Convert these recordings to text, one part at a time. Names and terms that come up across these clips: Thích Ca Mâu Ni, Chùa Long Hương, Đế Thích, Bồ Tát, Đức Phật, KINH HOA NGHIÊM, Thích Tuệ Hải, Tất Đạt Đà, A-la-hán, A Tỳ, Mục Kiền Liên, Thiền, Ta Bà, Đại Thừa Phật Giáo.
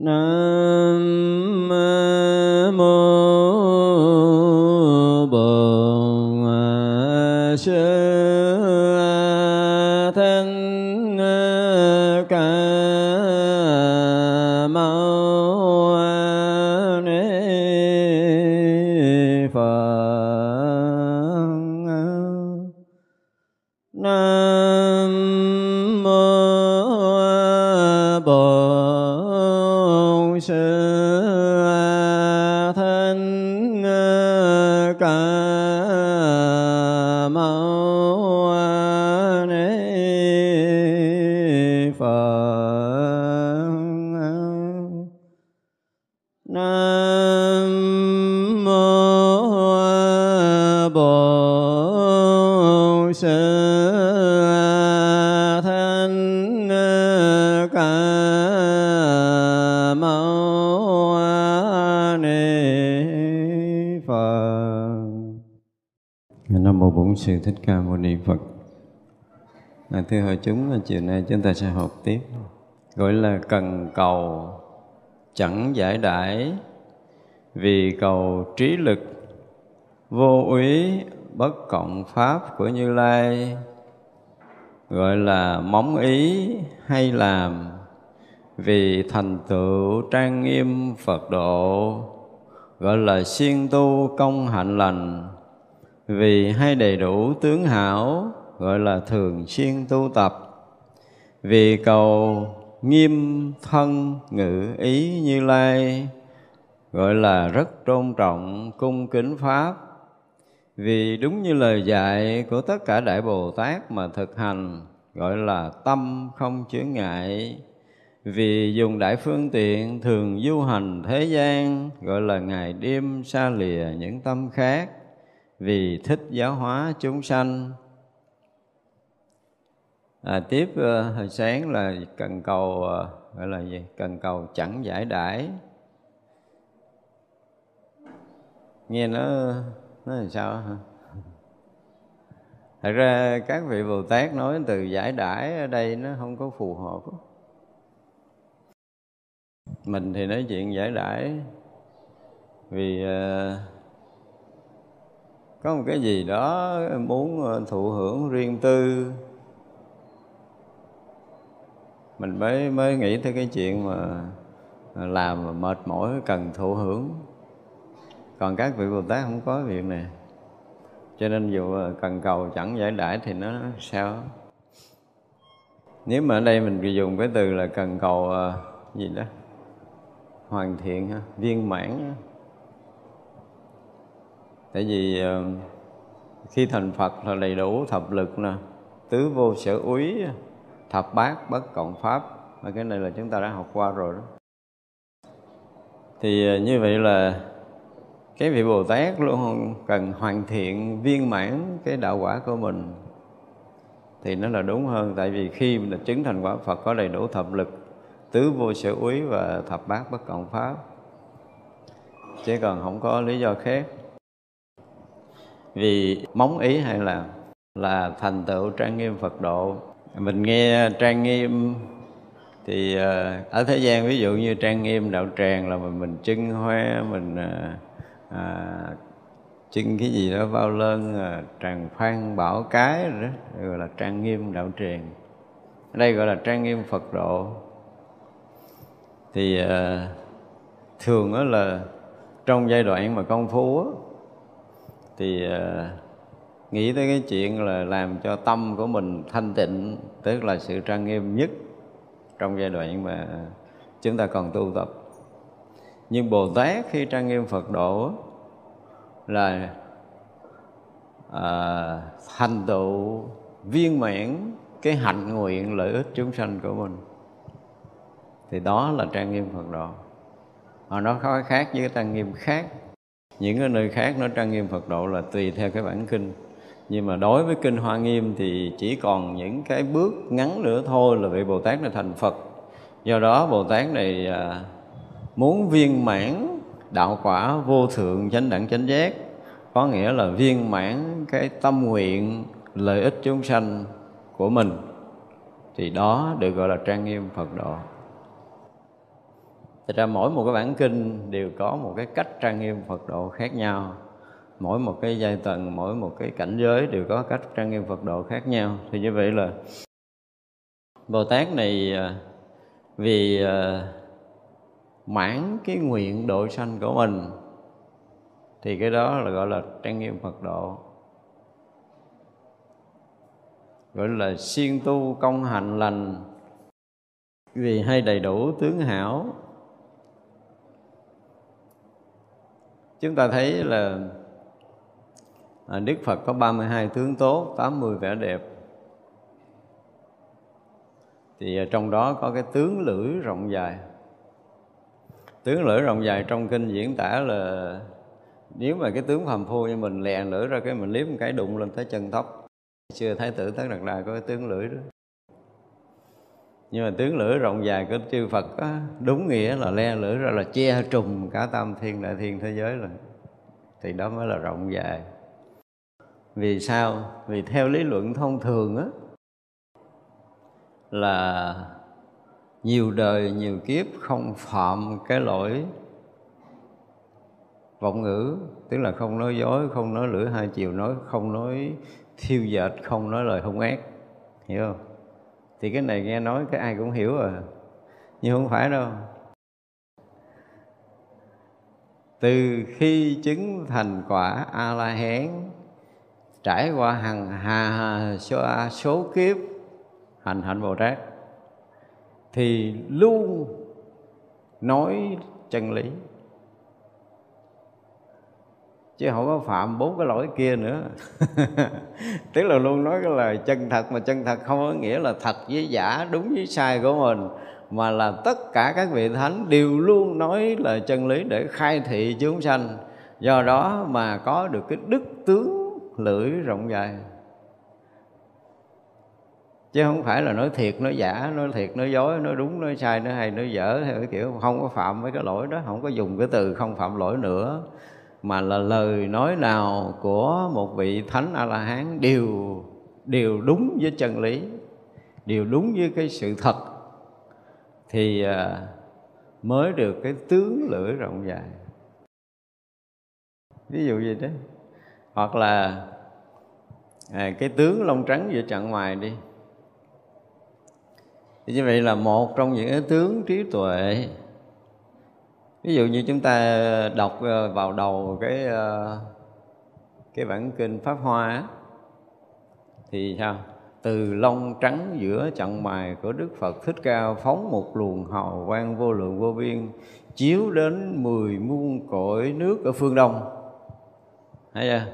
Nam mô Bổn Sư Thích Ca Mâu Ni Phật. Nam mô Bổn Sư Thích Ca Mâu Ni Phật. Nam mô Bổn Sư Thích Ca Mâu Ni Phật. Nam mô Bổn Sư Thích Ca Mâu Ni Phật. Thưa hội chúng, chiều nay chúng ta sẽ học tiếp, gọi là cần cầu chẳng giải đãi, vì cầu trí lực vô úy bất cộng pháp của Như Lai, gọi là móng ý hay làm, vì thành tựu trang nghiêm Phật độ, gọi là siêng tu công hạnh lành, vì hay đầy đủ tướng hảo, gọi là thường xuyên tu tập, vì cầu nghiêm thân ngữ ý Như Lai, gọi là rất tôn trọng cung kính pháp, vì đúng như lời dạy của tất cả Đại Bồ Tát mà thực hành, gọi là tâm không chướng ngại, vì dùng đại phương tiện thường du hành thế gian, gọi là ngày đêm xa lìa những tâm khác, vì thích giáo hóa chúng sanh. Tiếp hồi sáng là cần cầu gọi là gì? Cần cầu chẳng giải đãi. Nghe nó làm sao hả? Thật ra các vị Bồ Tát nói từ giải đãi ở đây nó không có phù hợp. Mình thì nói chuyện giải đãi vì có một cái gì đó muốn thụ hưởng riêng tư, mình mới nghĩ tới cái chuyện mà làm mà mệt mỏi cần thụ hưởng. Còn các vị Bồ Tát không có việc này, cho nên dù cần cầu chẳng giải đãi thì nó sao? Nếu mà ở đây mình dùng cái từ là cần cầu gì đó hoàn thiện ha, viên mãn ha. Tại vì khi thành Phật là đầy đủ thập lực nè, tứ vô sở úy, thập bát bất cộng pháp, mà cái này là chúng ta đã học qua rồi đó. Thì như vậy là cái vị Bồ Tát luôn cần hoàn thiện viên mãn cái đạo quả của mình thì nó là đúng hơn. Tại vì khi mình chứng thành quả Phật có đầy đủ thập lực, tứ vô sở úy và thập bát bất cộng pháp, chứ còn không có lý do khác. Vì móng ý hay là thành tựu trang nghiêm Phật độ. Mình nghe trang nghiêm thì ở thế gian ví dụ như trang nghiêm đạo tràng là mình trưng hoa, mình trưng cái gì đó bao lơn, tràng phan bảo cái rồi đó, gọi là trang nghiêm đạo tràng. Ở đây gọi là trang nghiêm Phật độ. Thì thường đó là trong giai đoạn mà công phu đó, thì nghĩ tới cái chuyện là làm cho tâm của mình thanh tịnh, tức là sự trang nghiêm nhất trong giai đoạn mà chúng ta còn tu tập. Nhưng Bồ Tát khi trang nghiêm Phật độ là thành tựu viên mãn cái hạnh nguyện lợi ích chúng sanh của mình, thì đó là trang nghiêm Phật độ. Nó khác với cái trang nghiêm khác. Những cái nơi khác nó trang nghiêm Phật độ là tùy theo cái bản kinh, nhưng mà đối với kinh Hoa Nghiêm thì chỉ còn những cái bước ngắn nữa thôi là vị Bồ Tát này thành Phật. Do đó Bồ Tát này muốn viên mãn đạo quả vô thượng chánh đẳng chánh giác, có nghĩa là viên mãn cái tâm nguyện lợi ích chúng sanh của mình, thì đó được gọi là trang nghiêm Phật độ. Thật ra mỗi một cái bản kinh đều có một cái cách trang nghiêm Phật độ khác nhau. Mỗi một cái giai tầng, mỗi một cái cảnh giới đều có cách trang nghiêm Phật độ khác nhau. Thì như vậy là Bồ Tát này vì mãn cái nguyện độ sanh của mình thì cái đó là gọi là trang nghiêm Phật độ, gọi là siêng tu công hạnh lành, vì hay đầy đủ tướng hảo. Chúng ta thấy là Đức Phật có 32 tướng tốt, 80 vẻ đẹp. Thì trong đó có cái tướng lưỡi rộng dài. Tướng lưỡi rộng dài trong kinh diễn tả là nếu mà cái tướng phàm phu như mình lè lưỡi ra cái mình liếm một cái đụng lên tới chân tóc. Xưa Thái tử Tất Đạt Đà có cái tướng lưỡi đó. Nhưng mà tướng lưỡi rộng dài của chư Phật đó, đúng nghĩa là le lưỡi ra là che trùm cả tam thiên đại thiên thế giới rồi. Thì đó mới là rộng dài. Vì sao? Vì theo lý luận thông thường á là nhiều đời nhiều kiếp không phạm cái lỗi vọng ngữ, tức là không nói dối, không nói lưỡi hai chiều nói, không nói thiêu dệt, không nói lời hung ác, hiểu không? Thì cái này nghe nói cái ai cũng hiểu rồi, nhưng không phải đâu. Từ khi chứng thành quả A-la-hán, trải qua hàng hà số kiếp hành hạnh Bồ Tát thì luôn nói chân lý, chứ không có phạm bốn cái lỗi kia nữa. Tức là luôn nói cái lời chân thật, mà chân thật không có nghĩa là thật với giả, đúng với sai của mình, mà là tất cả các vị thánh đều luôn nói lời chân lý để khai thị chúng sanh. Do đó mà có được cái đức tướng lưỡi rộng dài, chứ không phải là nói thiệt, nói giả, nói thiệt, nói dối, nói đúng, nói sai, nói hay, nói dở theo cái kiểu. Không có phạm mấy cái lỗi đó, không có dùng cái từ không phạm lỗi nữa, mà là lời nói nào của một vị thánh A-la-hán đều đúng với chân lý, đều đúng với cái sự thật, thì mới được cái tướng lưỡi rộng dài. Ví dụ gì đó. Hoặc là cái tướng lông trắng giữa chặng ngoài đi. Thì như vậy là một trong những cái tướng trí tuệ. Ví dụ như chúng ta đọc vào đầu cái bản kinh Pháp Hoa á, thì sao? Từ lông trắng giữa chặng mày của Đức Phật Thích Ca phóng một luồng hào quang vô lượng vô biên, chiếu đến 10 muôn cõi nước ở phương Đông. Thấy chưa?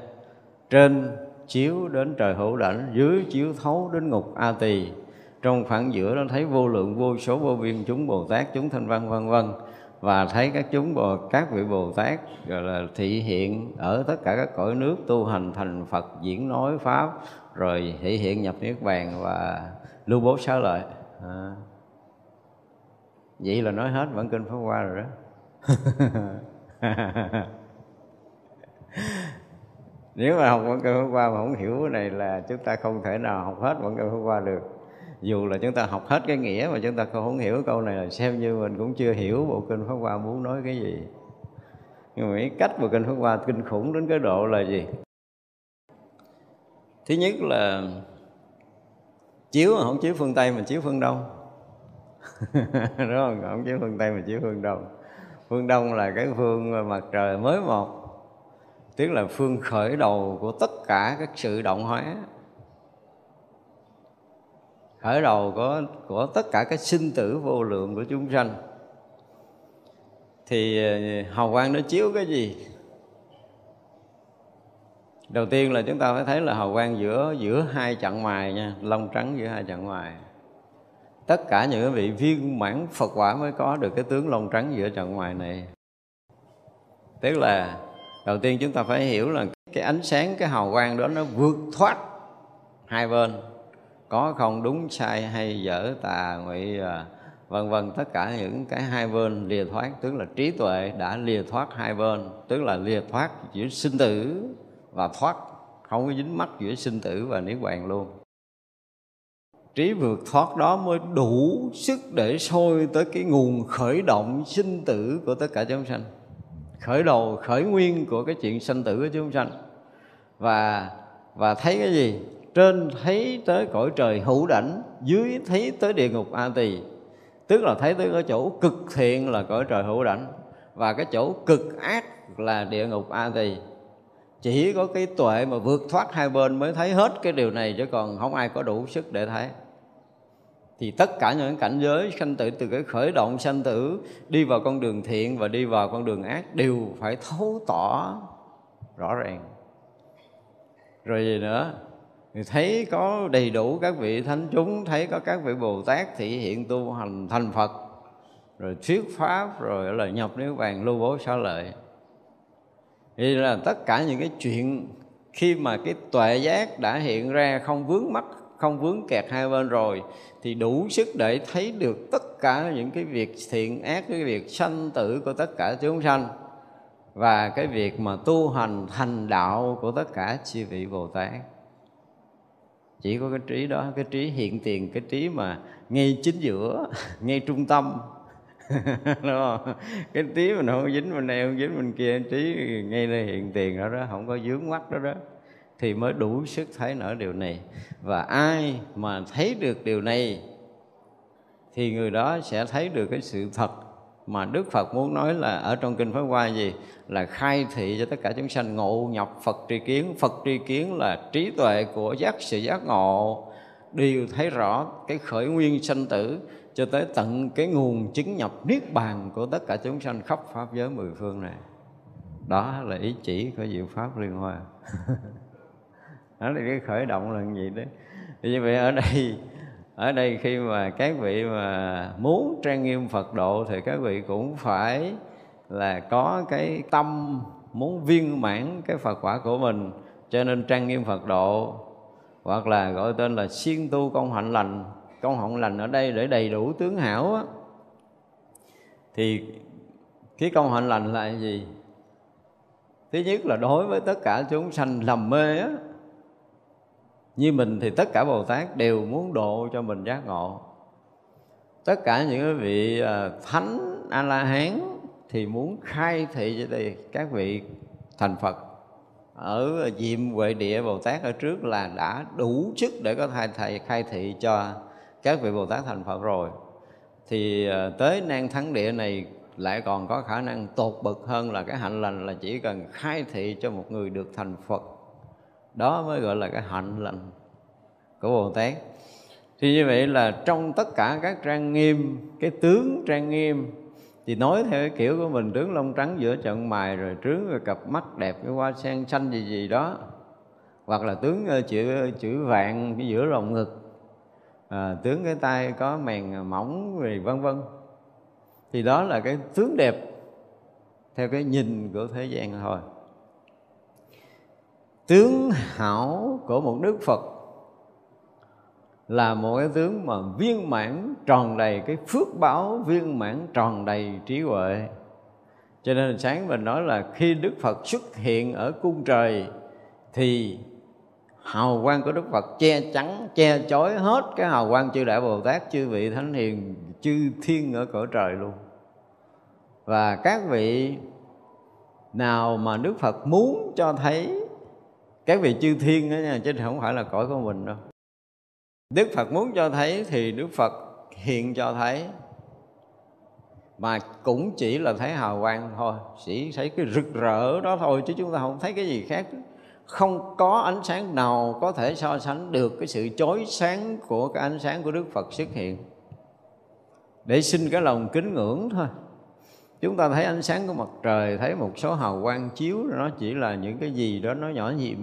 Trên chiếu đến trời Hữu Đảnh, dưới chiếu thấu đến ngục A Tỳ. Trong khoảng giữa đó thấy vô lượng vô số vô biên chúng Bồ Tát, chúng Thanh Văn vân vân, và thấy các vị Bồ Tát gọi là thị hiện ở tất cả các cõi nước, tu hành thành Phật, diễn nói pháp, rồi thị hiện nhập niết bàn và lưu bố xá lợi. Vậy là nói hết bản kinh Pháp Hoa rồi đó. Nếu mà học bản kinh Pháp Hoa mà không hiểu cái này là chúng ta không thể nào học hết bản kinh Pháp Hoa được. Dù là chúng ta học hết cái nghĩa mà chúng ta không hiểu câu này là xem như mình cũng chưa hiểu bộ kinh Pháp Hoa muốn nói cái gì. Nhưng mà cách bộ kinh Pháp Hoa kinh khủng đến cái độ là gì? Thứ nhất là chiếu mà không chiếu phương Tây mà chiếu phương Đông. Đúng không? Không chiếu phương Tây mà chiếu phương Đông. Phương Đông là cái phương mặt trời mới mọc, tức là phương khởi đầu của tất cả các sự động hóa, khởi đầu của tất cả cái sinh tử vô lượng của chúng sanh. Thì hào quang nó chiếu cái gì? Đầu tiên là chúng ta phải thấy là hào quang giữa hai chặng mài nha, lông trắng giữa hai chặng mài. Tất cả những vị viên mãn Phật quả mới có được cái tướng lông trắng giữa chặng mài này. Tức là đầu tiên chúng ta phải hiểu là cái ánh sáng, cái hào quang đó nó vượt thoát hai bên, có không, đúng sai hay dở tà ngụy vân vân, tất cả những cái hai bên lìa thoát, tức là trí tuệ đã lìa thoát hai bên, tức là lìa thoát giữa sinh tử và thoát, không có dính mắc giữa sinh tử và niết bàn luôn. trí vượt thoát đó mới đủ sức để soi tới cái nguồn khởi động sinh tử của tất cả chúng sanh, khởi đầu, khởi nguyên của cái chuyện sanh tử của chúng sanh. Và thấy cái gì? Trên thấy tới cõi trời hữu đảnh, dưới thấy tới địa ngục A Tỳ. Tức là thấy tới cái chỗ cực thiện là cõi trời hữu đảnh, và cái chỗ cực ác là địa ngục A Tỳ. Chỉ có cái tuệ mà vượt thoát hai bên mới thấy hết cái điều này, chứ còn không ai có đủ sức để thấy. Thì tất cả những cảnh giới sanh tử, từ cái khởi động sanh tử đi vào con đường thiện và đi vào con đường ác, đều phải thấu tỏ rõ ràng. Rồi gì nữa? Thấy có đầy đủ các vị thánh chúng, thấy có các vị Bồ Tát thị hiện tu hành thành Phật, rồi thuyết pháp, rồi là nhập niết bàn lưu bố xá lợi. Vì là tất cả những cái chuyện khi mà cái tuệ giác đã hiện ra, không vướng mắc, không vướng kẹt hai bên rồi, thì đủ sức để thấy được tất cả những cái việc thiện ác, cái việc sanh tử của tất cả chúng sanh, và cái việc mà tu hành thành đạo của tất cả chư vị Bồ Tát. Chỉ có cái trí đó, cái trí hiện tiền, cái trí mà ngay chính giữa, ngay trung tâm. Đúng không? Cái trí mình không dính bên này, không dính bên kia, trí ngay nơi hiện tiền đó đó, không có vướng mắc đó đó, thì mới đủ sức thấy nở điều này. Và ai mà thấy được điều này thì người đó sẽ thấy được cái sự thật mà Đức Phật muốn nói là ở trong Kinh Pháp Hoa gì? Là khai thị cho tất cả chúng sanh ngộ nhập Phật tri kiến. Phật tri kiến là trí tuệ của giác, sự giác ngộ, đều thấy rõ cái khởi nguyên sanh tử cho tới tận cái nguồn chứng nhập niết bàn của tất cả chúng sanh khắp pháp giới mười phương này. Đó là ý chỉ của diệu pháp Liên Hoa. Đó là cái khởi động là gì đấy. Thì như vậy ở đây khi mà các vị mà muốn trang nghiêm Phật độ thì các vị cũng phải là có cái tâm muốn viên mãn cái Phật quả của mình, cho nên trang nghiêm Phật độ hoặc là gọi tên là siêng tu công hạnh lành. Công hạnh lành ở đây để đầy đủ tướng hảo á, thì cái công hạnh lành là gì? Thứ nhất là đối với tất cả chúng sanh lầm mê á, như mình thì tất cả Bồ Tát đều muốn độ cho mình giác ngộ. Tất cả những vị thánh A-la-hán thì muốn khai thị cho các vị thành Phật. Ở Diệm Huệ Địa Bồ Tát ở trước là đã đủ chức để có thầy khai thị cho các vị Bồ Tát thành Phật rồi. Thì tới Nan Thắng Địa này lại còn có khả năng tột bậc hơn, là cái hạnh lành là chỉ cần khai thị cho một người được thành Phật. Đó mới gọi là cái hạnh lành của Bồ Tát. Thì như vậy là trong tất cả các trang nghiêm, cái tướng trang nghiêm, thì nói theo cái kiểu của mình, tướng lông trắng giữa trận mài, rồi trướng rồi cặp mắt đẹp với hoa sen xanh gì đó, hoặc là tướng chữ vạn cái giữa lồng ngực, tướng cái tay có màng mỏng rồi vân vân. Thì đó là cái tướng đẹp theo cái nhìn của thế gian thôi. Tướng hảo của một Đức Phật là một cái tướng mà viên mãn tròn đầy cái phước báo, viên mãn tròn đầy trí huệ. Cho nên sáng mình nói là khi Đức Phật xuất hiện ở cung trời thì hào quang của Đức Phật che chắn, che chói hết cái hào quang chư Đại Bồ Tát, chư vị Thánh Hiền, chư Thiên ở cõi trời luôn. Và các vị nào mà Đức Phật muốn cho thấy, các vị chư thiên đó nha, chứ không phải là cõi của mình đâu. Đức Phật muốn cho thấy thì Đức Phật hiện cho thấy, mà cũng chỉ là thấy hào quang thôi, chỉ thấy cái rực rỡ đó thôi, chứ chúng ta không thấy cái gì khác. Không có ánh sáng nào có thể so sánh được cái sự chói sáng của cái ánh sáng của Đức Phật xuất hiện, để xin cái lòng kính ngưỡng thôi. Chúng ta thấy ánh sáng của mặt trời, thấy một số hào quang chiếu, nó chỉ là những cái gì đó nó nhỏ nhiệm.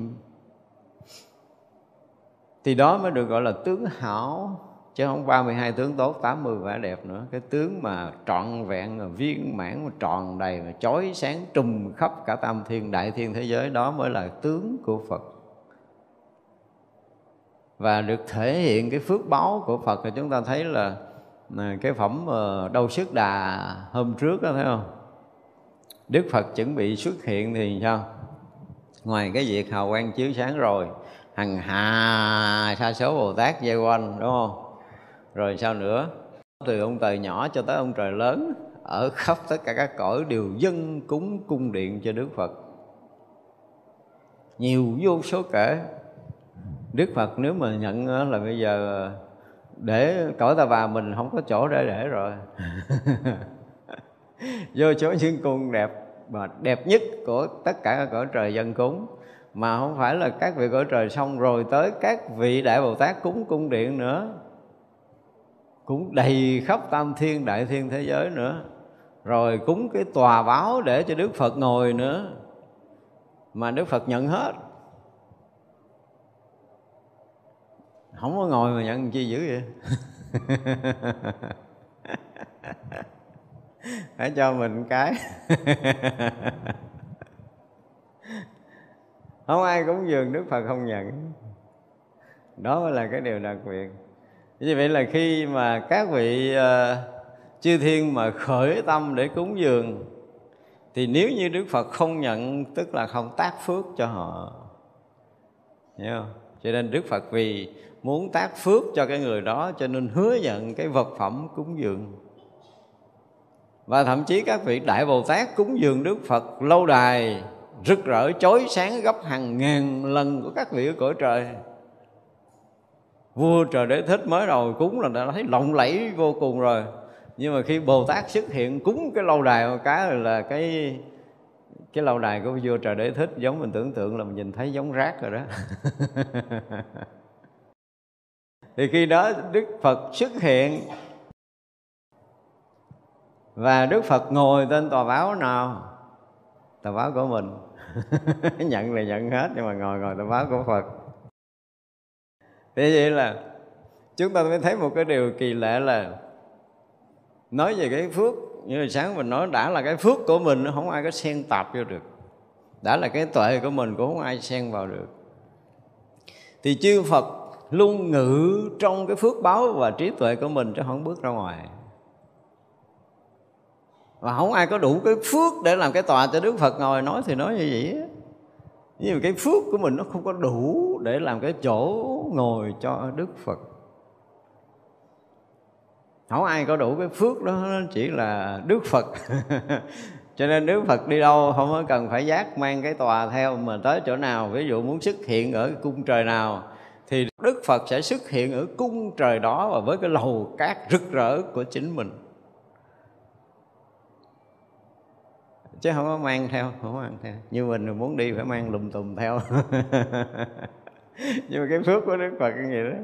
Thì đó mới được gọi là tướng hảo, chứ không 32 tướng tốt, 80 vẻ đẹp nữa. Cái tướng mà trọn vẹn, mà viên mãn, mà tròn đầy, mà chói sáng trùm khắp cả tam thiên, đại thiên thế giới, đó mới là tướng của Phật. Và được thể hiện cái phước báo của Phật thì chúng ta thấy là cái phẩm Đâu Sức Đà hôm trước đó, thấy không? Đức Phật chuẩn bị xuất hiện thì sao? Ngoài cái việc hào quang chiếu sáng rồi, hằng hà sa số Bồ Tát vây quanh, đúng không? Rồi sao nữa? Từ ông trời nhỏ cho tới ông trời lớn, ở khắp tất cả các cõi đều dâng cúng cung điện cho Đức Phật, nhiều vô số kể. Đức Phật nếu mà nhận là bây giờ để cõi ta bà mình không có chỗ để rồi. Vô số những cung đẹp mà đẹp nhất của tất cả các cõi trời dân cúng, mà không phải là các vị cõi trời xong rồi tới các vị Đại Bồ Tát cúng cung điện nữa, cũng đầy khắp tam thiên đại thiên thế giới nữa, rồi cúng cái tòa báo để cho Đức Phật ngồi nữa, mà Đức Phật nhận hết, không có ngồi mà nhận chi dữ vậy. Hãy cho mình cái. Không ai cúng dường Đức Phật không nhận. Đó là cái điều đặc biệt. Như vậy là khi mà các vị chư thiên mà khởi tâm để cúng dường, thì nếu như Đức Phật không nhận, tức là không tác phước cho họ, hiểu không? Cho nên Đức Phật vì muốn tác phước cho cái người đó, cho nên hứa nhận cái vật phẩm cúng dường. Và thậm chí các vị Đại Bồ Tát cúng dường Đức Phật lâu đài, rực rỡ chói sáng gấp hàng ngàn lần của các vị ở cõi trời. Vua Trời Đế Thích mới đầu cúng là đã thấy lộng lẫy vô cùng rồi, nhưng mà khi Bồ Tát xuất hiện cúng cái lâu đài một cái là cái lâu đài của vua Trời Đế Thích giống mình tưởng tượng là mình nhìn thấy giống rác rồi đó. Thì khi đó Đức Phật xuất hiện và Đức Phật ngồi trên tòa báo nào? Tòa báo của mình. Nhận là nhận hết, nhưng mà ngồi tòa báo của Phật. Thế vậy là chúng ta mới thấy một cái điều kỳ lạ là nói về cái phước, như là sáng mình nói, đã là cái phước của mình không ai có xen tạp vô được, đã là cái tuệ của mình cũng không ai xen vào được. Thì chư Phật luôn ngự trong cái phước báo và trí tuệ của mình chứ không bước ra ngoài. Và không ai có đủ cái phước để làm cái tòa cho Đức Phật ngồi nói thì nói như vậy. Nhưng mà cái phước của mình nó không có đủ để làm cái chỗ ngồi cho Đức Phật. Không ai có đủ cái phước đó, nó chỉ là Đức Phật. Cho nên Đức Phật đi đâu không có cần phải giác mang cái tòa theo, mà tới chỗ nào, ví dụ muốn xuất hiện ở cung trời nào, thì Đức Phật sẽ xuất hiện ở cung trời đó và với cái lầu cát rực rỡ của chính mình, chứ không có mang theo, không mang theo. Như mình muốn đi phải mang lùm tùm theo. Nhưng mà cái phước của Đức Phật cái gì đó,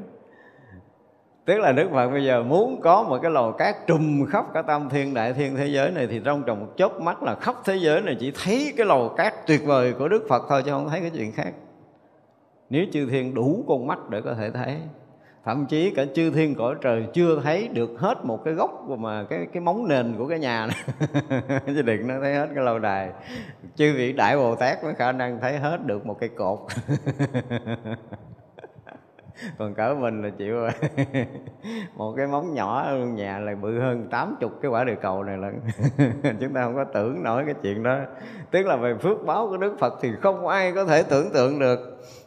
tức là Đức Phật bây giờ muốn có một cái lò cát trùm khắp cả tam thiên đại thiên thế giới này, thì trong một chớp mắt là khắp thế giới này chỉ thấy cái lò cát tuyệt vời của Đức Phật thôi, chứ không thấy cái chuyện khác. Nếu chư thiên đủ con mắt để có thể thấy, thậm chí cả chư thiên cõi trời chưa thấy được hết một cái gốc mà cái móng nền của cái nhà này. Chứ đừng nó thấy hết cái lâu đài. Chư vị Đại Bồ Tát mới khả năng thấy hết được một cây cột. Còn cỡ mình là chịu rồi. Một cái móng nhỏ ở nhà là bự hơn 80 cái quả địa cầu này lận. Chúng ta không có tưởng nổi cái chuyện đó. Tức là về phước báo của Đức Phật thì không ai có thể tưởng tượng được.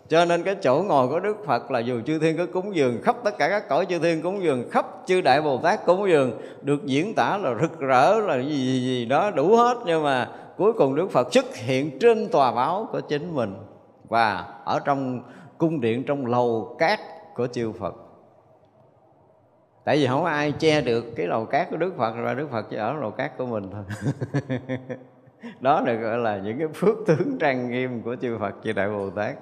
Cho nên cái chỗ ngồi của Đức Phật là dù chư thiên có cúng dường, khắp tất cả các cõi chư thiên cúng dường, khắp chư Đại Bồ Tát cúng dường, được diễn tả là rực rỡ, là gì đó đủ hết, nhưng mà cuối cùng Đức Phật xuất hiện trên tòa báo của chính mình và ở trong cung điện, trong lầu cát của chư Phật. Tại vì không ai che được cái lầu cát của Đức Phật, và Đức Phật chỉ ở lầu cát của mình thôi. Đó được gọi là những cái phước tướng trang nghiêm của chư Phật, chư Đại Bồ Tát.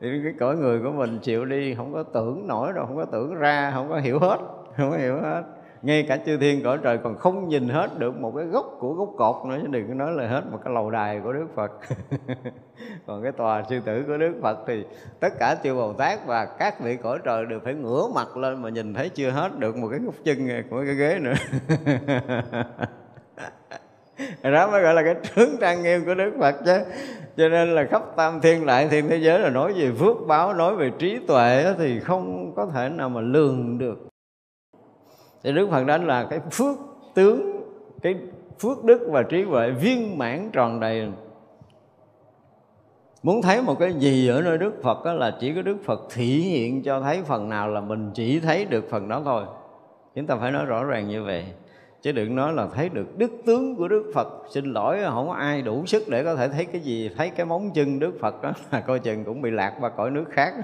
Thì cái cõi người của mình chịu đi, không có tưởng nổi đâu, không có tưởng ra, không có hiểu hết, không có hiểu hết. Ngay cả chư thiên cõi trời còn không nhìn hết được một cái gốc của gốc cột nữa, chứ đừng có nói là hết một cái lầu đài của Đức Phật. Còn cái tòa sư tử của Đức Phật thì tất cả chư Bồ Tát và các vị cõi trời đều phải ngửa mặt lên mà nhìn thấy chưa hết được một cái gốc chân của cái ghế nữa. Đó mới gọi là cái tướng trang nghiêm của Đức Phật chứ. Cho nên là khắp tam thiên đại thiên thế giới là nói về phước báo, nói về trí tuệ thì không có thể nào mà lường được. Thì Đức Phật đó là cái phước tướng, cái phước đức và trí tuệ viên mãn tròn đầy. Muốn thấy một cái gì ở nơi Đức Phật là chỉ có Đức Phật thị hiện cho thấy phần nào là mình chỉ thấy được phần đó thôi. Chúng ta phải nói rõ ràng như vậy, chứ đừng nói là thấy được đức tướng của Đức Phật. Xin lỗi, không có ai đủ sức để có thể thấy cái gì, thấy cái móng chân Đức Phật đó là coi chừng cũng bị lạc qua cõi nước khác.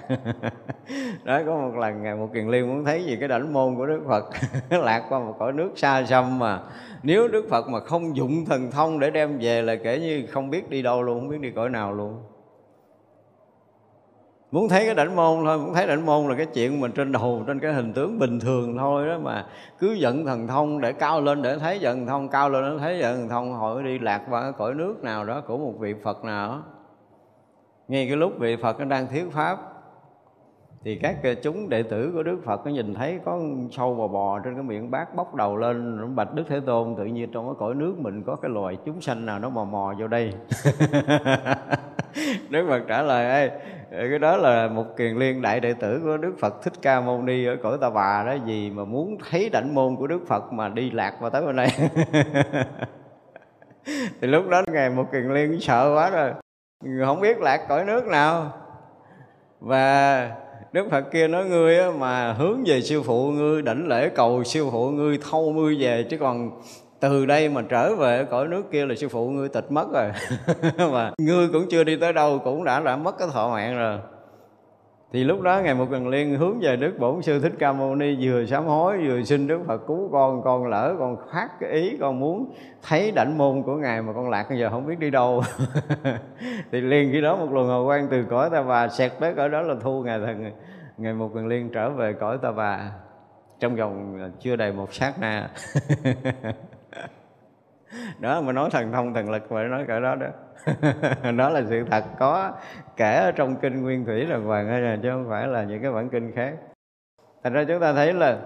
Đó, có một lần Ngài Mục Kiền Liên muốn thấy gì cái đảnh môn của Đức Phật lạc qua một cõi nước xa xăm, mà nếu Đức Phật mà không dụng thần thông để đem về là kể như không biết đi đâu luôn, không biết đi cõi nào luôn. Muốn thấy cái đảnh môn thôi, muốn thấy đảnh môn là cái chuyện mình trên đầu, trên cái hình tướng bình thường thôi đó, mà cứ giận thần thông để cao lên để thấy giận thông, cao lên để thấy giận thông, hồi đi lạc qua cái cõi nước nào đó của một vị Phật nào đó. Ngay cái lúc vị Phật nó đang thuyết pháp thì các chúng đệ tử của Đức Phật nó nhìn thấy có sâu bò bò trên cái miệng bát bốc đầu lên, bạch Đức Thế Tôn, tự nhiên trong cái cõi nước mình có cái loài chúng sanh nào nó mò mò vô đây. Đức Phật trả lời: ê, cái đó là Mục Kiền Liên, đại đệ tử của Đức Phật Thích Ca Mâu Ni ở cõi Ta Bà đó, gì mà muốn thấy đảnh môn của Đức Phật mà đi lạc vào tới bên đây. Thì lúc đó Ngài Mục Kiền Liên sợ quá rồi, không biết lạc cõi nước nào. Và Đức Phật kia nói: ngươi mà hướng về sư phụ ngươi, đảnh lễ cầu sư phụ ngươi thâu ngươi về, chứ còn từ đây mà trở về cõi nước kia là sư phụ ngươi tịch mất rồi. Mà ngươi cũng chưa đi tới đâu, cũng đã mất cái thọ mạng rồi. Thì lúc đó Ngài Mục Kiền Liên hướng về Đức Bổn Sư Thích Ca Mâu Ni, vừa sám hối vừa xin Đức Phật cứu con lỡ, con phát cái ý, con muốn thấy đảnh môn của Ngài mà con lạc bây giờ không biết đi đâu. Thì liền khi đó một luồng hào quang từ cõi Ta Bà xẹt tới cõi đó là thu Ngài Mục Kiền Liên trở về cõi Ta Bà trong vòng chưa đầy một sát na. Đó mà nói thần thông thần lực mà nói cỡ đó đó. Đó là sự thật có kể ở trong kinh Nguyên Thủy Đàng Hoàng hay là, chứ không phải là những cái bản kinh khác. Thành ra chúng ta thấy là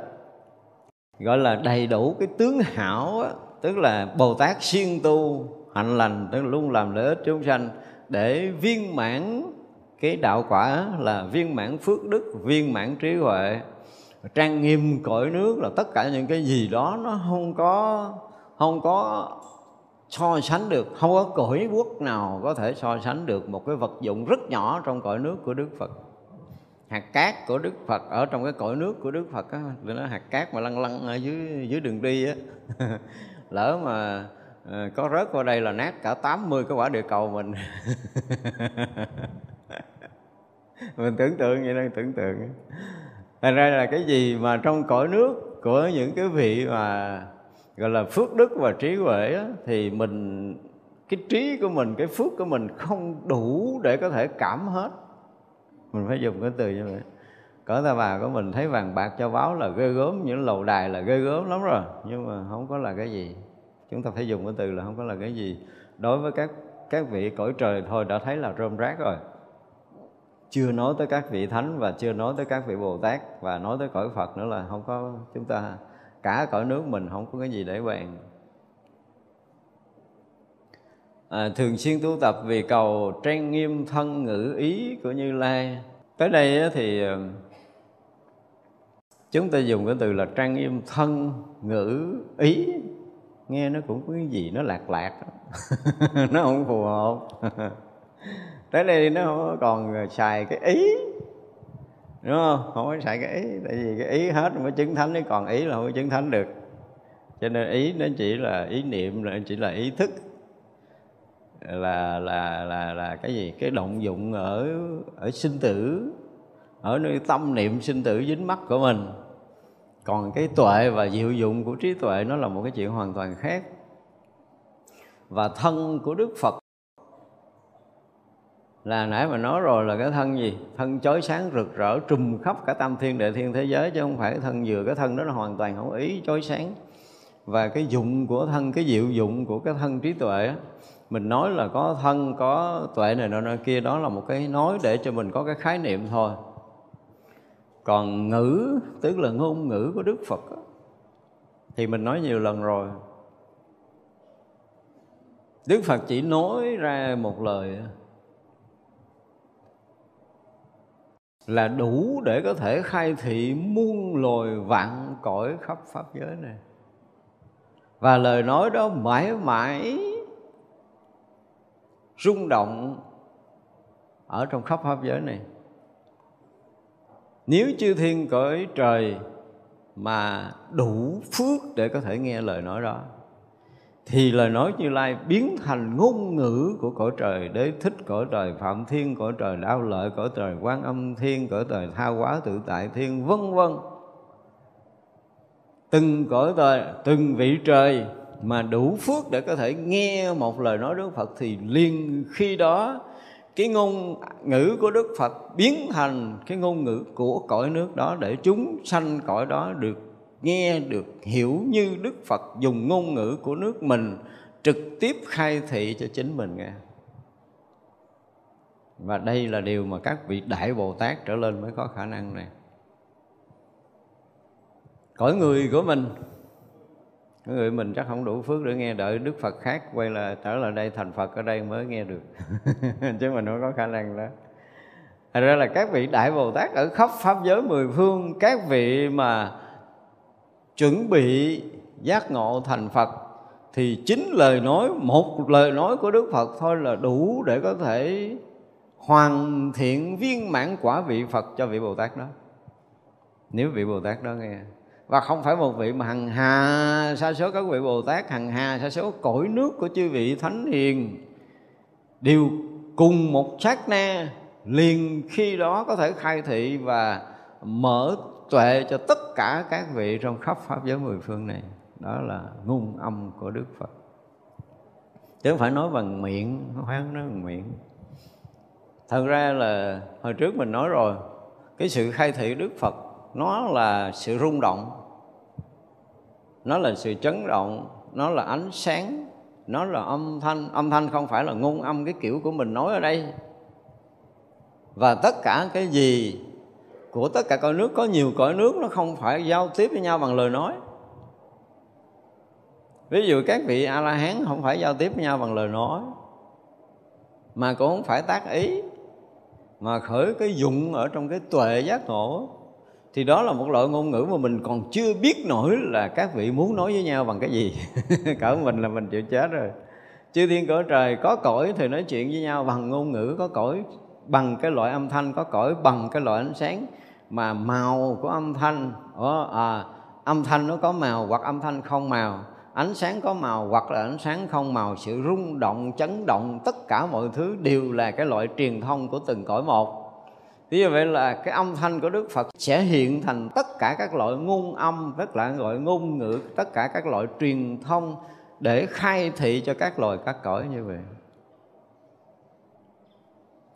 gọi là đầy đủ cái tướng hảo á, tức là Bồ Tát siêng tu hạnh lành, tức là luôn làm lợi ích chúng sanh để viên mãn cái đạo quả, là viên mãn phước đức, viên mãn trí huệ, trang nghiêm cõi nước, là tất cả những cái gì đó nó không có so sánh được, không có cõi quốc nào có thể so sánh được một cái vật dụng rất nhỏ trong cõi nước của Đức Phật. Hạt cát của Đức Phật ở trong cái cõi nước của Đức Phật á, vì nó hạt cát mà lăn lăn ở dưới đường đi á. Lỡ mà có rớt qua đây là nát cả 80 cái quả địa cầu mình. Mình tưởng tượng vậy đó, tưởng tượng. Thành ra là cái gì mà trong cõi nước của những cái vị mà gọi là phước đức và trí huệ đó, thì mình, cái trí của mình, cái phước của mình không đủ để có thể cảm hết. Mình phải dùng cái từ như vậy. Cõi Ta Bà của mình thấy vàng bạc châu báu là ghê gớm, những lầu đài là ghê gớm lắm rồi, nhưng mà không có là cái gì. Chúng ta phải dùng cái từ là không có là cái gì. Đối với các vị cõi trời thôi đã thấy là rơm rác rồi, chưa nói tới các vị thánh và chưa nói tới các vị Bồ Tát, và nói tới cõi Phật nữa là không có. Chúng ta cả cõi nước mình không có cái gì để bàn. Thường xuyên tu tập vì cầu trang nghiêm thân ngữ ý của Như Lai. Tới đây thì chúng ta dùng cái từ là trang nghiêm thân ngữ ý, nghe nó cũng có cái gì nó lạc lạc. Nó không phù hợp. Tới đây nó không còn xài cái ý, đúng không? Không có xài cái ý, tại vì cái ý hết mới chứng thánh, còn ý là không có chứng thánh được. Cho nên ý nó chỉ là ý niệm, là chỉ là ý thức, là cái gì? Cái động dụng ở sinh tử, ở nơi tâm niệm sinh tử dính mắc của mình. Còn cái tuệ và diệu dụng của trí tuệ nó là một cái chuyện hoàn toàn khác. Và thân của Đức Phật là nãy mà nói rồi, là cái thân gì? Thân chói sáng rực rỡ trùm khắp cả tam thiên đệ thiên thế giới, chứ không phải cái thân vừa. Cái thân đó là hoàn toàn không ý chói sáng. Và cái dụng của thân, cái diệu dụng của cái thân trí tuệ á, mình nói là có thân, có tuệ này nọ kia, đó là một cái nói để cho mình có cái khái niệm thôi. Còn ngữ, tức là ngôn ngữ của Đức Phật á, thì mình nói nhiều lần rồi, Đức Phật chỉ nói ra một lời là đủ để có thể khai thị muôn loài vạn cõi khắp pháp giới này. Và lời nói đó mãi mãi rung động ở trong khắp pháp giới này. Nếu chư thiên cõi trời mà đủ phước để có thể nghe lời nói đó, thì lời nói Như Lai biến thành ngôn ngữ của cõi trời Đế Thích, cõi trời Phạm Thiên, cõi trời Đạo Lợi, cõi trời Quan Âm Thiên, cõi trời Tha Hóa Tự Tại Thiên, vân vân. Từng cõi trời, từng vị trời mà đủ phước để có thể nghe một lời nói Đức Phật, thì liền khi đó cái ngôn ngữ của Đức Phật biến thành cái ngôn ngữ của cõi nước đó, để chúng sanh cõi đó được nghe, được hiểu như Đức Phật dùng ngôn ngữ của nước mình trực tiếp khai thị cho chính mình nghe. Và đây là điều mà các vị Đại Bồ Tát trở lên mới có khả năng này. Cõi người của mình, cái người mình chắc không đủ phước để nghe, đợi Đức Phật khác quay là trở lại đây thành Phật ở đây mới nghe được chứ mình không có khả năng đó. Thật ra là các vị Đại Bồ Tát ở khắp Pháp giới mười phương, các vị mà chuẩn bị giác ngộ thành Phật, thì chính lời nói, một lời nói của Đức Phật thôi là đủ để có thể hoàn thiện viên mãn quả vị Phật cho vị Bồ Tát đó, nếu vị Bồ Tát đó nghe. Và không phải một vị mà hằng hà sa số các vị Bồ Tát, hằng hà sa số cõi nước của chư vị Thánh Hiền đều cùng một sát na liền khi đó có thể khai thị và mở tuệ cho tất cả các vị trong khắp Pháp giới mười phương này. Đó là ngôn âm của Đức Phật, chứ không phải nói bằng miệng, không phải nói bằng miệng. Thật ra là hồi trước mình nói rồi, cái sự khai thị Đức Phật nó là sự rung động, nó là sự chấn động, nó là ánh sáng, nó là âm thanh. Âm thanh không phải là ngôn âm cái kiểu của mình nói ở đây. Và tất cả cái gì của tất cả cõi nước, có nhiều cõi nước nó không phải giao tiếp với nhau bằng lời nói. Ví dụ các vị A-la-hán không phải giao tiếp với nhau bằng lời nói, mà cũng không phải tác ý, mà khởi cái dụng ở trong cái tuệ giác ngộ. Thì đó là một loại ngôn ngữ mà mình còn chưa biết nổi là các vị muốn nói với nhau bằng cái gì. Cỡ mình là mình chịu chết rồi. Chư thiên cõi trời có cõi thì nói chuyện với nhau bằng ngôn ngữ, có cõi bằng cái loại âm thanh, có cõi bằng cái loại ánh sáng. Mà màu của âm thanh, âm thanh nó có màu hoặc âm thanh không màu, ánh sáng có màu hoặc là ánh sáng không màu. Sự rung động, chấn động, tất cả mọi thứ đều là cái loại truyền thông của từng cõi một. Như vậy là cái âm thanh của Đức Phật sẽ hiện thành tất cả các loại ngôn âm, tất cả các loại ngôn ngữ, tất cả các loại truyền thông để khai thị cho các loài các cõi như vậy.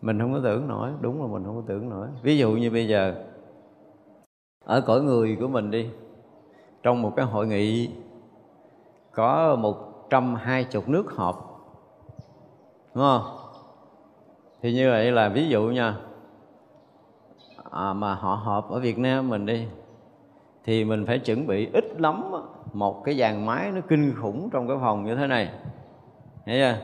Mình không có tưởng nổi, đúng là mình không có tưởng nổi. Ví dụ như bây giờ, ở cõi người của mình đi, trong một cái hội nghị có 120 nước họp, đúng không? Thì như vậy là ví dụ nha, mà họ họp ở Việt Nam mình đi, thì mình phải chuẩn bị ít lắm một cái dàn máy nó kinh khủng trong cái phòng như thế này, thấy chưa?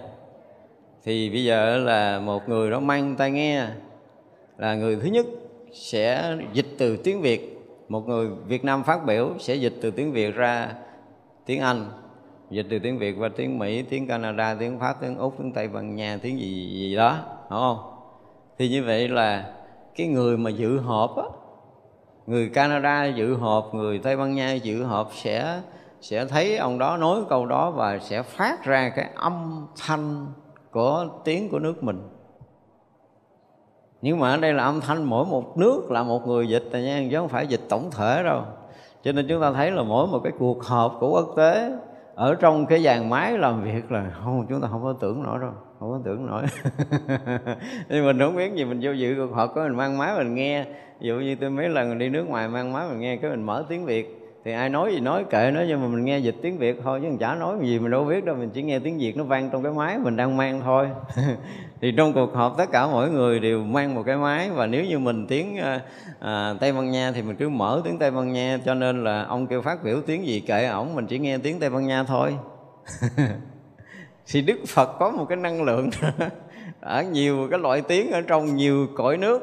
Thì bây giờ là một người đó mang tai nghe, là người thứ nhất sẽ dịch từ tiếng Việt, một người Việt Nam phát biểu sẽ dịch từ tiếng Việt ra tiếng Anh, dịch từ tiếng Việt qua tiếng Mỹ, tiếng Canada, tiếng Pháp, tiếng Úc, tiếng Tây Ban Nha, tiếng gì gì đó, đúng không? Thì như vậy là cái người mà dự họp á, người Canada dự họp, người Tây Ban Nha dự họp sẽ thấy ông đó nói câu đó và sẽ phát ra cái âm thanh của tiếng của nước mình. Nhưng mà ở đây là âm thanh mỗi một nước là một người dịch nha, chứ không phải dịch tổng thể đâu. Cho nên chúng ta thấy là mỗi một cái cuộc họp của quốc tế ở trong cái dàn máy làm việc là không, chúng ta không có tưởng nổi đâu, không có tưởng nổi. Thì mình không biết gì, mình vô dự cuộc họp có mình mang máy mình nghe. Ví dụ như tôi mấy lần đi nước ngoài mang máy mình nghe, cái mình mở tiếng Việt thì ai nói gì nói kệ nó, nhưng mà mình nghe dịch tiếng Việt thôi, chứ mình chả nói gì mình đâu biết đâu, mình chỉ nghe tiếng Việt nó vang trong cái máy mình đang mang thôi. Thì trong cuộc họp tất cả mỗi người đều mang một cái máy, và nếu như mình tiếng Tây Ban Nha thì mình cứ mở tiếng Tây Ban Nha, cho nên là ông kêu phát biểu tiếng gì kệ ổng, mình chỉ nghe tiếng Tây Ban Nha thôi. Thì Đức Phật có một cái năng lượng ở nhiều cái loại tiếng ở trong nhiều cõi nước,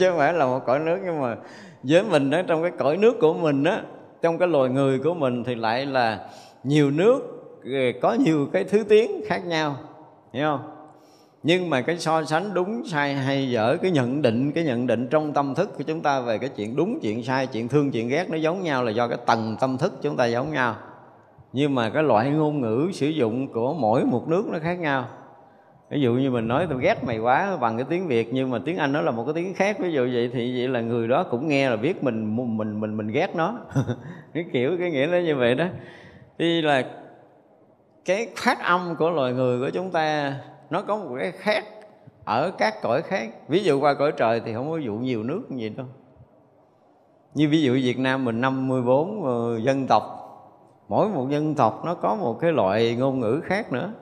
chứ không phải là một cõi nước. Nhưng mà với mình đó, trong cái cõi nước của mình đó, trong cái loài người của mình thì lại là nhiều nước, có nhiều cái thứ tiếng khác nhau, hiểu không? Nhưng mà cái so sánh đúng sai hay dở, cái nhận định trong tâm thức của chúng ta về cái chuyện đúng, chuyện sai, chuyện thương, chuyện ghét nó giống nhau là do cái tầng tâm thức chúng ta giống nhau. Nhưng mà cái loại ngôn ngữ sử dụng của mỗi một nước nó khác nhau. Ví dụ như mình nói tôi ghét mày quá bằng cái tiếng Việt, nhưng mà tiếng Anh nó là một cái tiếng khác. Ví dụ vậy thì vậy là người đó cũng nghe là biết mình ghét nó. Cái kiểu cái nghĩa nó như vậy đó. Thì là cái phát âm của loài người của chúng ta nó có một cái khác ở các cõi khác. Ví dụ qua cõi trời thì không có dụ nhiều nước gì đâu. Như ví dụ Việt Nam mình 54 dân tộc, mỗi một dân tộc nó có một cái loại ngôn ngữ khác nữa.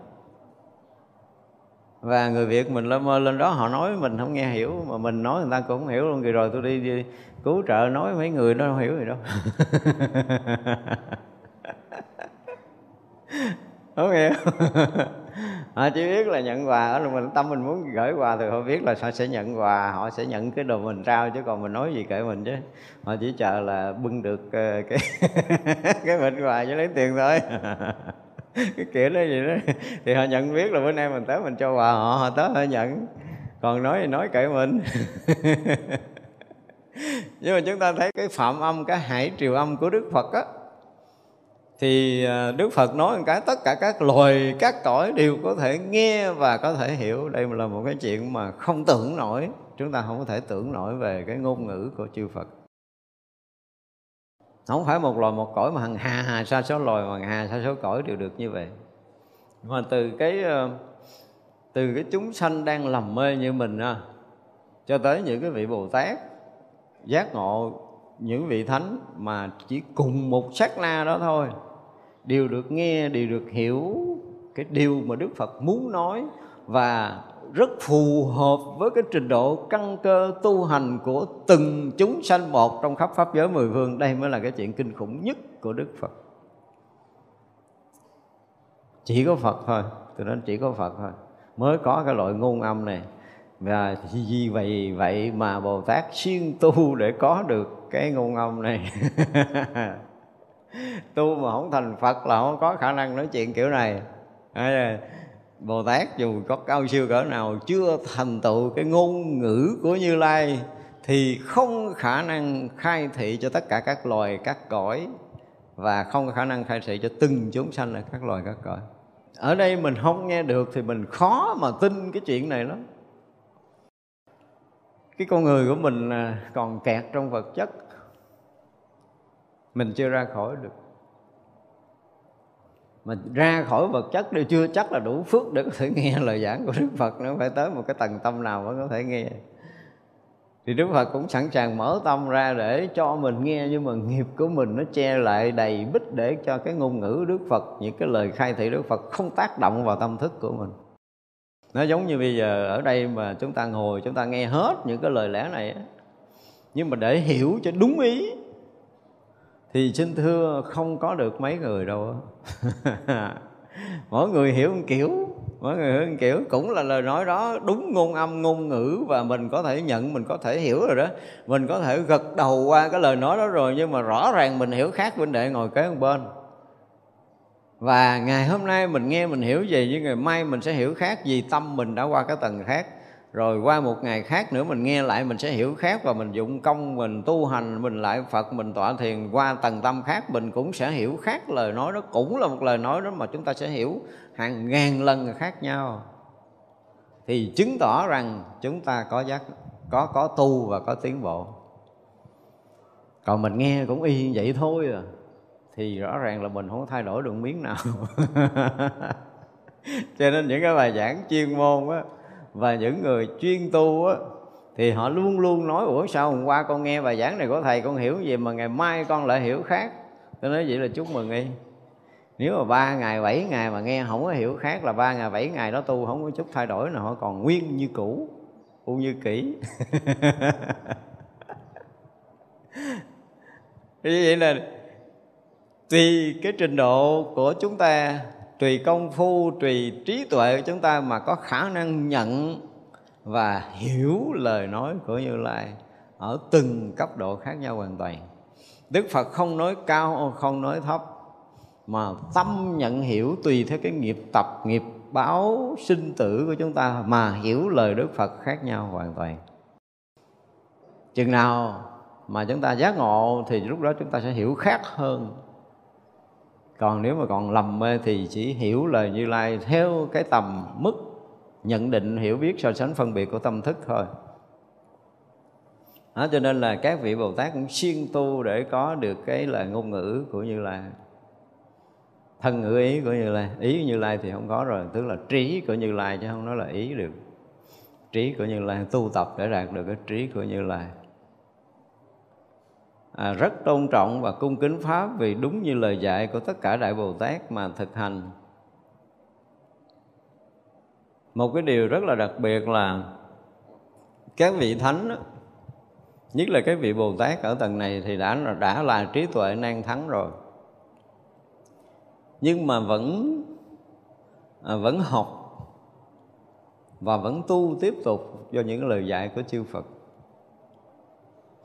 Và người Việt mình lên đó họ nói mình không nghe hiểu, mà mình nói người ta cũng không hiểu luôn. Rồi rồi tôi đi cứu trợ nói mấy người đó không hiểu gì đâu. Không hiểu. Họ chỉ biết là nhận quà, mình tâm mình muốn gửi quà thì họ biết là họ sẽ nhận quà, họ sẽ nhận cái đồ mình trao, chứ còn mình nói gì kệ mình chứ. Họ chỉ chờ là bưng được cái cái mệnh quà cho lấy tiền thôi. Cái kiểu đó gì đó thì họ nhận biết là bữa nay mình tới mình cho quà họ, họ tới họ nhận, còn nói thì nói kệ mình. Nhưng mà chúng ta thấy cái phạm âm, cái hải triều âm của Đức Phật á, thì Đức Phật nói một cái tất cả các loài, các cõi đều có thể nghe và có thể hiểu. Đây là một cái chuyện mà không tưởng nổi, chúng ta không có thể tưởng nổi về cái ngôn ngữ của chư Phật. Không phải một loài một cõi mà hằng hà sa số loài, mà hằng hà sa số cõi đều được như vậy. Mà từ cái chúng sanh đang lầm mê như mình cho tới những cái vị Bồ Tát giác ngộ, những vị thánh mà chỉ cùng một sát na đó thôi đều được nghe, đều được hiểu cái điều mà Đức Phật muốn nói, và rất phù hợp với cái trình độ căn cơ tu hành của từng chúng sanh một trong khắp pháp giới mười phương. Đây mới là cái chuyện kinh khủng nhất của Đức Phật. Chỉ có Phật thôi, từ đó chỉ có Phật thôi mới có cái loại ngôn âm này. Và vì vậy mà Bồ Tát siêng tu để có được cái ngôn âm này. Tu mà không thành Phật là không có khả năng nói chuyện kiểu này. Bồ Tát dù có cao siêu cỡ nào chưa thành tựu cái ngôn ngữ của Như Lai thì không khả năng khai thị cho tất cả các loài các cõi, và không khả năng khai thị cho từng chúng sanh là các loài các cõi. Ở đây mình không nghe được thì mình khó mà tin cái chuyện này lắm. Cái con người của mình còn kẹt trong vật chất, mình chưa ra khỏi được. Mà ra khỏi vật chất đều chưa chắc là đủ phước để có thể nghe lời giảng của Đức Phật nữa, phải tới một cái tầng tâm nào mới có thể nghe. Thì Đức Phật cũng sẵn sàng mở tâm ra để cho mình nghe, nhưng mà nghiệp của mình nó che lại đầy bích để cho cái ngôn ngữ Đức Phật, những cái lời khai thị Đức Phật không tác động vào tâm thức của mình. Nó giống như bây giờ ở đây mà chúng ta ngồi, chúng ta nghe hết những cái lời lẽ này, nhưng mà để hiểu cho đúng ý thì xin thưa không có được mấy người đâu. Mỗi người hiểu một kiểu, mỗi người hiểu một kiểu. Cũng là lời nói đó đúng ngôn âm, ngôn ngữ, và mình có thể nhận, mình có thể hiểu rồi đó, mình có thể gật đầu qua cái lời nói đó rồi, nhưng mà rõ ràng mình hiểu khác bên đệ ngồi kế một bên. Và ngày hôm nay mình nghe mình hiểu gì, nhưng ngày mai mình sẽ hiểu khác, vì tâm mình đã qua cái tầng khác. Rồi qua một ngày khác nữa mình nghe lại mình sẽ hiểu khác, và mình dụng công, mình tu hành, mình lại Phật, mình tọa thiền, qua tầng tâm khác mình cũng sẽ hiểu khác lời nói đó. Cũng là một lời nói đó mà chúng ta sẽ hiểu hàng ngàn lần khác nhau. Thì chứng tỏ rằng chúng ta có giác, có tu và có tiến bộ. Còn mình nghe cũng y vậy thôi à, thì rõ ràng là mình không thay đổi được miếng nào. Cho nên những cái bài giảng chuyên môn á, và những người chuyên tu á, thì họ luôn luôn nói ủa sao hôm qua con nghe bài giảng này của thầy con hiểu gì mà ngày mai con lại hiểu khác. Tôi nói vậy là chúc mừng đi. Nếu mà 3 ngày 7 ngày mà nghe không có hiểu khác là 3 ngày 7 ngày đó tu không có chút thay đổi nào, họ còn nguyên như cũ, u như kỹ. Như vậy là tùy cái trình độ của chúng ta, tùy công phu, tùy trí tuệ của chúng ta mà có khả năng nhận và hiểu lời nói của Như Lai ở từng cấp độ khác nhau hoàn toàn. Đức Phật không nói cao, không nói thấp, mà tâm nhận hiểu tùy theo cái nghiệp tập, nghiệp báo sinh tử của chúng ta mà hiểu lời Đức Phật khác nhau hoàn toàn. Chừng nào mà chúng ta giác ngộ thì lúc đó chúng ta sẽ hiểu khác hơn. Còn nếu mà còn lầm mê thì chỉ hiểu lời Như Lai theo cái tầm mức nhận định, hiểu biết, so sánh, phân biệt của tâm thức thôi. Đó, cho nên là các vị Bồ Tát cũng siêng tu để có được cái là ngôn ngữ của Như Lai, thân ngữ ý của Như Lai. Ý Như Lai thì không có rồi, tức là trí của Như Lai chứ không nói là ý được. Trí của Như Lai, tu tập để đạt được cái trí của Như Lai. Rất tôn trọng và cung kính Pháp vì đúng như lời dạy của tất cả Đại Bồ Tát mà thực hành. Một cái điều rất là đặc biệt là các vị Thánh, nhất là các vị Bồ Tát ở tầng này thì đã là trí tuệ năng thắng rồi. Nhưng mà vẫn học và vẫn tu tiếp tục do những lời dạy của chư Phật.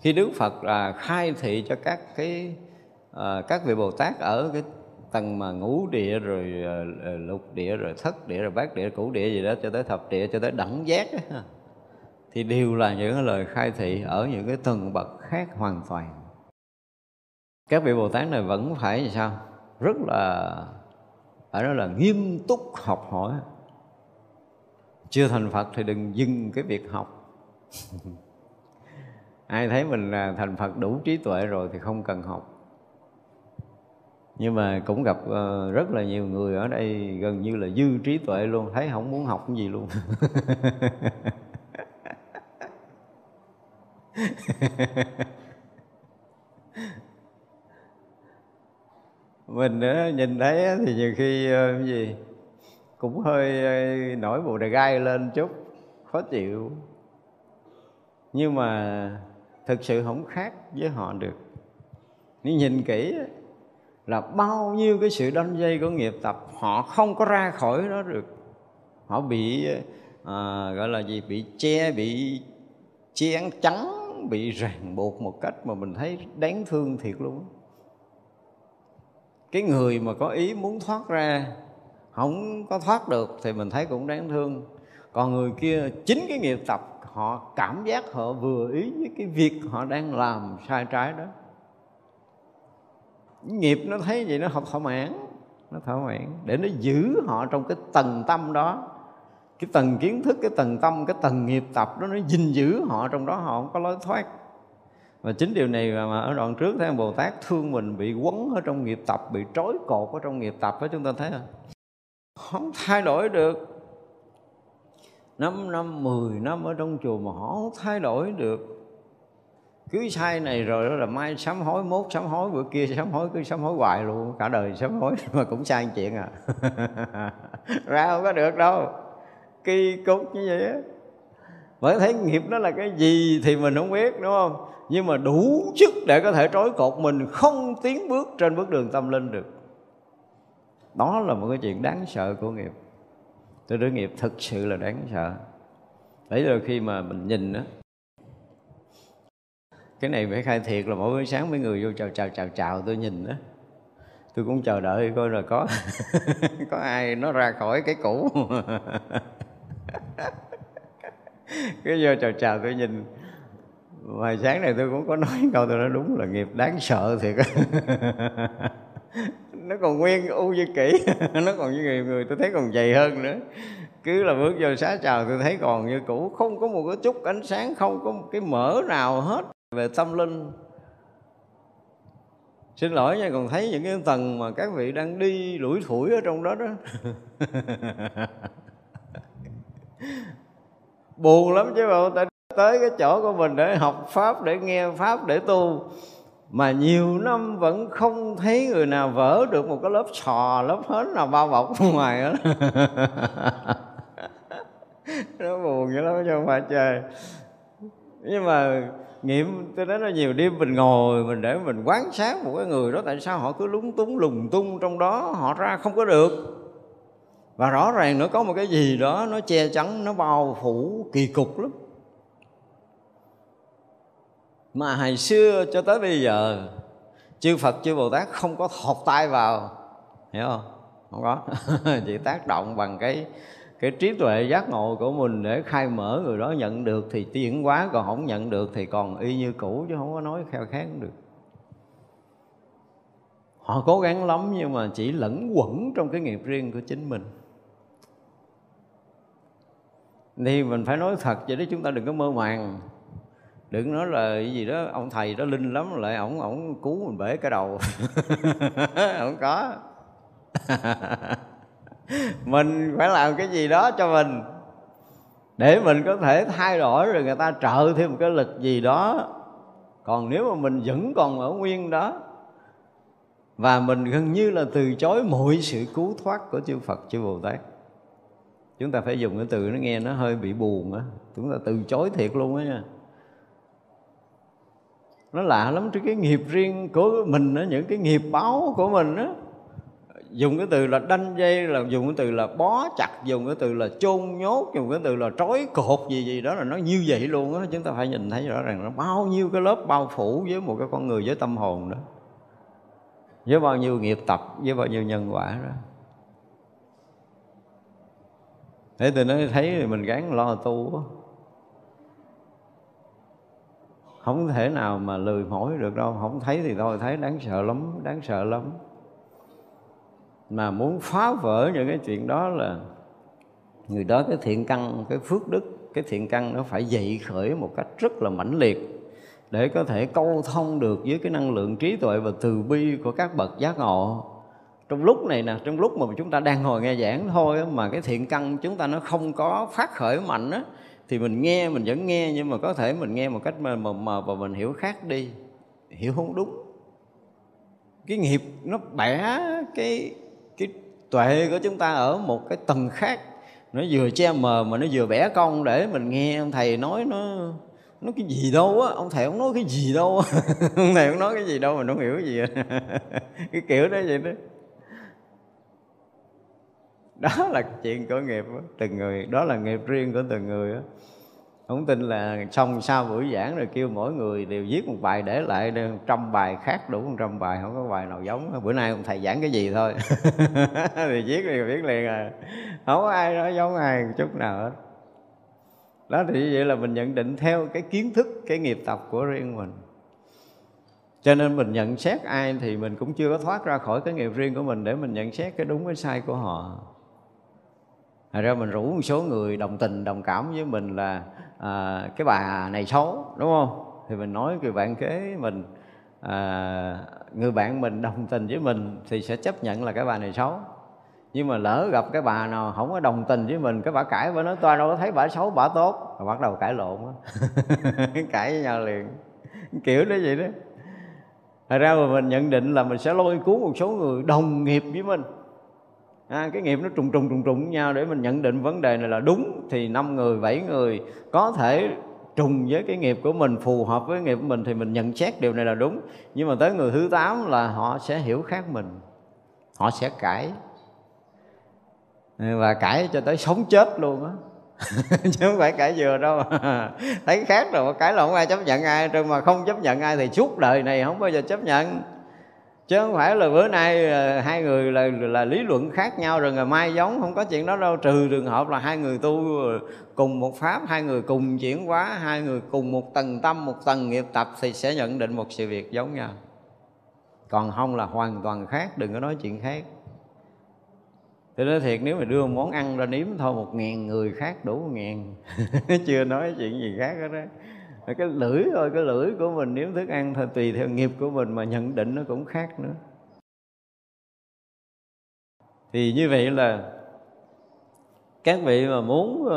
Khi Đức Phật khai thị cho các vị Bồ Tát ở cái tầng mà ngũ địa rồi lục địa rồi thất địa rồi bát địa cửu địa gì đó cho tới thập địa cho tới đẳng giác đó, thì đều là những lời khai thị ở những cái tầng bậc khác hoàn toàn. Các vị Bồ Tát này vẫn phải sao? Rất là phải nói là nghiêm túc học hỏi. Chưa thành Phật thì đừng dừng cái việc học. Ai thấy mình thành Phật đủ trí tuệ rồi thì không cần học. Nhưng mà cũng gặp rất là nhiều người ở đây gần như là dư trí tuệ luôn, thấy không muốn học cái gì luôn. Mình nhìn thấy thì nhiều khi gì cũng hơi nổi bồ đề gai lên chút, khó chịu. Nhưng mà thực sự không khác với họ được. Nếu nhìn kỹ là bao nhiêu cái sự đâm dây của nghiệp tập, họ không có ra khỏi đó được. Họ bị gọi là gì, bị che, bị chén trắng, bị ràng buộc một cách mà mình thấy đáng thương thiệt luôn. Cái người mà có ý muốn thoát ra không có thoát được thì mình thấy cũng đáng thương. Còn người kia chính cái nghiệp tập, họ cảm giác họ vừa ý với cái việc họ đang làm sai trái đó. Nghiệp nó thấy vậy, nó học thỏa mãn để nó giữ họ trong cái tầng tâm đó. Cái tầng kiến thức, cái tầng tâm, cái tầng nghiệp tập đó, nó gìn giữ họ trong đó, họ không có lối thoát. Và chính điều này mà ở đoạn trước thấy Bồ Tát thương mình bị quấn ở trong nghiệp tập, bị trói cột ở trong nghiệp tập đó, chúng ta thấy không thay đổi được. 5 năm, 10 năm ở trong chùa mà họ không thay đổi được. Cứ sai này rồi đó là mai sám hối, mốt sám hối, bữa kia sám hối, cứ sám hối hoài luôn. Cả đời sám hối mà cũng sai chuyện à. Ra không có được đâu, kỳ cục như vậy á. Bởi thấy nghiệp nó là cái gì thì mình không biết, đúng không? Nhưng mà đủ sức để có thể trói cột mình không tiến bước trên bước đường tâm linh được. Đó là một cái chuyện đáng sợ của nghiệp. Tôi đối nghiệp thực sự là đáng sợ. Đấy là khi mà mình nhìn đó. Cái này phải khai thiệt là mỗi buổi sáng mấy người vô chào tôi nhìn đó. Tôi cũng chờ đợi coi là có có ai nó ra khỏi cái cũ. Cứ vô chào tôi nhìn. Mà sáng này tôi cũng có nói câu, tôi nói đúng là nghiệp đáng sợ thiệt. Nó còn nguyên u dư kỹ. Nó còn như người tôi thấy còn dày hơn nữa. Cứ là bước vô xá chào tôi thấy còn như cũ. Không có một cái chút ánh sáng, không có một cái mở nào hết về tâm linh. Xin lỗi nha, còn thấy những cái tầng mà các vị đang đi lủi thủi ở trong đó đó. Buồn lắm chứ bộ, ta tới cái chỗ của mình để học Pháp, để nghe Pháp, để tu. Mà nhiều năm vẫn không thấy người nào vỡ được một cái lớp sò, lớp hến nào bao bọc ngoài hết. Nó buồn vậy lắm chứ không phải trời. Nhưng mà nghiệm tôi nói là nhiều đêm mình ngồi, mình để mình quan sát một cái người đó, tại sao họ cứ lúng túng lùng tung trong đó, họ ra không có được. Và rõ ràng nó có một cái gì đó nó che chắn, nó bao phủ kỳ cục lắm. Mà hồi xưa cho tới bây giờ chư Phật, chư Bồ Tát không có thọc tay vào, hiểu không? không có. Chỉ tác động bằng cái trí tuệ giác ngộ của mình để khai mở, người đó nhận được thì chuyển hóa, còn không nhận được thì còn y như cũ, chứ không có nói kheo khát được. Họ cố gắng lắm nhưng mà chỉ lẫn quẩn trong cái nghiệp riêng của chính mình. Thì mình phải nói thật vậy đó, chúng ta đừng có mơ màng. Đừng nói là cái gì đó, ông thầy đó linh lắm, lại ổng cứu mình bể cả đầu. Không có. Mình phải làm cái gì đó cho mình, để mình có thể thay đổi rồi người ta trợ thêm một cái lực gì đó. Còn nếu mà mình vẫn còn ở nguyên đó, và mình gần như là từ chối mọi sự cứu thoát của chư Phật, chư Bồ Tát. Chúng ta phải dùng cái từ nó nghe nó hơi bị buồn á. Chúng ta từ chối thiệt luôn á nha. Nó lạ lắm, chứ cái nghiệp riêng của mình á, những cái nghiệp báo của mình á. Dùng cái từ là đanh dây, là dùng cái từ là bó chặt, dùng cái từ là chôn nhốt, dùng cái từ là trói cột gì đó, là nó như vậy luôn á. Chúng ta phải nhìn thấy rõ ràng nó bao nhiêu cái lớp bao phủ với một cái con người, với tâm hồn đó, với bao nhiêu nghiệp tập, với bao nhiêu nhân quả đó. Thế từ nó thấy thì mình gắng lo tu, không thể nào mà lười mỏi được đâu. Không thấy thì thôi, thấy đáng sợ lắm, đáng sợ lắm. Mà muốn phá vỡ những cái chuyện đó là người đó cái thiện căn, cái phước đức, cái thiện căn nó phải dậy khởi một cách rất là mãnh liệt, để có thể câu thông được với cái năng lượng trí tuệ và từ bi của các bậc giác ngộ. Trong lúc này nè, trong lúc mà chúng ta đang ngồi nghe giảng thôi á, mà cái thiện căn chúng ta nó không có phát khởi mạnh á, thì mình nghe, mình vẫn nghe, nhưng mà có thể mình nghe một cách mờ và mình hiểu khác đi, hiểu không đúng. Cái nghiệp nó bẻ cái tuệ của chúng ta ở một cái tầng khác. Nó vừa che mờ mà nó vừa bẻ cong, để mình nghe ông thầy nói nó cái gì đâu á, ông thầy không nói cái gì đâu á. Ông thầy không nói cái gì đâu, mình không hiểu cái gì. Cái kiểu đó vậy đó. Đó là chuyện của nghiệp đó, từng người, đó là nghiệp riêng của từng người đó. Không tin là xong sau buổi giảng rồi kêu mỗi người đều viết một bài để lại, 100 bài khác đủ 100 bài, không có bài nào giống. Bữa nay ông thầy giảng cái gì thôi thì viết liền, viết liền à. Không có ai nói giống ai một chút nào hết. Đó thì vậy là mình nhận định theo cái kiến thức, cái nghiệp tập của riêng mình. Cho nên mình nhận xét ai thì mình cũng chưa có thoát ra khỏi cái nghiệp riêng của mình để mình nhận xét cái đúng cái sai của họ. Thật ra mình rủ một số người đồng tình, đồng cảm với mình là cái bà này xấu, đúng không? Thì mình nói người bạn kế mình, người bạn mình đồng tình với mình thì sẽ chấp nhận là cái bà này xấu. Nhưng mà lỡ gặp cái bà nào không có đồng tình với mình, cái bà cãi, bà nói tôi đâu có thấy bà xấu, bà tốt. Rồi bắt đầu cãi lộn đó. Cãi với nhau liền, kiểu đó vậy đó. Thật ra mà mình nhận định là mình sẽ lôi cuốn một số người đồng nghiệp với mình. Cái nghiệp nó trùng với nhau để mình nhận định vấn đề này là đúng. Thì 5 người, 7 người có thể trùng với cái nghiệp của mình, phù hợp với nghiệp của mình thì mình nhận xét điều này là đúng. Nhưng mà tới người thứ 8 là họ sẽ hiểu khác mình. Họ sẽ cãi. Và cãi cho tới sống chết luôn á. Chứ không phải cãi vừa đâu mà. Thấy khác rồi mà cãi là không ai chấp nhận ai. Rồi mà không chấp nhận ai thì suốt đời này không bao giờ chấp nhận. Chứ không phải là bữa nay hai người là lý luận khác nhau rồi ngày mai giống. Không có chuyện đó đâu, trừ trường hợp là hai người tu cùng một pháp, hai người cùng chuyển hóa, hai người cùng một tầng tâm, một tầng nghiệp tập thì sẽ nhận định một sự việc giống nhau. Còn không là hoàn toàn khác, đừng có nói chuyện khác. Tôi nói thiệt, nếu mà đưa món ăn ra nếm thôi, 1.000 người khác đủ 1.000. Chưa nói chuyện gì khác hết á. Cái lưỡi thôi, cái lưỡi của mình nếm thức ăn thôi, tùy theo nghiệp của mình mà nhận định nó cũng khác nữa. Thì như vậy là các vị mà muốn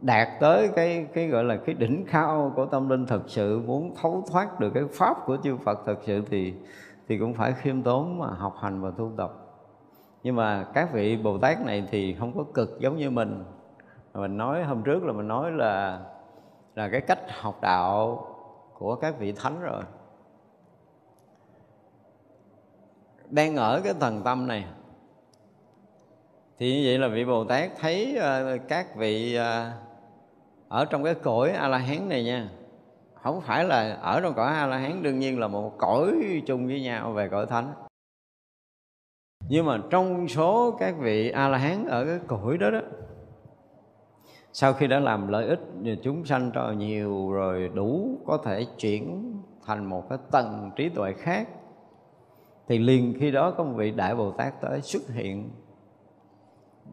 đạt tới cái gọi là cái đỉnh cao của tâm linh thật sự, muốn thấu thoát được cái pháp của chư Phật thật sự thì cũng phải khiêm tốn mà học hành và tu tập. Nhưng mà các vị Bồ Tát này thì không có cực giống như mình. Mình nói hôm trước là mình nói là cái cách học đạo của các vị thánh rồi. Đang ở cái tầng tâm này. Thì như vậy là vị Bồ Tát thấy các vị ở trong cái cõi A-la-hán này nha. Không phải là ở trong cõi A-la-hán, đương nhiên là một cõi chung với nhau về cõi thánh. Nhưng mà trong số các vị A-la-hán ở cái cõi đó đó, sau khi đã làm lợi ích chúng sanh cho nhiều rồi, đủ có thể chuyển thành một cái tầng trí tuệ khác, thì liền khi đó có một vị Đại Bồ Tát tới xuất hiện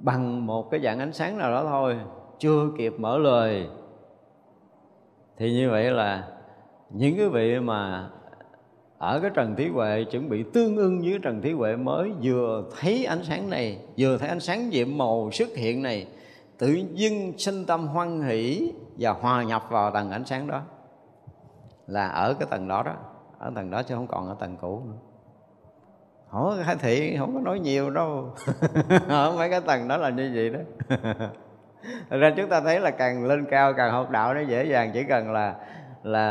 bằng một cái dạng ánh sáng nào đó thôi, chưa kịp mở lời. Thì như vậy là những cái vị mà ở cái Trần Thí Huệ chuẩn bị tương ưng với Trần Thí Huệ mới, vừa thấy ánh sáng này, vừa thấy ánh sáng nhiệm màu xuất hiện này, tự dưng sinh tâm hoan hỷ và hòa nhập vào tầng ánh sáng đó, là ở cái tầng đó đó, ở tầng đó chứ không còn ở tầng cũ nữa. Hỏi Khai Thị không có nói nhiều đâu. Không phải cái tầng đó là như vậy đó. Thật ra chúng ta thấy là càng lên cao càng học đạo nó dễ dàng, chỉ cần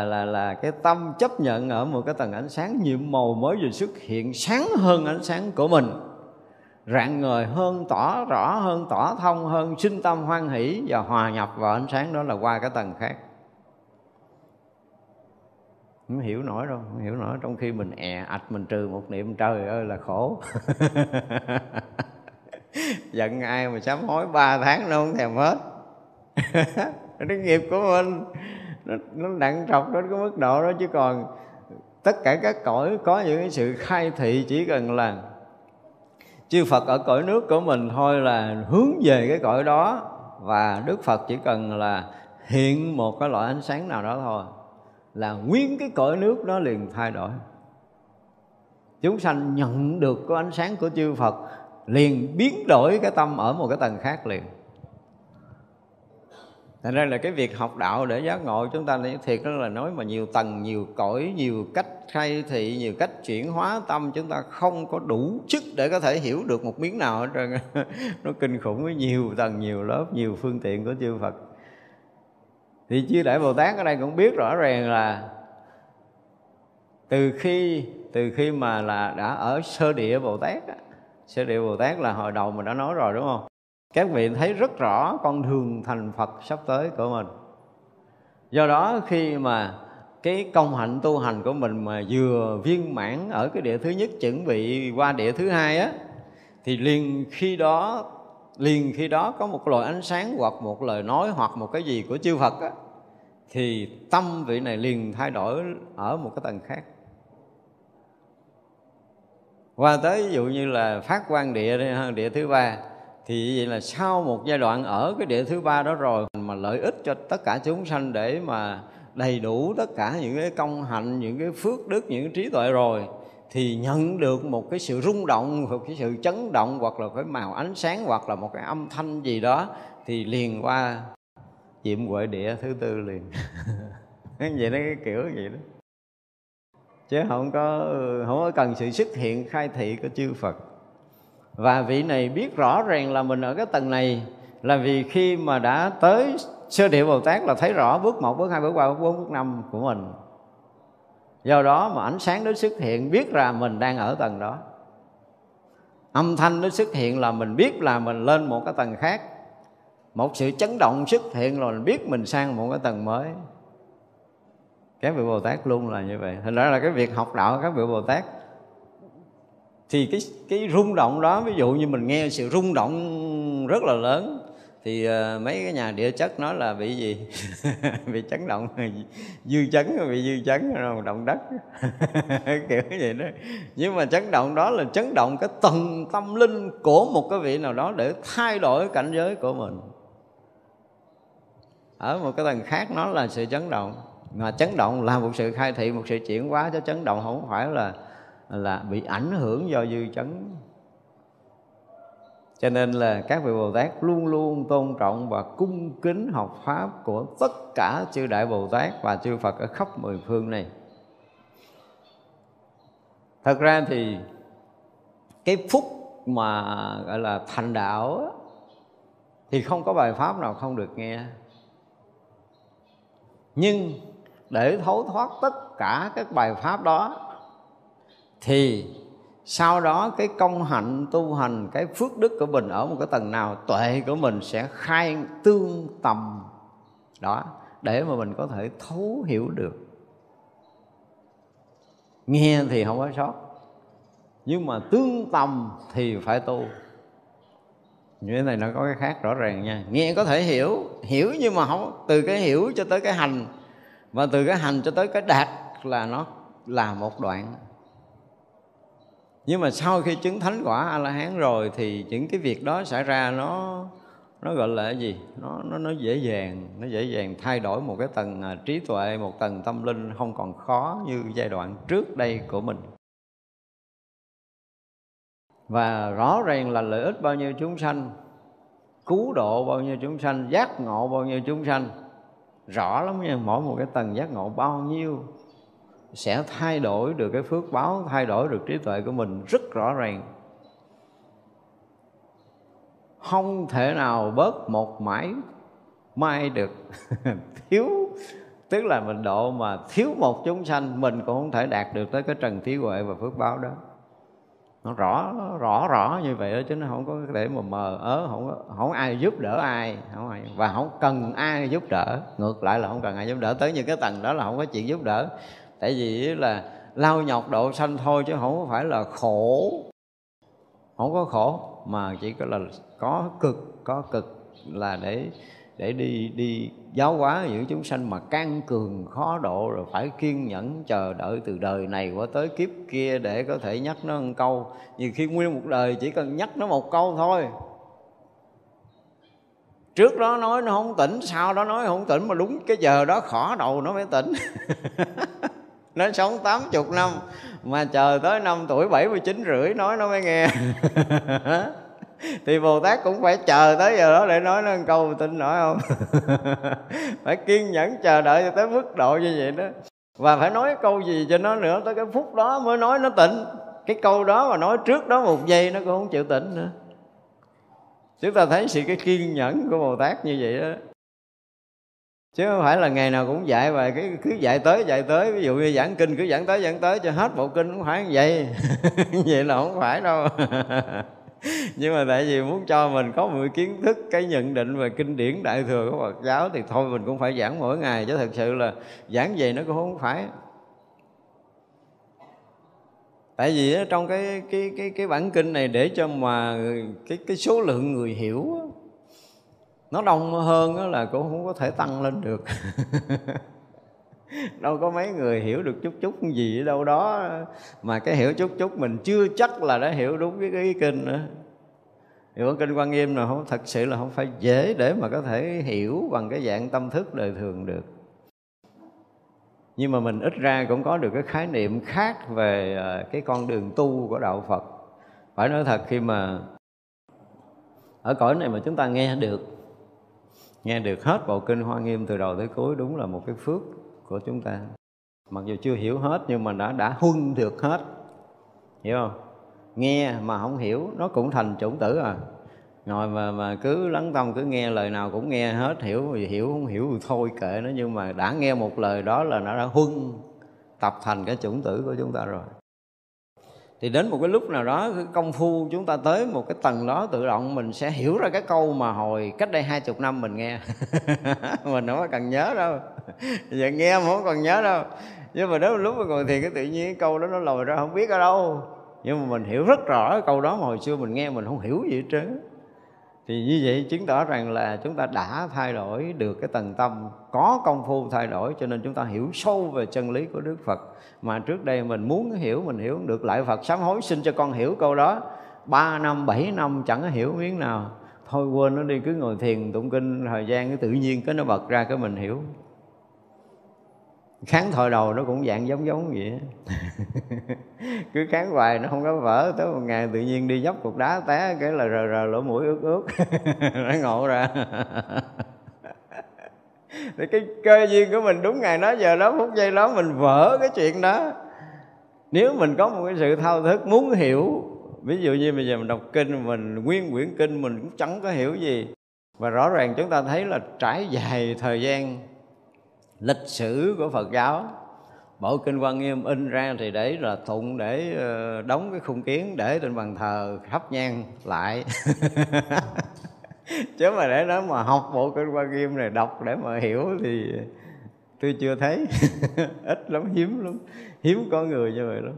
là cái tâm chấp nhận ở một cái tầng ánh sáng nhiệm màu mới vừa xuất hiện, sáng hơn ánh sáng của mình, rạng ngời hơn, tỏ rõ hơn, tỏ thông hơn, sinh tâm hoan hỷ và hòa nhập vào ánh sáng đó là qua cái tầng khác. Không hiểu nổi đâu, không hiểu nổi. Trong khi mình ạch mình trừ một niệm trời ơi là khổ. Giận ai mà sám hối 3 tháng nó không thèm hết. Cái nghiệp của mình nó nặng trọc đến cái mức độ đó. Chứ còn tất cả các cõi có những cái sự khai thị, chỉ cần là chư Phật ở cõi nước của mình thôi là hướng về cái cõi đó, và Đức Phật chỉ cần là hiện một cái loại ánh sáng nào đó thôi là nguyên cái cõi nước đó liền thay đổi. Chúng sanh nhận được cái ánh sáng của chư Phật liền biến đổi cái tâm ở một cái tầng khác liền. Thành ra là cái việc học đạo để giác ngộ chúng ta thiệt đó là nói mà nhiều tầng, nhiều cõi, nhiều cách khai thị, nhiều cách chuyển hóa tâm, chúng ta không có đủ chức để có thể hiểu được một miếng nào hết trơn. Nó kinh khủng với nhiều tầng, nhiều lớp, nhiều phương tiện của chư Phật. Thì chư Đại Bồ Tát ở đây cũng biết rõ ràng là từ khi mà là đã ở sơ địa Bồ Tát á, sơ địa Bồ Tát là hồi đầu mình đã nói rồi đúng không? Các vị thấy rất rõ con đường thành Phật sắp tới của mình. Do đó khi mà cái công hạnh tu hành của mình mà vừa viên mãn ở cái địa thứ nhất, chuẩn bị qua địa thứ hai á, thì liền khi đó có một loại ánh sáng hoặc một lời nói hoặc một cái gì của chư Phật á, thì tâm vị này liền thay đổi ở một cái tầng khác. Qua tới ví dụ như là phát quan địa, địa thứ ba, thì vậy là sau một giai đoạn ở cái địa thứ ba đó rồi mà lợi ích cho tất cả chúng sanh để mà đầy đủ tất cả những cái công hạnh, những cái phước đức, những cái trí tuệ rồi, thì nhận được một cái sự rung động, một cái sự chấn động, hoặc là cái màu ánh sáng, hoặc là một cái âm thanh gì đó, thì liền qua diệm huệ địa thứ tư liền. Vậy đó, cái kiểu vậy đó. Chứ không có cần sự xuất hiện khai thị của chư Phật. Và vị này biết rõ ràng là mình ở cái tầng này là vì khi mà đã tới sơ địa Bồ Tát là thấy rõ bước 1, bước 2, bước 3, bước 4, bước 5 của mình. Do đó mà ánh sáng nó xuất hiện biết là mình đang ở tầng đó. Âm thanh nó xuất hiện là mình biết là mình lên một cái tầng khác. Một sự chấn động xuất hiện là mình biết mình sang một cái tầng mới. Các vị Bồ Tát luôn là như vậy. Thành ra là cái việc học đạo các vị Bồ Tát thì cái rung động đó, ví dụ như mình nghe sự rung động rất là lớn, thì mấy cái nhà địa chất nói là bị gì? Bị chấn động, bị dư chấn, động đất. Kiểu như vậy đó. Nhưng mà chấn động đó là chấn động cái tầng tâm linh của một cái vị nào đó để thay đổi cảnh giới của mình. Ở một cái tầng khác nó là sự chấn động. Mà chấn động là một sự khai thị, một sự chuyển hóa, chứ chấn động không phải là bị ảnh hưởng do dư chấn. Cho nên là các vị Bồ Tát luôn luôn tôn trọng và cung kính học pháp của tất cả chư Đại Bồ Tát và chư Phật ở khắp mười phương này. Thật ra thì cái phúc mà gọi là thành đạo thì không có bài pháp nào không được nghe. Nhưng để thấu thoát tất cả các bài pháp đó thì sau đó cái công hạnh tu hành, cái phước đức của mình ở một cái tầng nào, tuệ của mình sẽ khai tương tầm đó để mà mình có thể thấu hiểu được. Nghe thì không có sót, nhưng mà tương tầm thì phải tu. Như thế này nó có cái khác rõ ràng nha. Nghe có thể hiểu nhưng mà không, từ cái hiểu cho tới cái hành, và từ cái hành cho tới cái đạt là nó là một đoạn. Nhưng mà sau khi chứng thánh quả A-la-hán rồi thì những cái việc đó xảy ra nó gọi là cái gì? Nó dễ dàng thay đổi một cái tầng trí tuệ, một tầng tâm linh, không còn khó như giai đoạn trước đây của mình. Và rõ ràng là lợi ích bao nhiêu chúng sanh, cứu độ bao nhiêu chúng sanh, giác ngộ bao nhiêu chúng sanh. Rõ lắm nha, mỗi một cái tầng giác ngộ bao nhiêu sẽ thay đổi được cái phước báo, thay đổi được trí tuệ của mình rất rõ ràng. Không thể nào bớt một mãi mai được. Thiếu, tức là mình độ mà thiếu một chúng sanh, mình cũng không thể đạt được tới cái trần trí huệ và phước báo đó. Nó rõ như vậy đó, chứ nó không có để mà mờ ớ, không ai giúp đỡ ai, và không cần ai giúp đỡ. Ngược lại là không cần ai giúp đỡ, tới những cái tầng đó là không có chuyện giúp đỡ. Tại vì là lao nhọc độ sanh thôi, chứ không phải là khổ. Không có khổ, mà chỉ có là có cực là để đi giáo hóa những chúng sanh mà căng cường khó độ, rồi phải kiên nhẫn chờ đợi từ đời này qua tới kiếp kia để có thể nhắc nó một câu. Nhiều khi nguyên một đời chỉ cần nhắc nó một câu thôi. Trước đó nói nó không tỉnh, sau đó nói không tỉnh, mà đúng cái giờ đó khỏ đầu nó mới tỉnh. Nó sống 80 năm mà chờ tới năm tuổi 79 rưỡi nói nó mới nghe. Thì Bồ Tát cũng phải chờ tới giờ đó để nói nó một câu, tin nổi không? Phải kiên nhẫn chờ đợi cho tới mức độ như vậy đó. Và phải nói câu gì cho nó nữa, tới cái phút đó mới nói nó tỉnh. Cái câu đó mà nói trước đó một giây nó cũng không chịu tỉnh nữa. Chúng ta thấy sự cái kiên nhẫn của Bồ Tát như vậy đó. Chứ không phải là ngày nào cũng dạy và cứ dạy tới. Ví dụ như giảng kinh cứ giảng tới cho hết bộ kinh, cũng phải như vậy. Vậy là không phải đâu. Nhưng mà tại vì muốn cho mình có một kiến thức, cái nhận định về kinh điển Đại Thừa của Phật giáo thì thôi mình cũng phải giảng mỗi ngày. Chứ thật sự là giảng gì nó cũng không phải. Tại vì trong cái bản kinh này để cho mà cái số lượng người hiểu nó đông hơn là cũng không có thể tăng lên được. Đâu có mấy người hiểu được chút gì ở đâu đó, mà cái hiểu chút mình chưa chắc là đã hiểu đúng cái ý kinh nữa. Thì bản kinh Hoa Nghiêm này không, thật sự là không phải dễ để mà có thể hiểu bằng cái dạng tâm thức đời thường được. Nhưng mà mình ít ra cũng có được cái khái niệm khác về cái con đường tu của đạo Phật. Phải nói thật, khi mà ở cõi này mà chúng ta nghe được hết bộ kinh Hoa Nghiêm từ đầu tới cuối, đúng là một cái phước của chúng ta. Mặc dù chưa hiểu hết nhưng mà đã huân được hết, hiểu không? Nghe mà không hiểu nó cũng thành chủng tử à. Ngồi mà cứ lắng tâm cứ nghe, lời nào cũng nghe hết, hiểu không hiểu thì thôi kệ nó. Nhưng mà đã nghe một lời đó là nó đã huân tập thành cái chủng tử của chúng ta rồi. Thì đến một cái lúc nào đó công phu chúng ta tới một cái tầng đó, tự động mình sẽ hiểu ra cái câu mà hồi cách đây 20 năm mình nghe. Mình không có cần nhớ đâu, giờ nghe mà không còn nhớ đâu. Nhưng mà đến lúc mà còn thiền cái tự nhiên cái câu đó nó lòi ra không biết ở đâu. Nhưng mà mình hiểu rất rõ cái câu đó mà hồi xưa mình nghe mình không hiểu gì hết trơn. Thì như vậy chứng tỏ rằng là chúng ta đã thay đổi được cái tầng tâm, có công phu thay đổi, cho nên chúng ta hiểu sâu về chân lý của Đức Phật. Mà trước đây mình muốn hiểu, mình hiểu không được, lại Phật sám hối xin cho con hiểu câu đó. 3 năm, 7 năm chẳng có hiểu miếng nào. Thôi quên nó đi, cứ ngồi thiền tụng kinh thời gian cái tự nhiên cái nó bật ra cái mình hiểu. Kháng thời đầu nó cũng dạng giống vậy. Cứ kháng hoài nó không có vỡ, tới một ngày tự nhiên đi dốc cục đá té cái là rờ lỗ mũi ướt. Nó ngộ ra. Thì cái cơ duyên của mình đúng ngày đó, giờ đó, phút giây đó mình vỡ cái chuyện đó. Nếu mình có một cái sự thao thức muốn hiểu, ví dụ như bây giờ mình đọc kinh, mình nguyên quyển kinh mình cũng chẳng có hiểu gì. Và rõ ràng chúng ta thấy là trải dài thời gian lịch sử của Phật giáo, bộ kinh Hoa Nghiêm in ra thì để là tụng, để đóng cái khung kiến, để trên bàn thờ thắp nhang lại. Chứ mà để đó mà học bộ kinh Hoa Nghiêm này đọc để mà hiểu thì tôi chưa thấy. Ít lắm, hiếm có người như vậy lắm.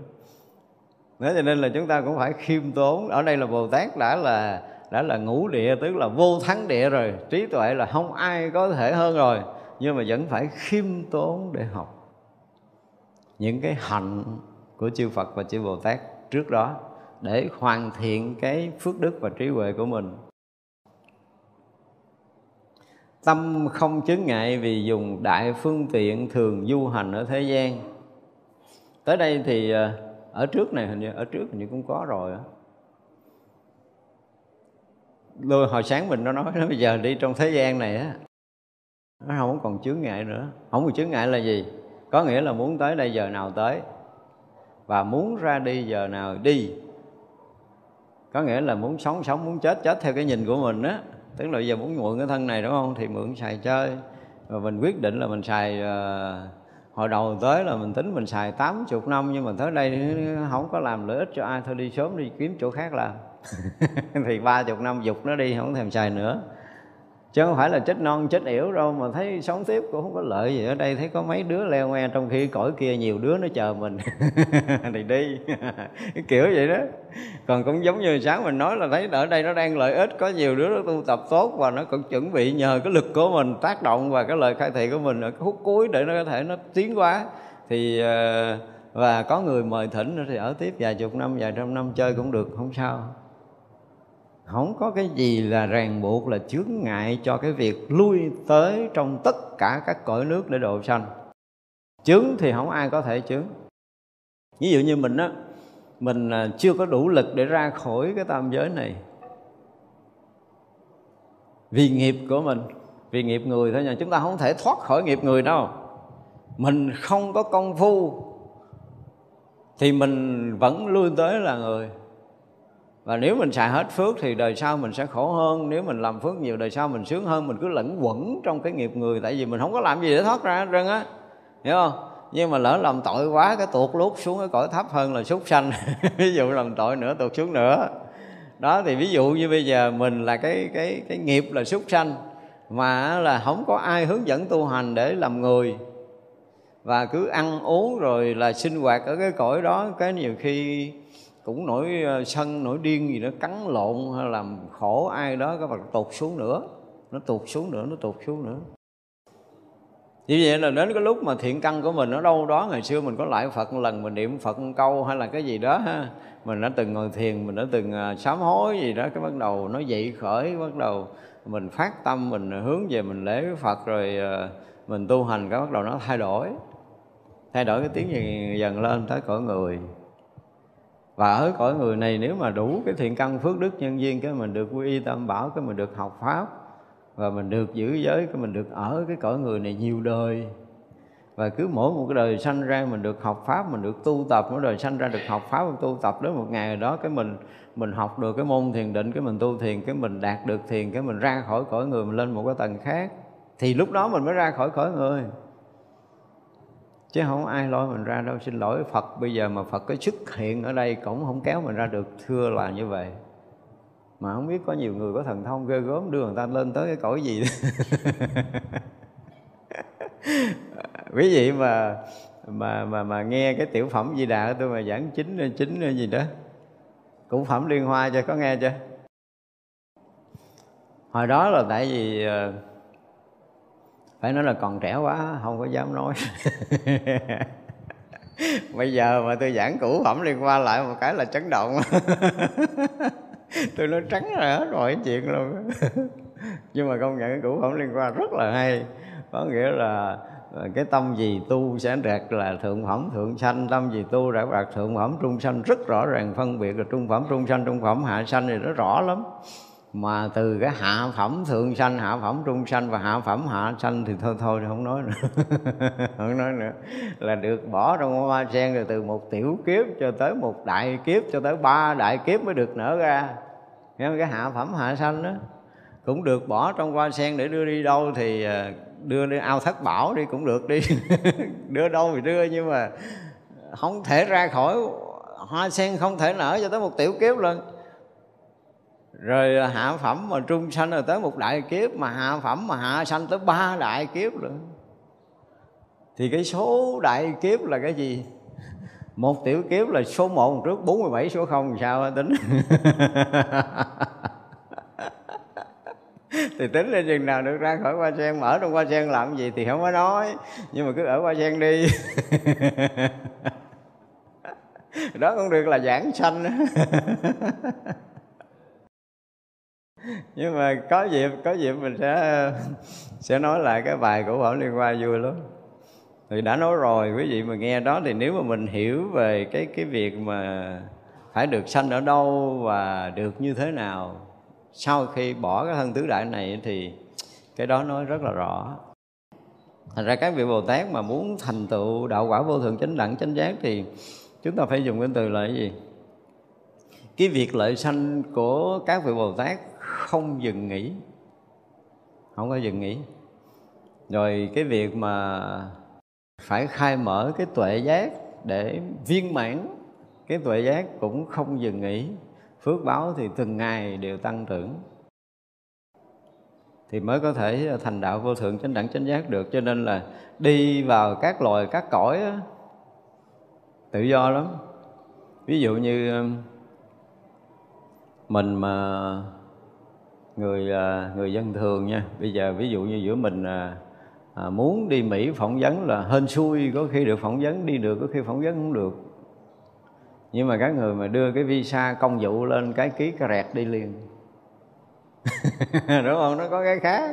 Thế cho nên là chúng ta cũng phải khiêm tốn. Ở đây là Bồ Tát đã là ngũ địa, tức là vô thắng địa rồi, trí tuệ là không ai có thể hơn rồi, nhưng mà vẫn phải khiêm tốn để học những cái hạnh của chư Phật và chư Bồ Tát trước đó để hoàn thiện cái phước đức và trí huệ của mình. Tâm không chướng ngại vì dùng đại phương tiện thường du hành ở thế gian. Tới đây thì ở trước này hình như cũng có rồi đó. Hồi sáng mình nó nói đó, bây giờ đi trong thế gian này á, nó không còn chướng ngại nữa. Không còn chướng ngại là gì? Có nghĩa là muốn tới đây giờ nào tới và muốn ra đi giờ nào đi. Có nghĩa là muốn sống, muốn chết theo cái nhìn của mình á. Tức là bây giờ muốn mượn cái thân này đúng không? Thì mượn xài chơi. Và mình quyết định là mình xài, hồi đầu tới là mình tính mình xài 80 năm, nhưng mà tới đây không có làm lợi ích cho ai, thôi đi sớm đi kiếm chỗ khác làm. Thì 30 năm dục nó đi, không thèm xài nữa. Chứ không phải là chết non chết yểu đâu, mà thấy sống tiếp cũng không có lợi gì. Ở đây thấy có mấy đứa leo ngoe, trong khi cõi kia nhiều đứa nó chờ mình. Thì đi. Cái kiểu vậy đó. Còn cũng giống như sáng mình nói là thấy ở đây nó đang lợi ích, có nhiều đứa nó tu tập tốt và nó cũng chuẩn bị nhờ cái lực của mình tác động và cái lời khai thị của mình ở cái khúc cuối để nó có thể nó tiến quá. Thì và có người mời thỉnh nữa thì ở tiếp vài chục năm, vài trăm năm chơi cũng được, không sao. Không có cái gì là ràng buộc, là chướng ngại cho cái việc lui tới trong tất cả các cõi nước để độ sanh. Chướng thì không ai có thể chướng. Ví dụ như mình á, mình chưa có đủ lực để ra khỏi cái tam giới này. Vì nghiệp của mình, vì nghiệp người thôi nha, chúng ta không thể thoát khỏi nghiệp người đâu. Mình không có công phu thì mình vẫn lui tới là người. Và nếu mình xài hết phước thì đời sau mình sẽ khổ hơn. Nếu mình làm phước nhiều đời sau mình sướng hơn. Mình cứ lẫn quẩn trong cái nghiệp người, tại vì mình không có làm gì để thoát ra hết trơn á, hiểu không? Nhưng mà lỡ làm tội quá, cái tuột lút xuống cái cõi thấp hơn là súc sanh. Ví dụ làm tội nữa tuột xuống nữa. Đó thì ví dụ như bây giờ mình là cái nghiệp là súc sanh, mà là không có ai hướng dẫn tu hành để làm người, và cứ ăn uống rồi là sinh hoạt ở cái cõi đó. Cái nhiều khi cũng nổi sân, nổi điên gì đó, cắn lộn hay làm khổ ai đó, các bạn tụt xuống nữa. Như vậy là đến cái lúc mà thiện căn của mình ở đâu đó, ngày xưa mình có lại Phật một lần, mình niệm Phật một câu hay là cái gì đó ha, mình đã từng ngồi thiền, mình đã từng sám hối gì đó, cái bắt đầu nó dậy khởi, bắt đầu mình phát tâm, mình hướng về mình lễ với Phật, rồi mình tu hành, cái bắt đầu nó thay đổi cái tiếng dần lên tới cõi người. Và ở cõi người này nếu mà đủ cái thiện căn phước đức nhân duyên, cái mình được quy y tam bảo, cái mình được học pháp và mình được giữ giới, cái mình được ở cái cõi người này nhiều đời. Và cứ mỗi một cái đời sanh ra mình được học pháp, mình được tu tập, mỗi đời sanh ra được học pháp và tu tập. Đến một ngày đó cái mình học được cái môn thiền định, cái mình tu thiền, cái mình đạt được thiền, cái mình ra khỏi cõi người, mình lên một cái tầng khác, thì lúc đó mình mới ra khỏi cõi người. Chứ không ai lôi mình ra đâu, xin lỗi Phật. Bây giờ mà Phật cái xuất hiện ở đây cũng không kéo mình ra được, thưa là như vậy. Mà không biết có nhiều người có thần thông ghê gớm đưa người ta lên tới cái cõi gì. Quý vị mà nghe cái tiểu phẩm Di Đà tôi mà giảng chính gì đó, cũng phẩm Liên Hoa chưa, có nghe chưa? Hồi đó là tại vì phải nói là còn trẻ quá, không có dám nói. Bây giờ mà tôi giảng cũ phẩm Liên Hoa lại một cái là chấn động. Tôi nói trắng ra hết mọi chuyện luôn. Nhưng mà công nhận cái cũ phẩm Liên Hoa rất là hay. Có nghĩa là cái tâm gì tu sẽ đạt là thượng phẩm thượng sanh, tâm gì tu đã đạt thượng phẩm trung sanh. Rất rõ ràng phân biệt là trung phẩm trung sanh, trung phẩm hạ sanh thì nó rõ lắm. Mà từ cái hạ phẩm thượng sanh, hạ phẩm trung sanh và hạ phẩm hạ sanh thì thôi không nói nữa. Không nói nữa. Là được bỏ trong hoa sen, rồi từ một tiểu kiếp cho tới một đại kiếp, cho tới 3 đại kiếp mới được nở ra. Nghe không? Cái hạ phẩm hạ sanh đó cũng được bỏ trong hoa sen để đưa đi đâu thì đưa đi ao thất bảo đi cũng được đi. Đưa đâu thì đưa, nhưng mà không thể ra khỏi hoa sen, không thể nở cho tới một tiểu kiếp lên. Rồi hạ phẩm mà trung sanh rồi tới một đại kiếp, mà hạ phẩm mà hạ sanh tới 3 đại kiếp nữa. Thì cái số đại kiếp là cái gì? Một tiểu kiếp là số 1 trước 47 số 0 sao tính. Thì tính ra chừng nào được ra khỏi Hoa Sen, mở trong Hoa Sen làm gì thì không có nói, nhưng mà cứ ở Hoa Sen đi. Đó cũng được là giảng sanh. Nhưng mà có dịp mình sẽ nói lại cái bài của Bảo Liên Hoa vui lắm. Thì đã nói rồi, quý vị mà nghe đó thì nếu mà mình hiểu về cái việc mà phải được sanh ở đâu và được như thế nào sau khi bỏ cái thân tứ đại này thì cái đó nói rất là rõ. Thành ra các vị Bồ Tát mà muốn thành tựu đạo quả vô thượng chánh đẳng chánh giác thì chúng ta phải dùng cái từ là cái gì? Cái việc lợi sanh của các vị Bồ Tát không dừng nghỉ, không có dừng nghỉ. Rồi cái việc mà phải khai mở cái tuệ giác để viên mãn cái tuệ giác cũng không dừng nghỉ. Phước báo thì từng ngày đều tăng trưởng thì mới có thể thành đạo vô thượng chánh đẳng chánh giác được. Cho nên là đi vào các loài các cõi đó, tự do lắm. Ví dụ như mình mà người dân thường nha, bây giờ ví dụ như giữa mình muốn đi Mỹ phỏng vấn là hên xui, có khi được phỏng vấn đi được, có khi phỏng vấn không được. Nhưng mà các người mà đưa cái visa công vụ lên cái ký cái rẹt đi liền. Đúng không? Nó có cái khác.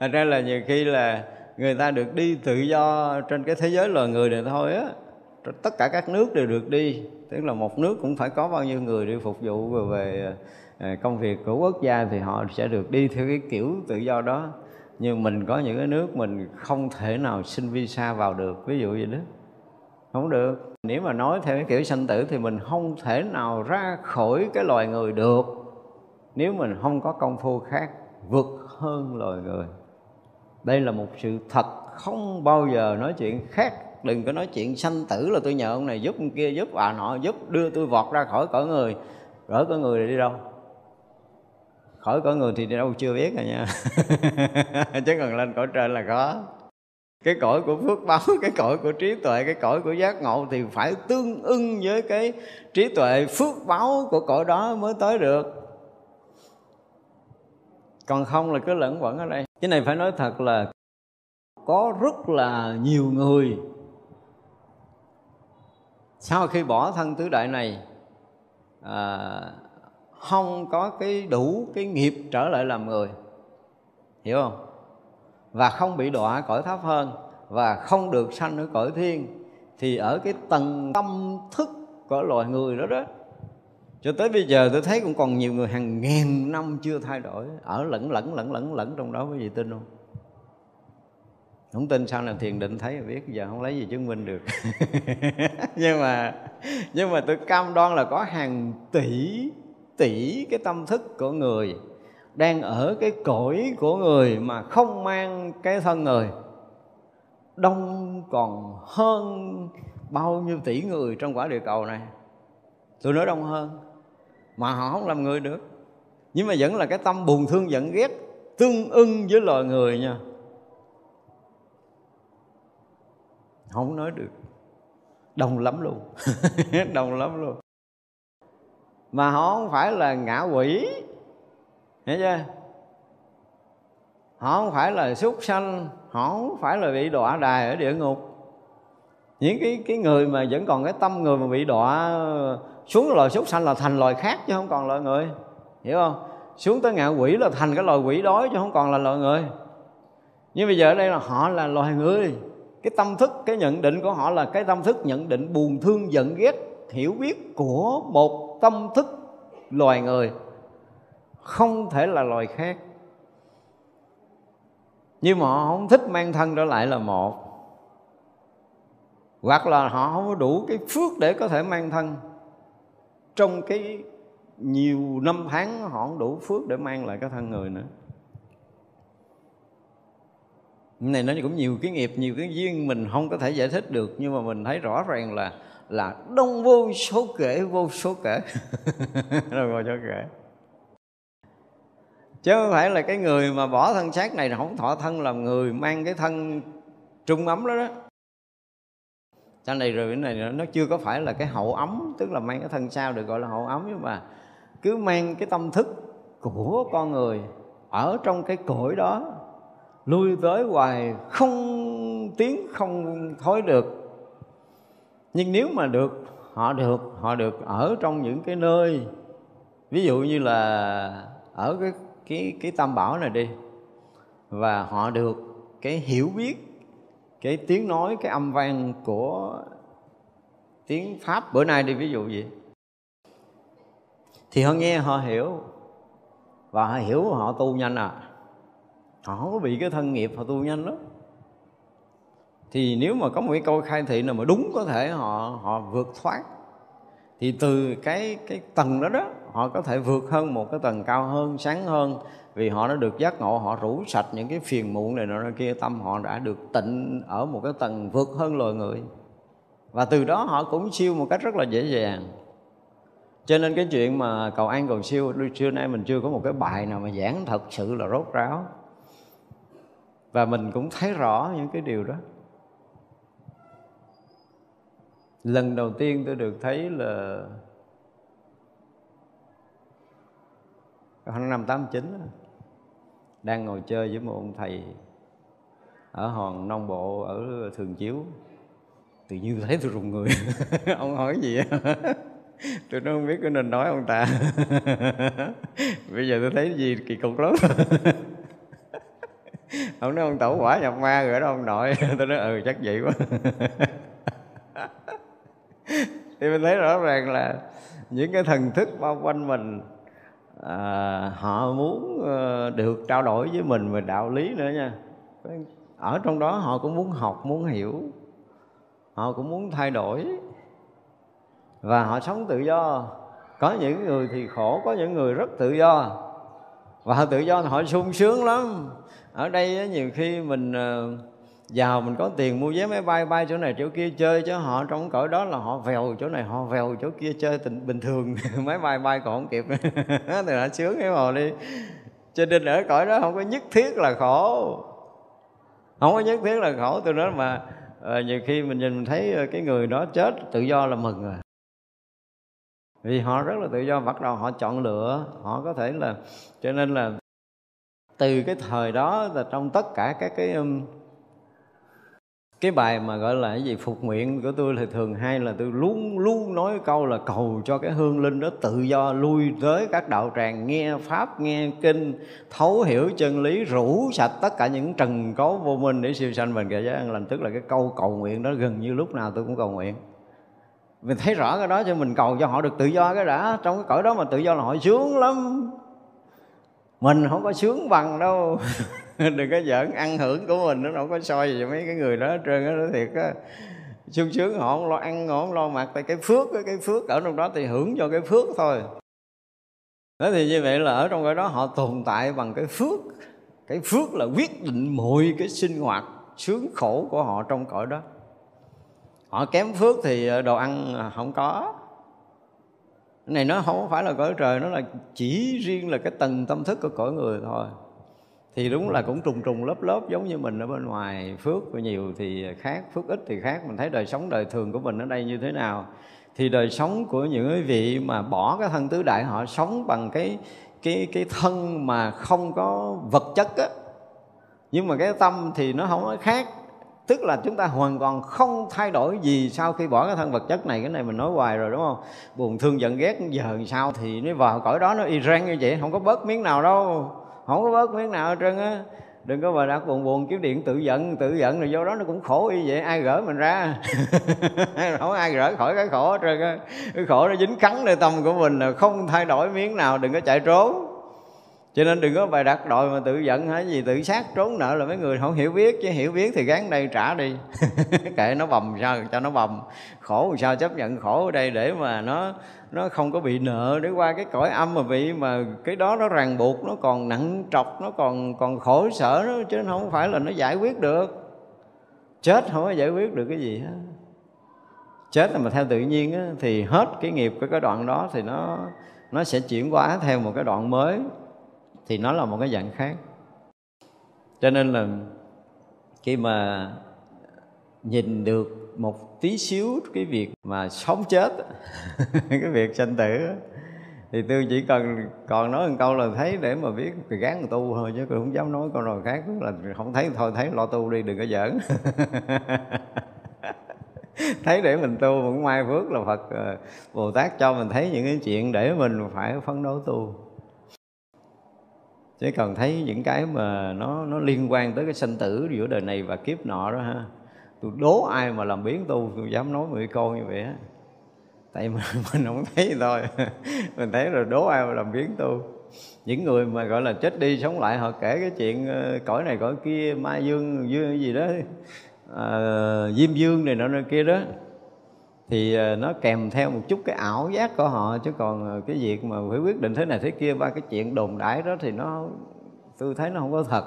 Thật ra là nhiều khi là người ta được đi tự do trên cái thế giới loài người này thôi á. Tất cả các nước đều được đi. Tức là một nước cũng phải có bao nhiêu người đi phục vụ về công việc của quốc gia thì họ sẽ được đi theo cái kiểu tự do đó. Nhưng mình có những cái nước mình không thể nào xin visa vào được, ví dụ vậy đó, không được. Nếu mà nói theo cái kiểu sanh tử thì mình không thể nào ra khỏi cái loài người được nếu mình không có công phu khác vượt hơn loài người. Đây là một sự thật, không bao giờ nói chuyện khác. Đừng có nói chuyện sanh tử là tôi nhờ ông này giúp, ông kia giúp, bà nọ giúp, đưa tôi vọt ra khỏi cõi người. Rồi cõi người thì đi đâu? Khỏi cõi người thì đâu chưa biết rồi nha. Chứ còn lên cõi trên là có cái cõi của phước báo, cái cõi của trí tuệ, cái cõi của giác ngộ thì phải tương ưng với cái trí tuệ phước báo của cõi đó mới tới được. Còn không là cứ lẫn quẩn ở đây. Cái này phải nói thật là có rất là nhiều người sau khi bỏ thân tứ đại này không có cái đủ cái nghiệp trở lại làm người, hiểu không? Và không bị đọa cõi thấp hơn và không được sanh ở cõi thiên. Thì ở cái tầng tâm thức của loài người đó đó, cho tới bây giờ tôi thấy cũng còn nhiều người hàng ngàn năm chưa thay đổi, ở lẫn trong đó. Quý vị tin không? Không tin sao làm thiền định thấy biết, giờ không lấy gì chứng minh được. Nhưng mà tôi cam đoan là có hàng tỷ cái tâm thức của người đang ở cái cõi của người mà không mang cái thân người, đông còn hơn bao nhiêu tỷ người trong quả địa cầu này. Tôi nói đông hơn mà họ không làm người được, nhưng mà vẫn là cái tâm buồn thương giận ghét tương ưng với loài người nha, không nói được, đông lắm luôn. Đông lắm luôn. Mà họ không phải là ngạ quỷ, hiểu chưa? Họ không phải là súc sanh, họ không phải là bị đọa đày ở địa ngục. Những cái người mà vẫn còn cái tâm người mà bị đọa xuống loài súc sanh là thành loài khác chứ không còn loài người, hiểu không? Xuống tới ngạ quỷ là thành cái loài quỷ đói chứ không còn là loài người. Nhưng bây giờ ở đây là họ là loài người. Cái tâm thức, cái nhận định của họ là cái tâm thức nhận định buồn thương giận ghét, hiểu biết của một tâm thức loài người, không thể là loài khác. Nhưng mà họ không thích mang thân trở lại là một, hoặc là họ không có đủ cái phước để có thể mang thân. Trong cái nhiều năm tháng họ không đủ phước để mang lại cái thân người nữa. Này nó cũng nhiều cái nghiệp, nhiều cái duyên mình không có thể giải thích được, nhưng mà mình thấy rõ ràng là đông vô số kể. Chứ không phải là cái người mà bỏ thân xác này là không thọ thân làm người, mang cái thân trung ấm đó đó. Sau này rồi cái này nó chưa có phải là cái hậu ấm, tức là mang cái thân sao được gọi là hậu ấm, nhưng mà cứ mang cái tâm thức của con người ở trong cái cõi đó, lui tới hoài không tiến không thối được. Nhưng nếu mà được, họ được ở trong những cái nơi, ví dụ như là ở cái tam bảo này đi, và họ được cái hiểu biết, cái tiếng nói, cái âm vang của tiếng Pháp bữa nay đi, ví dụ vậy, thì họ nghe, họ hiểu, và họ hiểu họ tu nhanh à. Họ không có bị cái thân nghiệp, họ tu nhanh lắm. Thì nếu mà có một cái câu khai thị nào mà đúng, có thể họ vượt thoát. Thì từ cái tầng đó đó, họ có thể vượt hơn một cái tầng cao hơn, sáng hơn. Vì họ đã được giác ngộ, họ rủ sạch những cái phiền muộn này nọ kia, tâm họ đã được tịnh ở một cái tầng vượt hơn loài người. Và từ đó họ cũng siêu một cách rất là dễ dàng. Cho nên cái chuyện mà cầu an cầu siêu, trưa nay mình chưa có một cái bài nào mà giảng thật sự là rốt ráo. Và mình cũng thấy rõ những cái điều đó. Lần đầu tiên tôi được thấy là năm 89 đang ngồi chơi với một ông thầy ở hòn Nông Bộ ở Thường Chiếu. Tự nhiên thấy tôi rùng người. Ông hỏi gì vậy? Tôi nó không biết có nên nói ông ta. Bây giờ tôi thấy gì kỳ cục lắm. Ông nói ông tẩu quả nhập ma rồi đó ông nội. Tôi nói ừ chắc vậy quá. Thì mình thấy rõ ràng là những cái thần thức bao quanh mình, họ muốn được trao đổi với mình về đạo lý nữa nha. Ở trong đó họ cũng muốn học, muốn hiểu, họ cũng muốn thay đổi. Và họ sống tự do. Có những người thì khổ, có những người rất tự do. Và họ tự do thì họ sung sướng lắm. Ở đây nhiều khi mình giàu, mình có tiền mua vé máy bay, bay chỗ này chỗ kia chơi. Chứ họ trong cõi đó là họ vèo chỗ này, họ vèo chỗ kia chơi bình thường. Máy bay bay còn không kịp. Thì họ sướng cái hồ đi. Cho nên ở cõi đó không có nhất thiết là khổ. Không có nhất thiết là khổ. Từ đó mà nhiều khi mình nhìn mình thấy cái người đó chết tự do là mừng rồi. Vì họ rất là tự do, bắt đầu họ chọn lựa, họ có thể là... Cho nên là từ cái thời đó là trong tất cả các cái bài mà gọi là cái gì phục nguyện của tôi, thì thường hay là tôi luôn luôn nói câu là cầu cho cái hương linh đó tự do lui tới các đạo tràng, nghe Pháp, nghe Kinh, thấu hiểu chân lý, rủ sạch tất cả những trần cấu vô minh để siêu sanh mình kệ giới an lành. Tức là cái câu cầu nguyện đó gần như lúc nào tôi cũng cầu nguyện. Mình thấy rõ cái đó cho mình cầu cho họ được tự do cái đã. Trong cái cõi đó mà tự do là họ sướng lắm. Mình không có sướng bằng đâu. Đừng có giỡn, ăn hưởng của mình nó không có soi gì mấy cái người đó hết trơn á, thiệt á. Sung sướng họ không lo ăn, họ không lo mặc, tại cái phước ở trong đó thì hưởng cho cái phước thôi. Đó thì như vậy là ở trong cái đó họ tồn tại bằng cái phước. Cái phước là quyết định mọi cái sinh hoạt sướng khổ của họ trong cõi đó. Họ kém phước thì đồ ăn không có. Cái này nó không phải là cõi trời, nó là chỉ riêng là cái tầng tâm thức của cõi người thôi. Thì đúng là cũng trùng trùng lớp lớp giống như mình ở bên ngoài. Phước nhiều thì khác, phước ít thì khác. Mình thấy đời sống đời thường của mình ở đây như thế nào. Thì đời sống của những cái vị mà bỏ cái thân tứ đại, họ sống bằng cái thân mà không có vật chất á. Nhưng mà cái tâm thì nó không có khác. Tức là chúng ta hoàn toàn không thay đổi gì sau khi bỏ cái thân vật chất này. Cái này mình nói hoài rồi đúng không? Buồn thương giận ghét giờ sau thì nó vào cõi đó nó y rang như vậy. Không có bớt miếng nào đâu. Không có bớt miếng nào hết trơn á. Đừng có mà đã buồn kiếm điện tự giận rồi vô đó nó cũng khổ y vậy. Ai gỡ mình ra? Không ai gỡ khỏi cái khổ hết trơn á. Cái khổ nó dính cắn nơi tâm của mình là không thay đổi miếng nào. Đừng có chạy trốn. Cho nên đừng có bài đặt đòi mà tự giận hay gì, tự sát trốn nợ là mấy người không hiểu biết. Chứ hiểu biết thì gán đây trả đi. Kệ nó bầm sao cho nó bầm. Khổ làm sao chấp nhận khổ ở đây để mà nó không có bị nợ. Để qua cái cõi âm mà bị mà cái đó nó ràng buộc, nó còn nặng trọc, nó còn khổ sở đó. Chứ không phải là nó giải quyết được. Chết không có giải quyết được cái gì hết. Chết mà theo tự nhiên á, thì hết cái nghiệp của cái đoạn đó thì nó sẽ chuyển hóa theo một cái đoạn mới. Thì nó là một cái dạng khác. Cho nên là khi mà nhìn được một tí xíu cái việc mà sống chết cái việc sanh tử đó. Thì tôi chỉ cần còn nói một câu là thấy để mà biết thì gán tu thôi, chứ tôi không dám nói câu nào khác, là không thấy thôi, thấy lo tu đi, đừng có giỡn. Thấy để mình tu, cũng may phước là Phật Bồ Tát cho mình thấy những cái chuyện để mình phải phấn đấu tu. Chứ còn thấy những cái mà nó liên quan tới cái sanh tử giữa đời này và kiếp nọ đó ha, tôi đố ai mà làm biến tu, tôi dám nói mười câu như vậy á. Tại mình không thấy thôi. Mình thấy rồi đố ai mà làm biến tu. Những người mà gọi là chết đi sống lại, họ kể cái chuyện cõi này cõi kia, Mai Dương, Dương gì đó, Diêm Dương này nọ nơi kia đó, thì nó kèm theo một chút cái ảo giác của họ. Chứ còn cái việc mà phải quyết định thế này thế kia, ba cái chuyện đồn đãi đó thì nó, tôi thấy nó không có thật.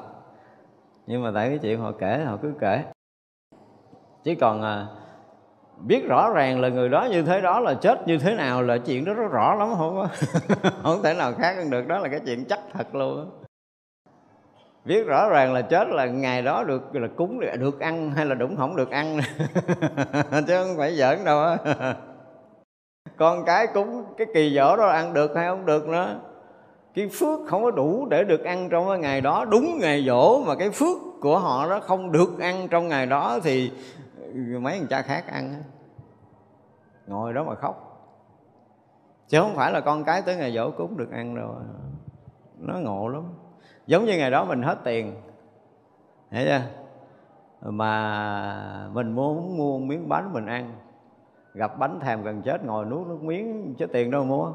Nhưng mà tại cái chuyện họ kể, họ cứ kể. Chứ còn biết rõ ràng là người đó như thế đó, là chết như thế nào, là chuyện đó rất rõ lắm, không có không thể nào khác hơn được. Đó là cái chuyện chắc thật luôn đó. Biết rõ ràng là chết là ngày đó được là cúng, được ăn hay là đúng không được ăn. Chứ không phải giỡn đâu á. Con cái cúng cái kỳ giỗ đó ăn được hay không được nữa. Cái phước không có đủ để được ăn trong cái ngày đó, đúng ngày giỗ mà cái phước của họ đó không được ăn trong ngày đó, thì mấy thằng cha khác ăn, ngồi đó mà khóc. Chứ không phải là con cái tới ngày giỗ cúng được ăn rồi. Nó ngộ lắm. Giống như ngày đó mình hết tiền, thấy chưa, mà mình muốn mua miếng bánh mình ăn, gặp bánh thèm gần chết, ngồi nuốt nước miếng, chứ tiền đâu mua.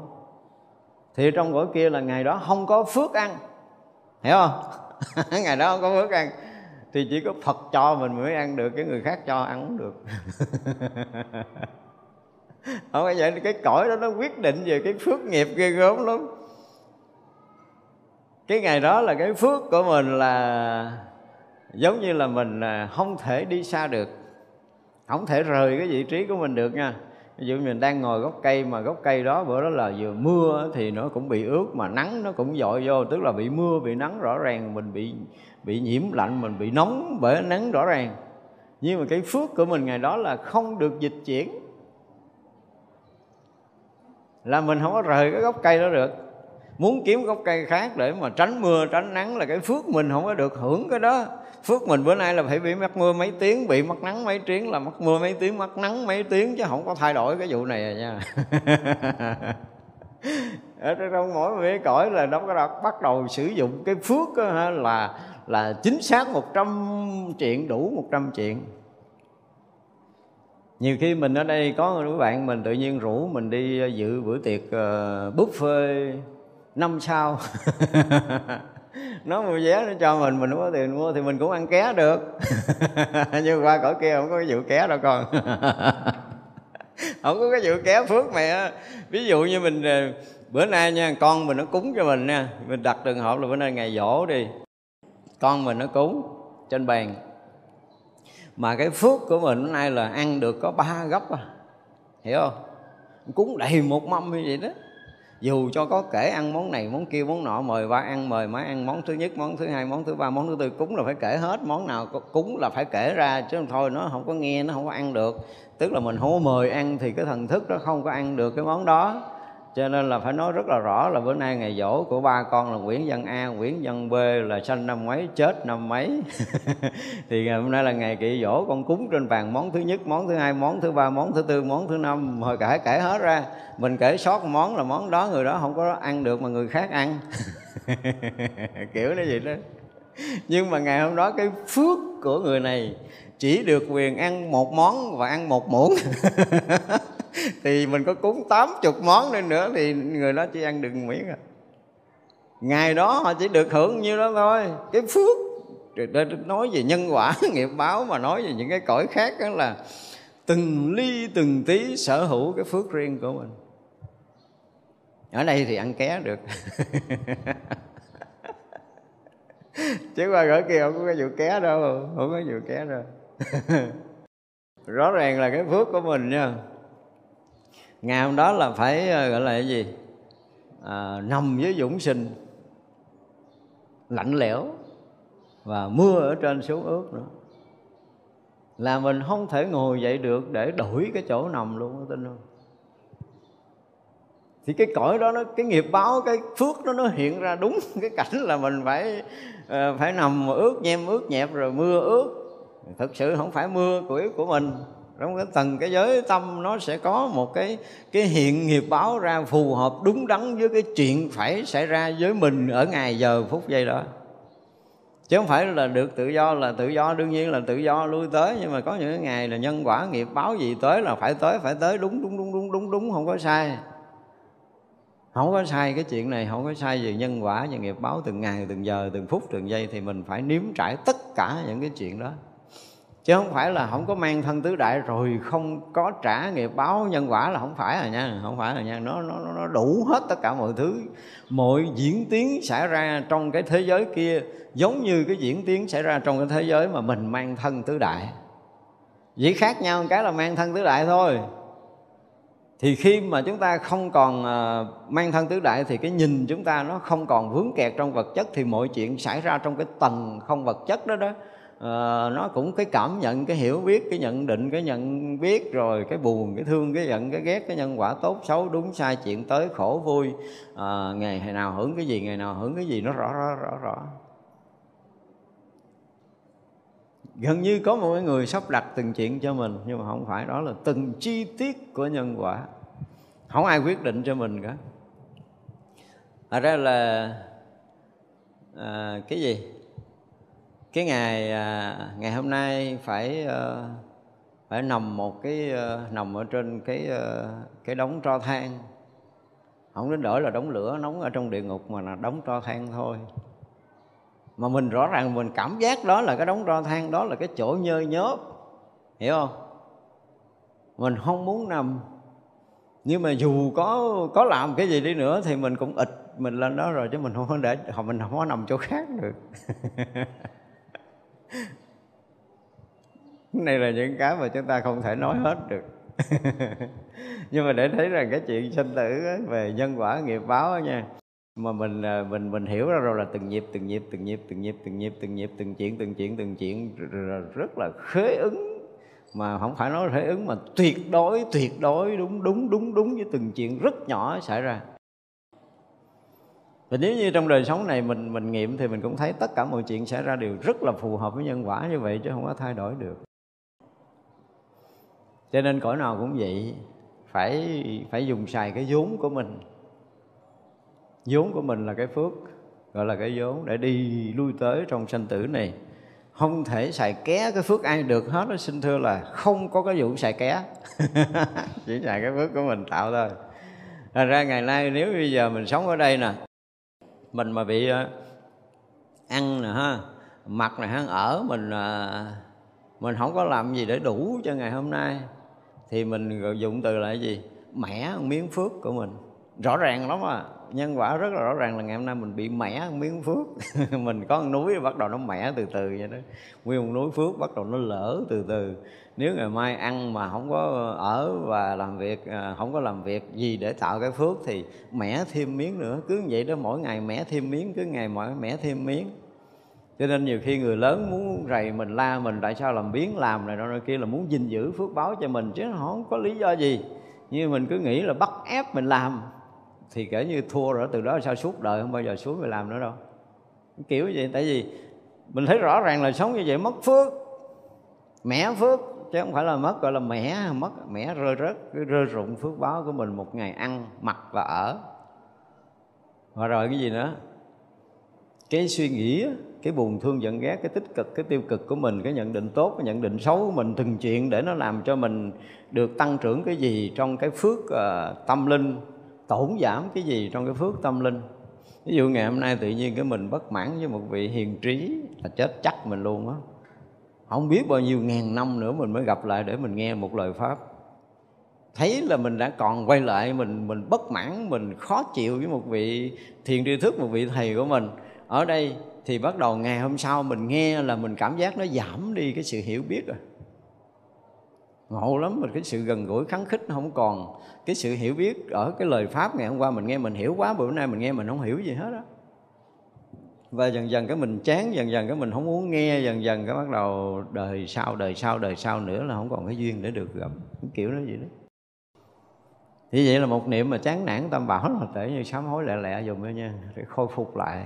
Thì trong cõi kia là ngày đó không có phước ăn, hiểu không? Ngày đó không có phước ăn, thì chỉ có Phật cho mình mới ăn được, cái người khác cho ăn không được. Không phải vậy, cái cõi đó nó quyết định về cái phước nghiệp ghê gớm lắm. Cái ngày đó là cái phước của mình là giống như là mình không thể đi xa được, không thể rời cái vị trí của mình được nha. Ví dụ mình đang ngồi gốc cây, mà gốc cây đó bữa đó là vừa mưa thì nó cũng bị ướt, mà nắng nó cũng dội vô, tức là bị mưa, bị nắng rõ ràng, mình bị nhiễm lạnh, mình bị nóng bởi nắng rõ ràng. Nhưng mà cái phước của mình ngày đó là không được dịch chuyển, là mình không có rời cái gốc cây đó được. Muốn kiếm gốc cây khác để mà tránh mưa, tránh nắng là cái phước mình không có được hưởng cái đó. Phước mình bữa nay là phải bị mắc mưa mấy tiếng, bị mắc nắng mấy tiếng, là mắc mưa mấy tiếng, mắc nắng mấy tiếng, chứ không có thay đổi cái vụ này nha. Ở trong mỗi một cái cõi là nó bắt đầu sử dụng cái phước là chính xác 100 chuyện, đủ 100 chuyện. Nhiều khi mình ở đây có các bạn mình tự nhiên rủ mình đi dự bữa tiệc buffet 5 sao. Nó mua vé nó cho mình không có tiền mua thì mình cũng ăn ké được. Nhưng qua cõi kia không có cái vụ ké đâu con. Không có cái vụ ké phước mẹ. Ví dụ như mình bữa nay nha, con mình nó cúng cho mình nha, mình đặt trường hợp là bữa nay ngày giỗ đi, con mình nó cúng trên bàn, mà cái phước của mình hôm nay là ăn được có 3 gấp, hiểu không? Cúng đầy một mâm như vậy đó. Dù cho có kể ăn món này, món kia, món nọ, mời ba ăn, mời má ăn, món thứ nhất, món thứ hai, món thứ ba, món thứ tư, cúng là phải kể hết, món nào cúng là phải kể ra, chứ thôi nó không có nghe, nó không có ăn được. Tức là mình hô mời ăn thì cái thần thức nó không có ăn được cái món đó. Cho nên là phải nói rất là rõ là bữa nay ngày giỗ của ba con là Nguyễn Văn A, Nguyễn Văn B là sanh năm mấy, chết năm mấy. Thì ngày hôm nay là ngày kỵ giỗ, con cúng trên bàn món thứ nhất, món thứ hai, món thứ ba, món thứ tư, món thứ năm, hồi cả kể hết ra. Mình kể sót món là món đó người đó không có ăn được mà người khác ăn. Kiểu nó vậy đó. Nhưng mà ngày hôm đó cái phước của người này chỉ được quyền ăn một món và ăn một muỗng. Thì mình có cúng 80 món lên nữa thì người đó chỉ ăn được miếng à. Ngày đó họ chỉ được hưởng nhiêu đó thôi. Cái phước, nói về nhân quả, nghiệp báo, mà nói về những cái cõi khác đó là từng ly từng tí sở hữu cái phước riêng của mình. Ở đây thì ăn ké được. Chứ qua gỡ kia không có vụ ké đâu, không có vụ ké đâu. Rõ ràng là cái phước của mình nha, ngày hôm đó là phải gọi là cái gì, nằm với dũng sinh lạnh lẽo và mưa ở trên xuống ướt nữa, là mình không thể ngồi dậy được để đổi cái chỗ nằm luôn, có tin không? Thì cái cõi đó, cái nghiệp báo, cái phước đó nó hiện ra đúng cái cảnh là mình phải nằm mà ướt nhem ướt nhẹp rồi mưa ướt. Thực sự không phải mưa của mình. Trong cái tầng cái giới tâm nó sẽ có một cái hiện nghiệp báo ra phù hợp đúng đắn với cái chuyện phải xảy ra với mình ở ngày giờ phút giây đó. Chứ không phải là được tự do, là tự do đương nhiên là tự do lui tới, nhưng mà có những ngày là nhân quả nghiệp báo gì tới là phải tới đúng, không có sai. Không có sai cái chuyện này, không có sai về nhân quả và nghiệp báo từng ngày, từng giờ, từng phút, từng giây, thì mình phải nếm trải tất cả những cái chuyện đó. Chứ không phải là không có mang thân tứ đại rồi không có trả nghiệp báo nhân quả là không phải rồi nha, không phải rồi nha. Nó đủ hết tất cả mọi thứ, mọi diễn tiến xảy ra trong cái thế giới kia giống như cái diễn tiến xảy ra trong cái thế giới mà mình mang thân tứ đại. Chỉ khác nhau một cái là mang thân tứ đại thôi. Thì khi mà chúng ta không còn mang thân tứ đại thì cái nhìn chúng ta nó không còn vướng kẹt trong vật chất, thì mọi chuyện xảy ra trong cái tầng không vật chất đó đó. Nó cũng cái cảm nhận, cái hiểu biết, cái nhận định, cái nhận biết, rồi cái buồn, cái thương, cái giận, cái ghét, cái nhân quả tốt, xấu, đúng, sai, chuyện tới, khổ, vui, ngày nào hưởng cái gì, ngày nào hưởng cái gì, nó rõ. Gần như có một người sắp đặt từng chuyện cho mình, nhưng mà không phải, đó là từng chi tiết của nhân quả, không ai quyết định cho mình cả. Thật ra là cái ngày hôm nay phải nằm nằm ở trên cái đống tro than, không đến đổi là đống lửa nóng ở trong địa ngục mà là đống tro than thôi. Mà mình rõ ràng mình cảm giác đó là cái đống tro than, đó là cái chỗ nhơ nhớp, hiểu không? Mình không muốn nằm, nhưng mà dù có làm cái gì đi nữa thì mình cũng ịch mình lên đó rồi, chứ mình không có nằm chỗ khác được. Này là những cái mà chúng ta không thể nói hết được. Nhưng mà để thấy rằng cái chuyện sinh tử ấy, về nhân quả nghiệp báo ấy nha, mà mình hiểu ra rồi là từng nhịp từng chuyện rất là khế ứng, mà không phải nói khế ứng mà tuyệt đối đúng với từng chuyện rất nhỏ xảy ra. Và nếu như trong đời sống này mình nghiệm thì mình cũng thấy tất cả mọi chuyện xảy ra đều rất là phù hợp với nhân quả như vậy, chứ không có thay đổi được. Cho nên cõi nào cũng vậy, phải dùng xài cái vốn của mình. Vốn của mình là cái phước, gọi là cái vốn để đi lui tới trong sanh tử này. Không thể xài ké cái phước ai được hết đó, xin thưa là không có cái vụ xài ké. Chỉ xài cái phước của mình tạo thôi. Thành ra ngày nay nếu bây giờ mình sống ở đây nè, mình mà bị ăn nè ha, mặc nè ha, ở mình không có làm gì để đủ cho ngày hôm nay, thì mình dụng từ là cái gì? Mẻ miếng phước của mình. Rõ ràng lắm à, nhân quả rất là rõ ràng là ngày hôm nay mình bị mẻ miếng phước. Mình có con núi bắt đầu nó mẻ từ từ vậy đó, nguyên một núi phước bắt đầu nó lỡ từ từ. Nếu ngày mai ăn mà không có ở và làm việc, không có làm việc gì để tạo cái phước thì mẻ thêm miếng nữa, cứ vậy đó, mỗi ngày mẻ thêm miếng, cứ ngày mỗi mẻ thêm miếng. Cho nên nhiều khi người lớn muốn rầy mình, la mình tại sao làm biếng làm này đó kia là muốn gìn giữ phước báo cho mình, chứ không có lý do gì. Nhưng mình cứ nghĩ là bắt ép mình làm thì kể như thua rồi, từ đó sao suốt đời không bao giờ xuống về làm nữa đâu. Kiểu vậy, tại vì mình thấy rõ ràng là sống như vậy mất phước, mẻ phước, chứ không phải là mất, gọi là mẻ rơi rụng phước báo của mình một ngày ăn, mặc và ở. Và rồi cái gì nữa? Cái suy nghĩ, cái buồn thương giận ghét, cái tích cực, cái tiêu cực của mình, cái nhận định tốt, cái nhận định xấu của mình, từng chuyện để nó làm cho mình được tăng trưởng cái gì trong cái phước tâm linh, tổn giảm cái gì trong cái phước tâm linh. Ví dụ ngày hôm nay tự nhiên cái mình bất mãn với một vị hiền trí là chết chắc mình luôn á. Không biết bao nhiêu ngàn năm nữa mình mới gặp lại để mình nghe một lời Pháp. Thấy là mình đã còn quay lại, mình bất mãn, mình khó chịu với một vị thiền tri thức, một vị thầy của mình. Ở đây thì bắt đầu ngày hôm sau mình nghe là mình cảm giác nó giảm đi cái sự hiểu biết rồi. Ngộ lắm, mình cái sự gần gũi kháng khích nó không còn. Cái sự hiểu biết ở cái lời Pháp ngày hôm qua mình nghe mình hiểu quá, bữa nay mình nghe mình không hiểu gì hết á. Và dần dần cái mình chán, dần dần cái mình không muốn nghe, dần dần cái bắt đầu đời sau nữa là không còn cái duyên để được gặp, kiểu nó vậy đó. Thì vậy là một niệm mà chán nản tam bảo là để như sám hối lẹ lẹ dùng thôi nha, để khôi phục lại.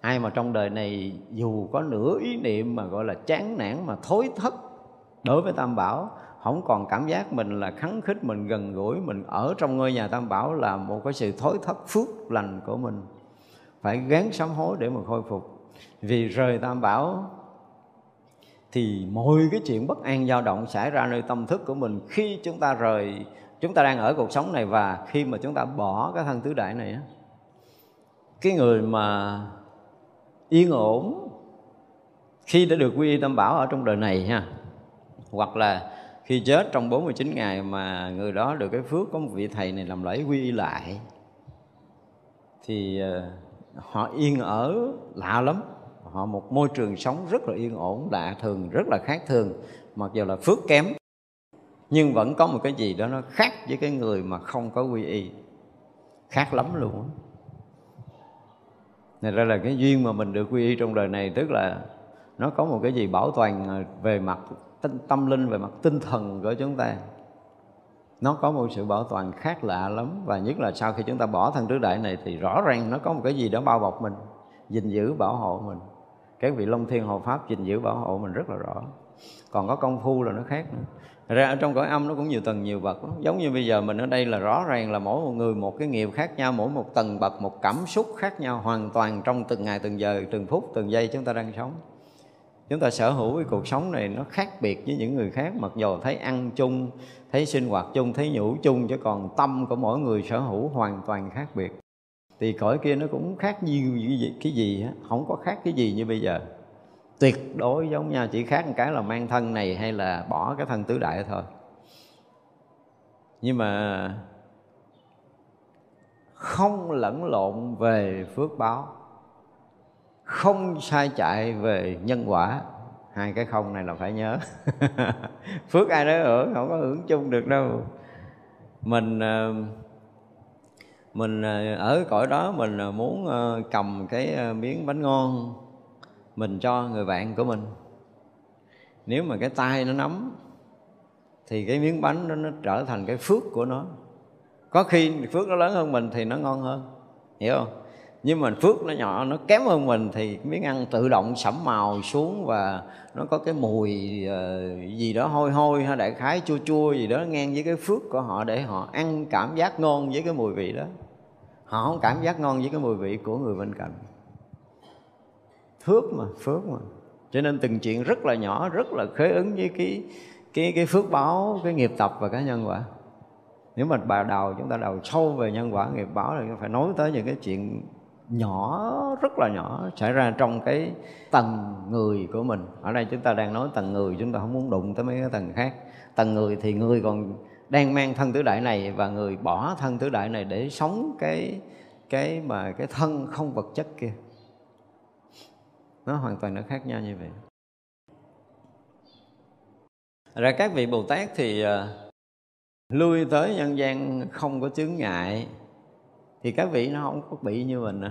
Ai mà trong đời này dù có nửa ý niệm mà gọi là chán nản mà thối thất đối với tam bảo, không còn cảm giác mình là khắng khích, mình gần gũi, mình ở trong ngôi nhà tam bảo là một cái sự thối thất phước lành của mình. Phải gắng sám hối để mà khôi phục. Vì rời tam bảo thì mọi cái chuyện bất an dao động xảy ra nơi tâm thức của mình. Khi chúng ta rời, chúng ta đang ở cuộc sống này, và khi mà chúng ta bỏ cái thân tứ đại này, cái người mà yên ổn khi đã được quy y tam bảo ở trong đời này ha, hoặc là khi chết trong 49 ngày mà người đó được cái phước có một vị thầy này làm lễ quy y lại, thì họ yên ở lạ lắm. Họ một môi trường sống rất là yên ổn, lạ thường, rất là khác thường. Mặc dù là phước kém nhưng vẫn có một cái gì đó nó khác với cái người mà không có quy y, khác lắm luôn. Này ra là cái duyên mà mình được quy y trong đời này, tức là nó có một cái gì bảo toàn về mặt tâm linh, về mặt tinh thần của chúng ta. Nó có một sự bảo toàn khác lạ lắm. Và nhất là sau khi chúng ta bỏ thân tứ đại này thì rõ ràng nó có một cái gì đó bao bọc mình, gìn giữ bảo hộ mình. Các vị Long Thiên Hộ Pháp gìn giữ bảo hộ mình rất là rõ. Còn có công phu là nó khác nữa. Ra ở trong cõi âm nó cũng nhiều tầng nhiều bậc lắm. Giống như bây giờ mình ở đây là rõ ràng là mỗi một người một cái nghiệp khác nhau, mỗi một tầng bậc một cảm xúc khác nhau hoàn toàn trong từng ngày, từng giờ, từng phút, từng giây chúng ta đang sống. Chúng ta sở hữu cái cuộc sống này nó khác biệt với những người khác, mặc dù thấy ăn chung, thấy sinh hoạt chung, thấy nhủ chung, chứ còn tâm của mỗi người sở hữu hoàn toàn khác biệt. Thì cõi kia nó cũng khác nhiều cái gì á, không có khác cái gì như bây giờ. Tuyệt đối giống nhau, chỉ khác một cái là mang thân này hay là bỏ cái thân tứ đại thôi. Nhưng mà không lẫn lộn về phước báo, không sai chạy về nhân quả. Hai cái không này là phải nhớ. Phước ai đó hưởng, không có hưởng chung được đâu. Mình ở cõi đó mình muốn cầm cái miếng bánh ngon mình cho người bạn của mình. Nếu mà cái tay nó nắm thì cái miếng bánh đó nó trở thành cái phước của nó. Có khi phước nó lớn hơn mình thì nó ngon hơn, hiểu không? Nhưng mà phước nó nhỏ, nó kém hơn mình thì miếng ăn tự động sẫm màu xuống, và nó có cái mùi gì đó hôi hôi hay đại khái chua chua gì đó ngang với cái phước của họ, để họ ăn cảm giác ngon với cái mùi vị đó. Họ không cảm giác ngon với cái mùi vị của người bên cạnh. Phước mà. Cho nên từng chuyện rất là nhỏ, rất là khế ứng với cái phước báo, cái nghiệp tập và cái nhân quả. Nếu mà bà đào, chúng ta đào sâu về nhân quả nghiệp báo thì phải nói tới những cái chuyện nhỏ, rất là nhỏ xảy ra trong cái tầng người của mình. Ở đây chúng ta đang nói tầng người, chúng ta không muốn đụng tới mấy cái tầng khác. Tầng người thì người còn đang mang thân tứ đại này, và người bỏ thân tứ đại này để sống cái thân không vật chất kia. Nó hoàn toàn nó khác nhau như vậy. Rồi các vị Bồ Tát thì lui tới nhân gian không có chướng ngại, thì các vị nó không có bị như mình nữa.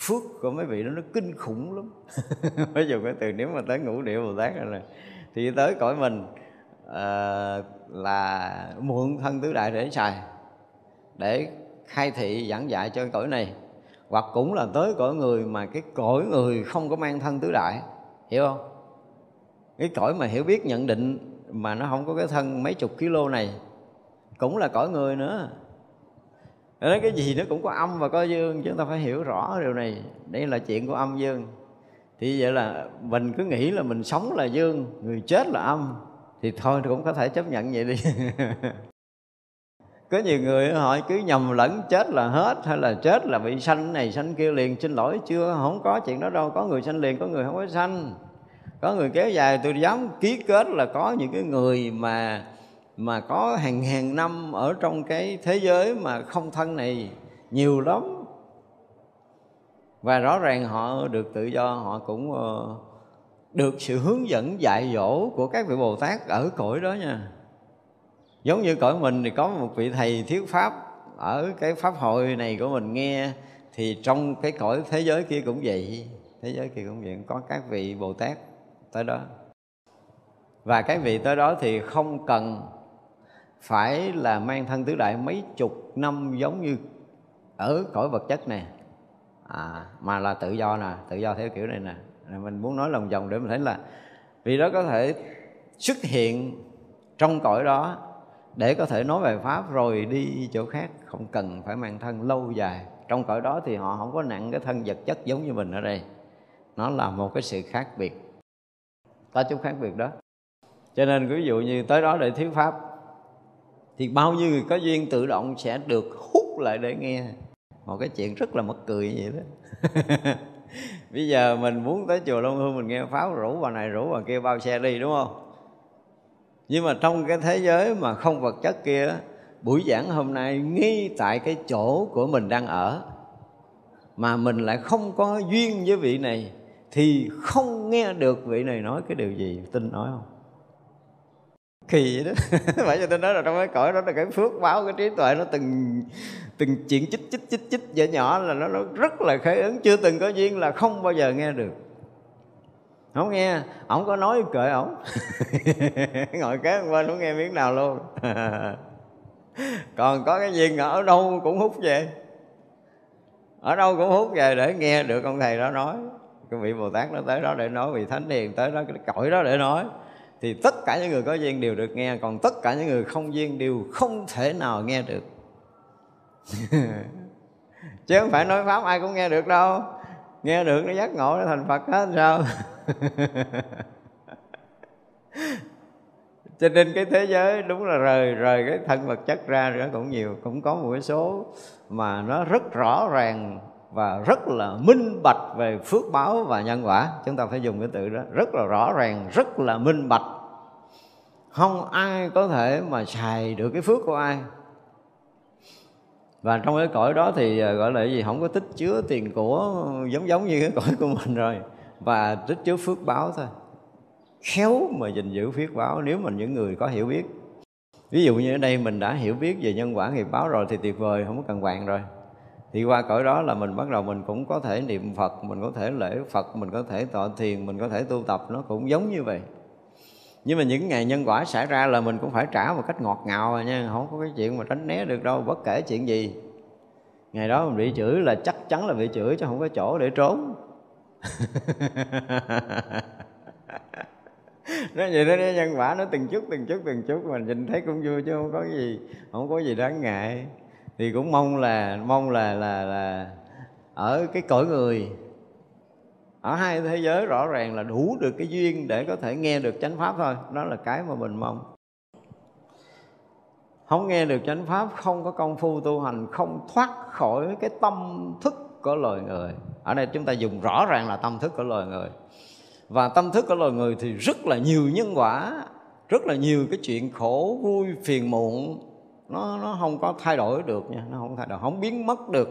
Phước của mấy vị nó kinh khủng lắm. Ví dụ cái từ nếu mà tới ngũ địa Bồ Tát rồi thì tới cõi mình là mượn thân tứ đại để xài, để khai thị giảng dạy cho cõi này. Hoặc cũng là tới cõi người mà cái cõi người không có mang thân tứ đại, hiểu không? Cái cõi mà hiểu biết nhận định mà nó không có cái thân mấy chục kg này cũng là cõi người nữa. Nói cái gì nó cũng có âm và có dương, chúng ta phải hiểu rõ điều này. Đây là chuyện của âm dương. Thì vậy là mình cứ nghĩ là mình sống là dương, người chết là âm, thì thôi cũng có thể chấp nhận vậy đi. Có nhiều người họ cứ nhầm lẫn chết là hết, hay là chết là bị sanh này sanh kia liền. Xin lỗi, chưa, không có chuyện đó đâu. Có người sanh liền, có người không có sanh, có người kéo dài. Tôi dám ký kết là có những cái người mà có hàng năm ở trong cái thế giới mà không thân này nhiều lắm. Và rõ ràng họ được tự do, họ cũng được sự hướng dẫn dạy dỗ của các vị Bồ Tát ở cõi đó nha. Giống như cõi mình thì có một vị thầy thuyết pháp ở cái pháp hội này của mình nghe thì trong cái cõi thế giới kia cũng vậy, thế giới kia cũng vậy, có các vị Bồ Tát tới đó. Và các vị tới đó thì không cần phải là mang thân tứ đại mấy chục năm giống như ở cõi vật chất này, mà là tự do nè, tự do theo kiểu này nè. Mình muốn nói lòng vòng để mình thấy là vì đó có thể xuất hiện trong cõi đó để có thể nói về Pháp rồi đi chỗ khác, không cần phải mang thân lâu dài. Trong cõi đó thì họ không có nặng cái thân vật chất giống như mình ở đây. Nó là một cái sự khác biệt, có chút khác biệt đó. Cho nên ví dụ như tới đó để thuyết Pháp thì bao nhiêu người có duyên tự động sẽ được hút lại để nghe. Một cái chuyện rất là mắc cười như vậy đó. Bây giờ mình muốn tới chùa Long Hương mình nghe Pháp, rủ bà này rủ bà kia bao xe đi, đúng không? Nhưng mà trong cái thế giới mà không vật chất kia, buổi giảng hôm nay ngay tại cái chỗ của mình đang ở mà mình lại không có duyên với vị này thì không nghe được vị này nói cái điều gì, tin nói không? Kỳ vậy đó. Bởi cho tôi nói là trong cái cõi đó là cái phước báo, cái trí tuệ nó từng chuyện chích nhỏ nhỏ là nó rất là khởi ứng, chưa từng có duyên là không bao giờ nghe được. Không nghe, ổng có nói kệ ổng. Ngồi kế bên không nghe miếng nào luôn. Còn có cái duyên ở đâu cũng hút về. Ở đâu cũng hút về để nghe được ông thầy đó nói. Cái vị Bồ Tát nó tới đó để nói, vị Thánh Hiền tới đó, cái cõi đó để nói. Thì tất cả những người có duyên đều được nghe, còn tất cả những người không duyên đều không thể nào nghe được. Chứ không phải nói Pháp ai cũng nghe được đâu. Nghe được nó giác ngộ, nó thành Phật hết sao? Cho nên cái thế giới đúng là rời cái thân vật chất ra nữa cũng nhiều. Cũng có một số mà nó rất rõ ràng và rất là minh bạch về phước báo và nhân quả. Chúng ta phải dùng cái từ đó, rất là rõ ràng, rất là minh bạch. Không ai có thể mà xài được cái phước của ai. Và trong cái cõi đó thì gọi là gì, không có tích chứa tiền của giống như cái cõi của mình rồi. Và tích chứa phước báo thôi. Khéo mà gìn giữ phước báo nếu mình những người có hiểu biết. Ví dụ như ở đây mình đã hiểu biết về nhân quả nghiệp báo rồi thì tuyệt vời, không có cần bàn rồi. Thì qua cõi đó là mình bắt đầu mình cũng có thể niệm Phật, mình có thể lễ Phật, mình có thể tọa thiền, mình có thể tu tập, nó cũng giống như vậy. Nhưng mà những ngày nhân quả xảy ra là mình cũng phải trả một cách ngọt ngào rồi nha, không có cái chuyện mà tránh né được đâu, bất kể chuyện gì. Ngày đó mình bị chửi là chắc chắn là bị chửi chứ không có chỗ để trốn. Nó vậy đó, nhân quả nó từng chút mình nhìn thấy cũng vui chứ không có gì đáng ngại. Thì cũng mong là ở cái cõi người, ở hai thế giới rõ ràng là đủ được cái duyên để có thể nghe được chánh Pháp thôi. Đó là cái mà mình mong. Không nghe được chánh Pháp, không có công phu tu hành, không thoát khỏi cái tâm thức của loài người. Ở đây chúng ta dùng rõ ràng là tâm thức của loài người. Và tâm thức của loài người thì rất là nhiều nhân quả, rất là nhiều cái chuyện khổ, vui, phiền muộn. Nó không có thay đổi được nha, nó không thay đổi, không biến mất được.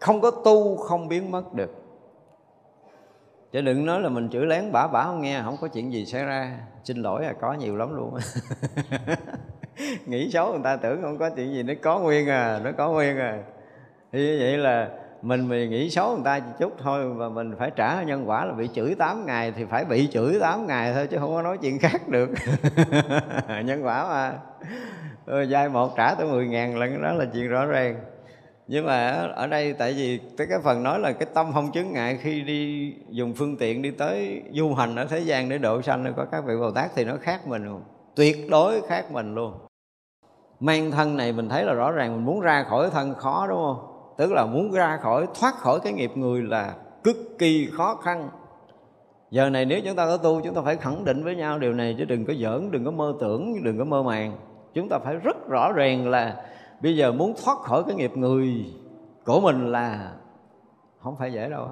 Không có tu, không biến mất được. Chứ đừng nói là mình chửi lén bả không nghe, không có chuyện gì xảy ra. Xin lỗi là có nhiều lắm luôn. Nghĩ xấu người ta tưởng không có chuyện gì, nó có nguyên à. Thì như vậy là mình nghĩ xấu người ta chút thôi và mình phải trả nhân quả là bị chửi 8 ngày thì phải bị chửi 8 ngày thôi chứ không có nói chuyện khác được. Nhân quả mà. Giai một trả tới 10.000 lần đó là chuyện rõ ràng. Nhưng mà ở đây tại vì tới cái phần nói là cái tâm không chướng ngại khi đi dùng phương tiện đi tới du hành ở thế gian để độ sanh có các vị Bồ Tát thì nó khác mình luôn. Tuyệt đối khác mình luôn. Mang thân này mình thấy là rõ ràng mình muốn ra khỏi thân khó, đúng không? Tức là muốn ra khỏi, thoát khỏi cái nghiệp người là cực kỳ khó khăn. Giờ này nếu chúng ta có tu, chúng ta phải khẳng định với nhau điều này chứ đừng có giỡn, đừng có mơ tưởng, đừng có mơ màng. Chúng ta phải rất rõ ràng là bây giờ muốn thoát khỏi cái nghiệp người của mình là không phải dễ đâu.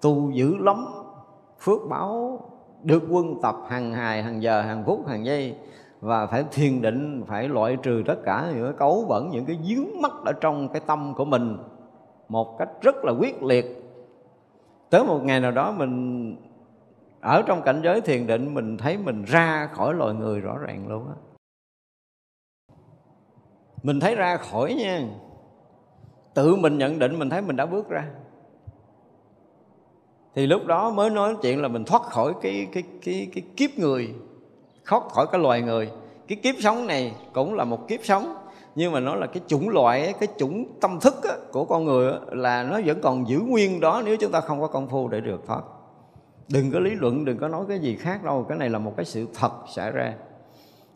Tu dữ lắm, phước báo được quân tập hàng ngày, hàng giờ, hàng phút, hàng giây. Và phải thiền định, phải loại trừ tất cả những cái cấu bẩn, những cái vướng mắc ở trong cái tâm của mình một cách rất là quyết liệt. Tới một ngày nào đó mình ở trong cảnh giới thiền định, mình thấy mình ra khỏi loài người rõ ràng luôn á. Mình thấy ra khỏi nha. tự mình nhận định, mình thấy mình đã bước ra, thì lúc đó mới nói chuyện là mình thoát khỏi cái kiếp người, thoát khỏi cái loài người. Cái kiếp sống này cũng là một kiếp sống, nhưng mà nó là cái chủng loại ấy, cái chủng tâm thức ấy, của con người ấy, là nó vẫn còn giữ nguyên đó nếu chúng ta không có công phu để được thoát. Đừng có lý luận, đừng có nói cái gì khác đâu, cái này là một cái sự thật xảy ra.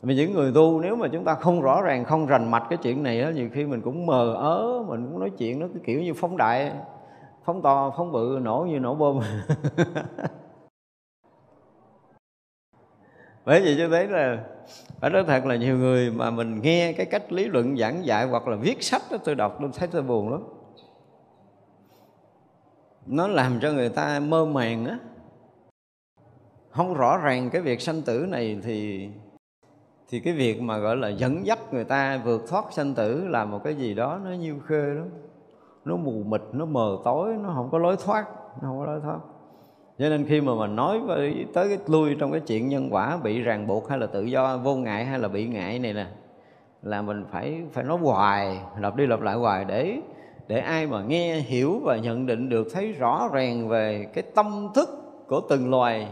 Vì những người tu nếu mà chúng ta không rõ ràng, không rành mạch cái chuyện này ấy, nhiều khi mình cũng mờ ớ, mình cũng nói chuyện nó kiểu như phóng đại ấy, phóng to, phóng bự, nổ như nổ bom. Bởi vì cho thấy là phải nói thật là nhiều người mà mình nghe cái cách lý luận giảng dạy hoặc là viết sách đó, tôi đọc tôi thấy tôi buồn lắm. Nó làm cho người ta mơ màng á, không rõ ràng cái việc sanh tử này, thì cái việc mà gọi là dẫn dắt người ta vượt thoát sanh tử là một cái gì đó nó nhiêu khê lắm. Nó mù mịt, nó mờ tối, nó không có lối thoát, nó không có lối thoát. Cho nên khi mà mình nói tới cái lui trong cái chuyện nhân quả, bị ràng buộc hay là tự do, vô ngại hay là bị ngại này nè, là mình phải nói hoài, lặp đi lặp lại hoài để ai mà nghe hiểu và nhận định được, thấy rõ ràng về cái tâm thức của từng loài,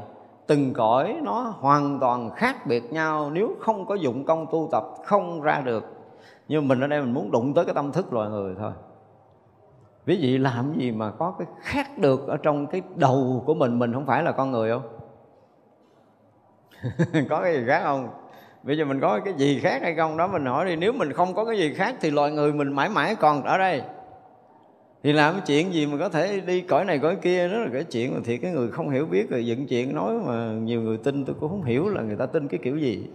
từng cõi, nó hoàn toàn khác biệt nhau nếu không có dụng công tu tập, không ra được. Nhưng mình ở đây mình muốn đụng tới cái tâm thức loài người thôi. Ví dụ làm gì mà có cái khác được ở trong cái đầu của mình không phải là con người không? Có cái gì khác không? Bây giờ mình có cái gì khác hay không đó mình hỏi đi. Nếu mình không có cái gì khác thì loài người mình mãi mãi còn ở đây. Thì làm chuyện gì mà có thể đi cõi này cõi kia, đó là cái chuyện mà thiệt cái người không hiểu biết rồi dựng chuyện nói mà nhiều người tin, tôi cũng không hiểu là người ta tin cái kiểu gì.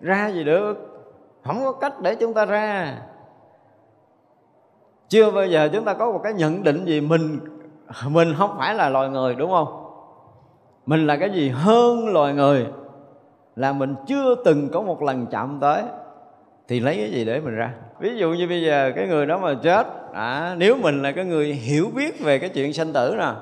Ra gì được, không có cách để chúng ta ra. Chưa bao giờ chúng ta có một cái nhận định gì mình không phải là loài người, đúng không? Mình là cái gì hơn loài người là mình chưa từng có một lần chạm tới, thì lấy cái gì để mình ra? Ví dụ như bây giờ cái người đó mà chết, nếu mình là cái người hiểu biết về cái chuyện sanh tử nè,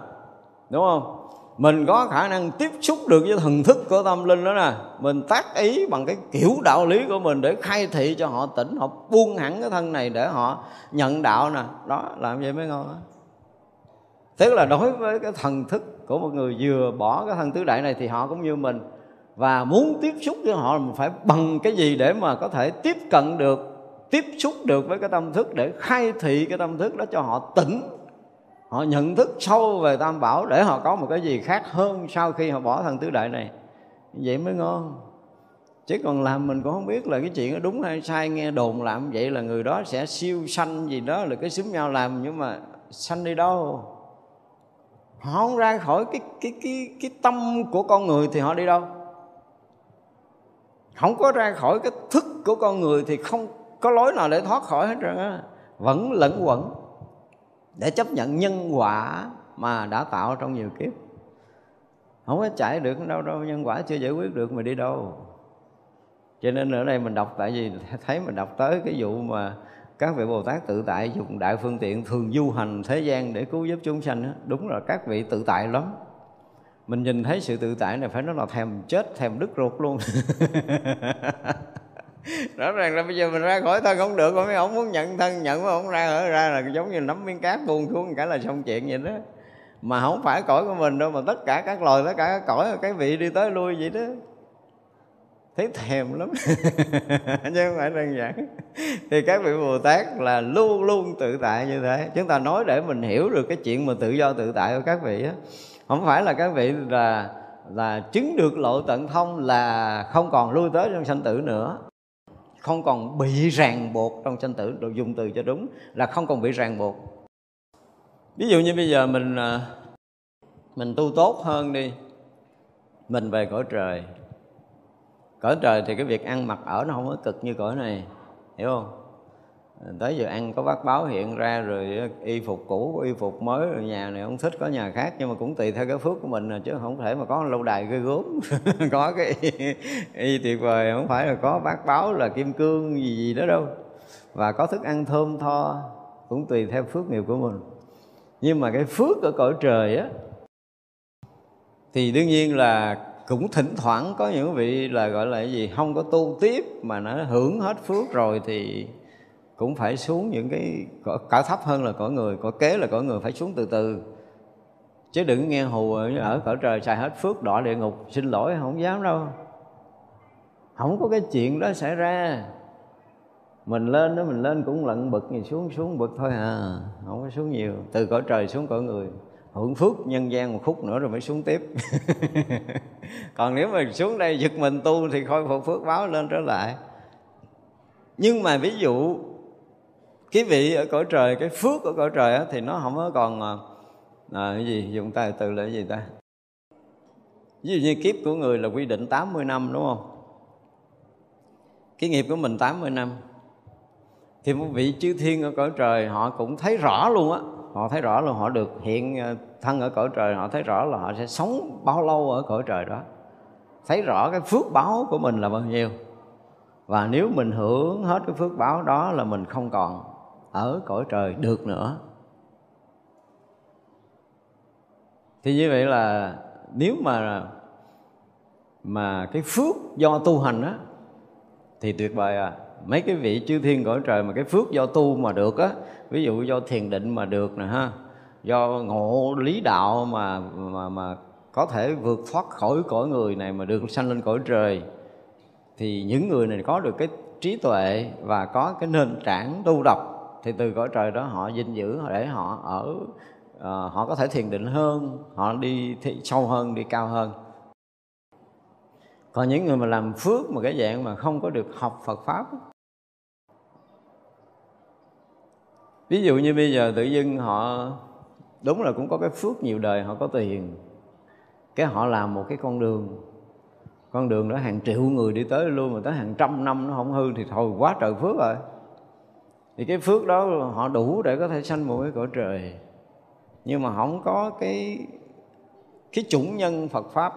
đúng không? Mình có khả năng tiếp xúc được với thần thức của tâm linh đó nè, mình tác ý bằng cái kiểu đạo lý của mình để khai thị cho họ tỉnh, họ buông hẳn cái thân này để họ nhận đạo nè, đó, làm vậy mới ngon đó. Tức là đối với cái thần thức của một người vừa bỏ cái thân tứ đại này thì họ cũng như mình, và muốn tiếp xúc với họ mình phải bằng cái gì để mà có thể tiếp cận được, tiếp xúc được với cái tâm thức để khai thị cái tâm thức đó cho họ tỉnh. Họ nhận thức sâu về Tam Bảo để họ có một cái gì khác hơn sau khi họ bỏ thân tứ đại này. Vậy mới ngon. Chứ còn làm mình cũng không biết là cái chuyện nó đúng hay sai, nghe đồn làm vậy là người đó sẽ siêu sanh gì đó là cái xúm nhau làm, nhưng mà sanh đi đâu? Họ không ra khỏi cái tâm của con người thì họ đi đâu? Không có ra khỏi cái thức của con người thì không có lối nào để thoát khỏi hết trơn á. Vẫn lẫn quẩn để chấp nhận nhân quả mà đã tạo trong nhiều kiếp. Không có chạy được đâu, nhân quả chưa giải quyết được, mình đi đâu? Cho nên ở đây mình đọc, tại vì thấy mình đọc tới cái vụ mà các vị Bồ Tát tự tại dùng đại phương tiện thường du hành thế gian để cứu giúp chúng sanh đó. Đúng là các vị tự tại lắm. Mình nhìn thấy sự tự tại này phải nói là thèm chết, thèm đứt ruột luôn. Rõ ràng là bây giờ mình ra khỏi thân không được, mấy ông muốn nhận thân nhận mà không ra là giống như nắm miếng cát buông xuống cả là xong chuyện vậy đó. Mà không phải cõi của mình đâu, mà tất cả các loài, tất cả các cõi, cái vị đi tới lui vậy đó. Thấy thèm lắm. Chứ không phải đơn giản. Thì các vị Bồ Tát là luôn luôn tự tại như thế. Chúng ta nói để mình hiểu được cái chuyện mà tự do tự tại của các vị á. Không phải là các vị là chứng được lộ tận thông là không còn lui tới trong sanh tử nữa, không còn bị ràng buộc trong sanh tử, được dùng từ cho đúng là không còn bị ràng buộc. Ví dụ như bây giờ mình tu tốt hơn đi, mình về cõi trời thì cái việc ăn mặc ở nó không có cực như cõi này, hiểu không? Tới giờ ăn có bát báo hiện ra, rồi y phục cũ có y phục mới, rồi nhà này không thích có nhà khác, nhưng mà cũng tùy theo cái phước của mình, chứ không thể mà có lâu đài ghê gốm. Có cái y tuyệt vời, không phải là có bát báo là kim cương gì đó đâu, và có thức ăn thơm tho cũng tùy theo phước nghiệp của mình. Nhưng mà cái phước ở cõi trời á thì đương nhiên là cũng thỉnh thoảng có những vị là gọi là cái gì không có tu tiếp mà nó hưởng hết phước rồi thì cũng phải xuống những cái cõi thấp hơn là cõi người, cõi kế là cõi người, phải xuống từ từ. Chứ đừng nghe hù ở cõi trời xài hết phước đọa địa ngục, xin lỗi không dám đâu. Không có cái chuyện đó xảy ra. Mình lên đó, mình lên cũng lận bực, xuống bực thôi à, không có xuống nhiều. Từ cõi trời xuống cõi người, hưởng phước nhân gian một khúc nữa rồi mới xuống tiếp. Còn nếu mà xuống đây giật mình tu thì khôi phục phước báo lên trở lại. Nhưng mà ví dụ cái vị ở cõi trời, cái phước ở cõi trời thì nó không có còn cái gì, dùng ta từ là cái gì ta? Ví dụ như kiếp của người là quy định 80 năm đúng không? Cái nghiệp của mình 80 năm. Thì một vị chư thiên ở cõi trời họ cũng thấy rõ luôn á, họ thấy rõ luôn, họ được hiện thân ở cõi trời, họ thấy rõ là họ sẽ sống bao lâu ở cõi trời đó. Thấy rõ cái phước báo của mình là bao nhiêu. Và nếu mình hưởng hết cái phước báo đó là mình không còn ở cõi trời được nữa. Thì như vậy là nếu mà cái phước do tu hành á thì tuyệt vời à. Mấy cái vị chư thiên cõi trời mà cái phước do tu mà được á, ví dụ do thiền định mà được nè ha, do ngộ lý đạo mà có thể vượt thoát khỏi cõi người này mà được sanh lên cõi trời, thì những người này có được cái trí tuệ và có cái nền tảng tu đọc, thì từ cõi trời đó họ gìn giữ để họ ở, họ có thể thiền định hơn, họ đi sâu hơn, đi cao hơn. Còn những người mà làm phước mà cái dạng mà không có được học Phật Pháp, ví dụ như bây giờ tự dưng họ đúng là cũng có cái phước nhiều đời, họ có tiền, cái họ làm một cái con đường đó hàng triệu người đi tới luôn, mà tới hàng trăm năm nó không hư thì thôi quá trời phước rồi. Thì cái phước đó họ đủ để có thể sanh một cái cõi trời, nhưng mà không có cái chủng nhân Phật Pháp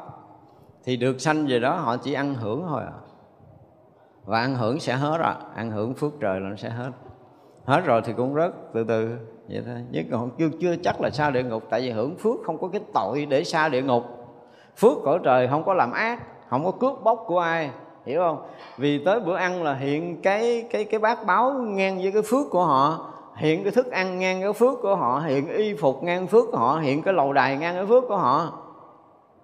thì được sanh về đó họ chỉ ăn hưởng thôi à. Và ăn hưởng sẽ hết rồi, ăn hưởng phước trời là nó sẽ hết. Hết rồi thì cũng rớt từ từ vậy thôi, chứ còn chưa chắc là xa địa ngục. Tại vì hưởng phước không có cái tội để xa địa ngục. Phước cõi trời không có làm ác, không có cướp bóc của ai, hiểu không? Vì tới bữa ăn là hiện cái bát báo ngang với cái phước của họ, hiện cái thức ăn ngang với phước của họ, hiện y phục ngang phước của họ, hiện cái lầu đài ngang với phước của họ.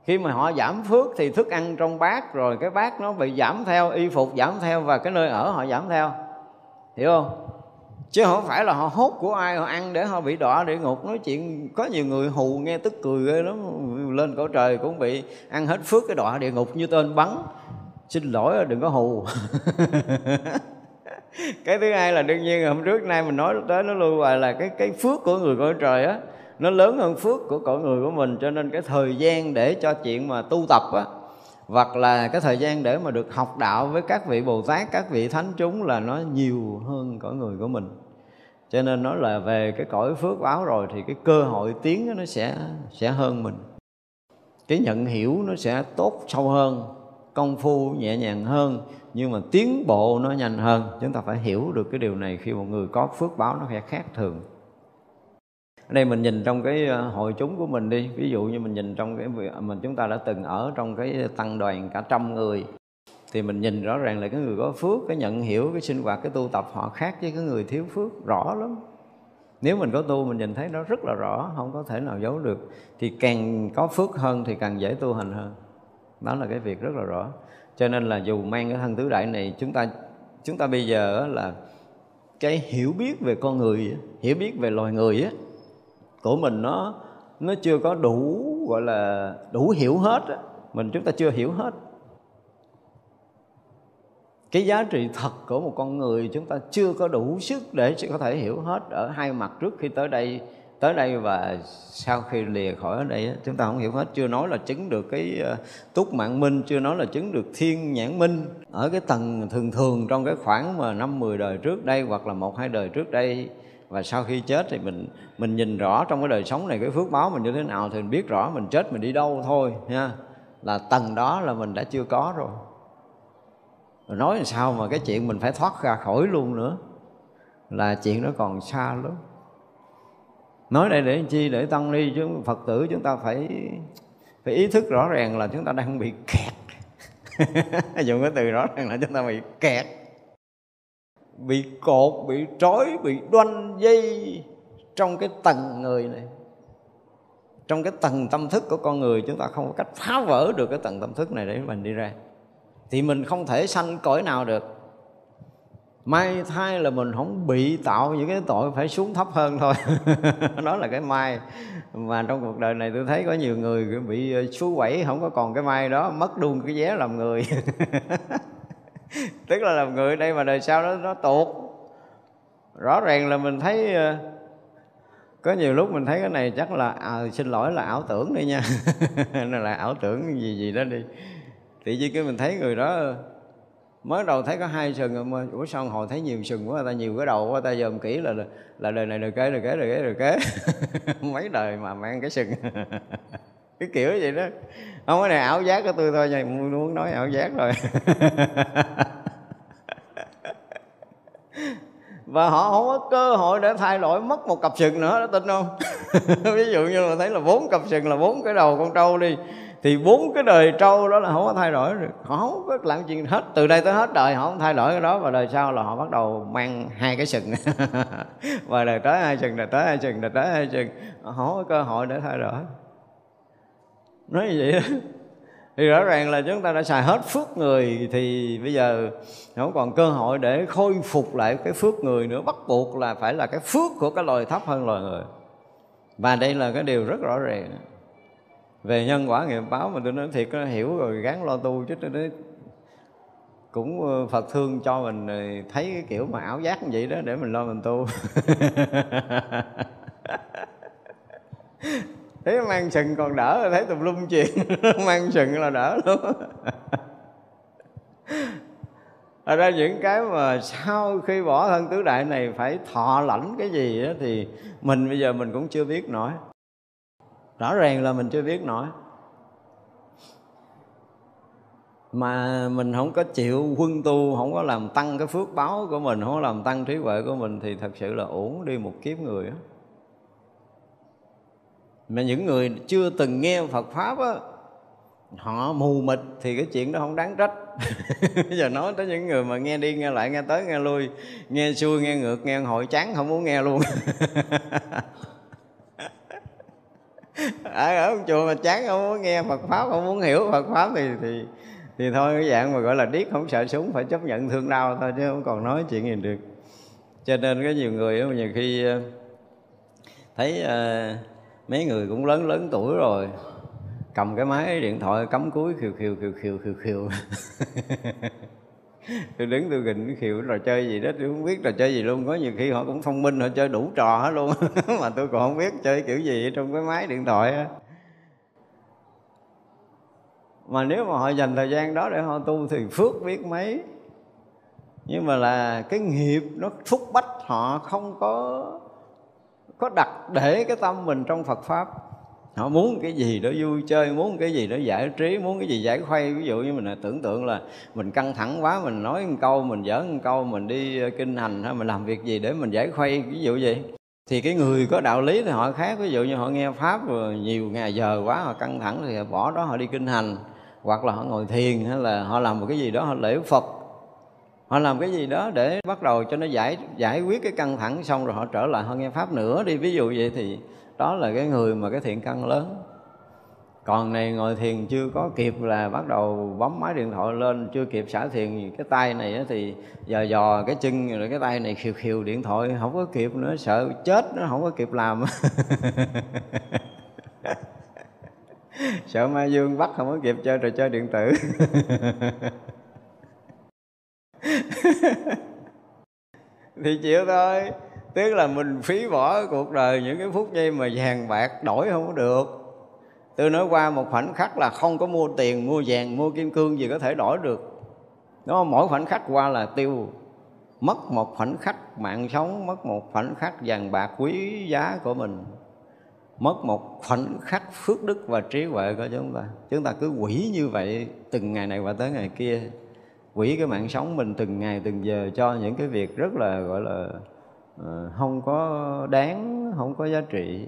Khi mà họ giảm phước thì thức ăn trong bát rồi cái bát nó bị giảm theo, y phục giảm theo và cái nơi ở họ giảm theo, hiểu không? Chứ không phải là họ hốt của ai, họ ăn để họ bị đọa địa ngục. Nói chuyện có nhiều người hù nghe tức cười ghê lắm, lên cõi trời cũng bị ăn hết phước cái đọa địa ngục như tên bắn. Xin lỗi đừng có hù. Cái thứ hai là đương nhiên hôm trước nay mình nói tới nó lưu hoài là cái phước của người cõi trời á, nó lớn hơn phước của cõi người của mình, cho nên cái thời gian để cho chuyện mà tu tập á, hoặc là cái thời gian để mà được học đạo với các vị Bồ Tát, các vị Thánh chúng là nó nhiều hơn cõi người của mình. Cho nên nó là về cái cõi phước báo rồi thì cái cơ hội tiến nó sẽ hơn mình. Cái nhận hiểu nó sẽ tốt sâu hơn, công phu nhẹ nhàng hơn, nhưng mà tiến bộ nó nhanh hơn. Chúng ta phải hiểu được cái điều này khi một người có phước báo nó sẽ khác thường. Ở đây mình nhìn trong cái hội chúng của mình đi, ví dụ như mình nhìn trong chúng ta đã từng ở trong cái tăng đoàn cả 100 người, thì mình nhìn rõ ràng là cái người có phước, cái nhận hiểu, cái sinh hoạt, cái tu tập họ khác với cái người thiếu phước, rõ lắm. Nếu mình có tu mình nhìn thấy nó rất là rõ, không có thể nào giấu được. Thì càng có phước hơn thì càng dễ tu hành hơn. Đó là cái việc rất là rõ. Cho nên là dù mang cái thân tứ đại này, chúng ta bây giờ là cái hiểu biết về con người, hiểu biết về loài người á của mình nó chưa có đủ, gọi là đủ hiểu hết á. Chúng ta chưa hiểu hết cái giá trị thật của một con người, chúng ta chưa có đủ sức để có thể hiểu hết ở hai mặt trước khi tới đây và sau khi lìa khỏi ở đây á, chúng ta không hiểu hết. Chưa nói là chứng được cái túc mạng minh, chưa nói là chứng được thiên nhãn minh ở cái tầng thường thường trong cái khoảng mà 5-10 đời trước đây hoặc là 1-2 đời trước đây. Và sau khi chết thì mình nhìn rõ trong cái đời sống này cái phước báo mình như thế nào, thì mình biết rõ mình chết mình đi đâu thôi ha. Là tầng đó là mình đã chưa có rồi. Nói làm sao mà cái chuyện mình phải thoát ra khỏi luôn nữa, là chuyện nó còn xa lắm. Nói đây để chi, để tăng ni chứ Phật tử chúng ta phải ý thức rõ ràng là chúng ta đang bị kẹt. Dùng cái từ rõ ràng là chúng ta bị kẹt. bị cột, bị trói, bị đoanh dây trong cái tầng người này. Trong cái tầng tâm thức của con người, chúng ta không có cách phá vỡ được cái tầng tâm thức này để mình đi ra. Thì mình không thể sanh cõi nào được. May thay là mình không bị tạo những cái tội phải xuống thấp hơn thôi. Đó là cái may. Mà trong cuộc đời này tôi thấy có nhiều người bị xúi quẩy, không có còn cái may đó, mất luôn cái vé làm người. Tức là làm người đây mà đời sau nó tuột. Rõ ràng là mình thấy... Có nhiều lúc mình thấy cái này chắc là xin lỗi là ảo tưởng đi nha. Là ảo tưởng gì đó đi. Tự nhiên cái mình thấy người đó mới đầu thấy có hai sừng, ủa sao hồi thấy nhiều sừng quá, người ta nhiều cái đầu quá, ta dòm kỹ là đời này đời kế. Mấy đời mà mang cái sừng. Cái kiểu vậy đó. Không, cái này ảo giác của tôi thôi nha, muốn nói ảo giác rồi. Và họ không có cơ hội để thay đổi mất một cặp sừng nữa, đó tin không? Ví dụ như là thấy là 4 cặp sừng là 4 cái đầu con trâu đi, thì 4 cái đời trâu đó là không có thay đổi được. Họ không có làm chuyện hết, từ đây tới hết đời họ không thay đổi cái đó, và đời sau là họ bắt đầu mang 2 cái sừng. Và đời tới 2 sừng, đời tới 2 sừng. Họ không có cơ hội để thay đổi. Nói như vậy đó. Thì rõ ràng là chúng ta đã xài hết phước người, thì bây giờ không còn cơ hội để khôi phục lại cái phước người nữa, bắt buộc là phải là cái phước của cái loài thấp hơn loài người. Và đây là cái điều rất rõ ràng. Về nhân quả nghiệp báo mà tôi nói thiệt, nó hiểu rồi, gắng lo tu chứ tôi cũng Phật thương cho mình thấy cái kiểu mà ảo giác như vậy đó để mình lo mình tu. Thấy mang sừng còn đỡ, thấy tùm lum chuyện. Mang sừng là đỡ luôn. Thật ra những cái mà sau khi bỏ thân tứ đại này phải thọ lãnh cái gì đó, thì mình bây giờ mình cũng chưa biết nổi. Rõ ràng là mình chưa biết nổi. Mà mình không có chịu huân tu, không có làm tăng cái phước báo của mình, không có làm tăng trí huệ của mình, thì thật sự là uổng đi một kiếp người đó. Mà những người chưa từng nghe Phật Pháp á, họ mù mịt thì cái chuyện đó không đáng trách. Bây giờ nói tới những người mà nghe đi nghe lại, nghe tới nghe lui, nghe xuôi nghe ngược, nghe hội chán không muốn nghe luôn. Ở ông chùa mà chán không muốn nghe Phật Pháp, không muốn hiểu Phật Pháp thì thôi, cái dạng mà gọi là điếc không sợ súng, phải chấp nhận thương đau thôi, chứ không còn nói chuyện gì được. Cho nên có nhiều người đó, nhiều khi thấy mấy người cũng lớn tuổi rồi, cầm cái máy điện thoại cắm cúi khiều. Tôi đứng tôi gịnh cái khiều trò chơi gì đó, tôi không biết trò chơi gì luôn. Có nhiều khi họ cũng thông minh, họ chơi đủ trò hết luôn. Mà tôi còn không biết chơi kiểu gì trong cái máy điện thoại đó. Mà nếu mà họ dành thời gian đó để họ tu thì phước biết mấy. Nhưng mà là cái nghiệp nó thúc bách họ không có đặt để cái tâm mình trong Phật Pháp. Họ muốn cái gì đó vui chơi, muốn cái gì đó giải trí, muốn cái gì giải khuây. Ví dụ như mình là tưởng tượng là mình căng thẳng quá, mình nói một câu, mình giỡn một câu, mình đi kinh hành hay mình làm việc gì để mình giải khuây, ví dụ vậy. Thì cái người có đạo lý thì họ khác. Ví dụ như họ nghe Pháp nhiều ngày giờ quá, họ căng thẳng thì họ bỏ đó, họ đi kinh hành, hoặc là họ ngồi thiền, hay là họ làm một cái gì đó, họ lễ Phật, họ làm cái gì đó để bắt đầu cho nó giải quyết cái căng thẳng, xong rồi họ trở lại họ nghe Pháp nữa đi, ví dụ vậy. Thì đó là cái người mà cái thiện căn lớn. Còn này ngồi thiền chưa có kịp là bắt đầu bấm máy điện thoại lên, chưa kịp xả thiền, cái tay này thì dò cái chân rồi cái tay này khiều điện thoại, không có kịp nữa, sợ chết nó không có kịp làm. Sợ ma dương bắt không có kịp chơi trò chơi điện tử. Thì chịu thôi. Tức là mình phí bỏ cuộc đời những cái phút giây mà vàng bạc đổi không có được. Tôi nói qua một khoảnh khắc là không có mua tiền, mua vàng, mua kim cương gì có thể đổi được. Nó mỗi khoảnh khắc qua là tiêu. Mất một khoảnh khắc mạng sống, mất một khoảnh khắc vàng bạc quý giá của mình, mất một khoảnh khắc phước đức và trí huệ của chúng ta. Chúng ta cứ quỷ như vậy từng ngày này và tới ngày kia, quỷ cái mạng sống mình từng ngày từng giờ cho những cái việc rất là gọi là không có đáng, không có giá trị,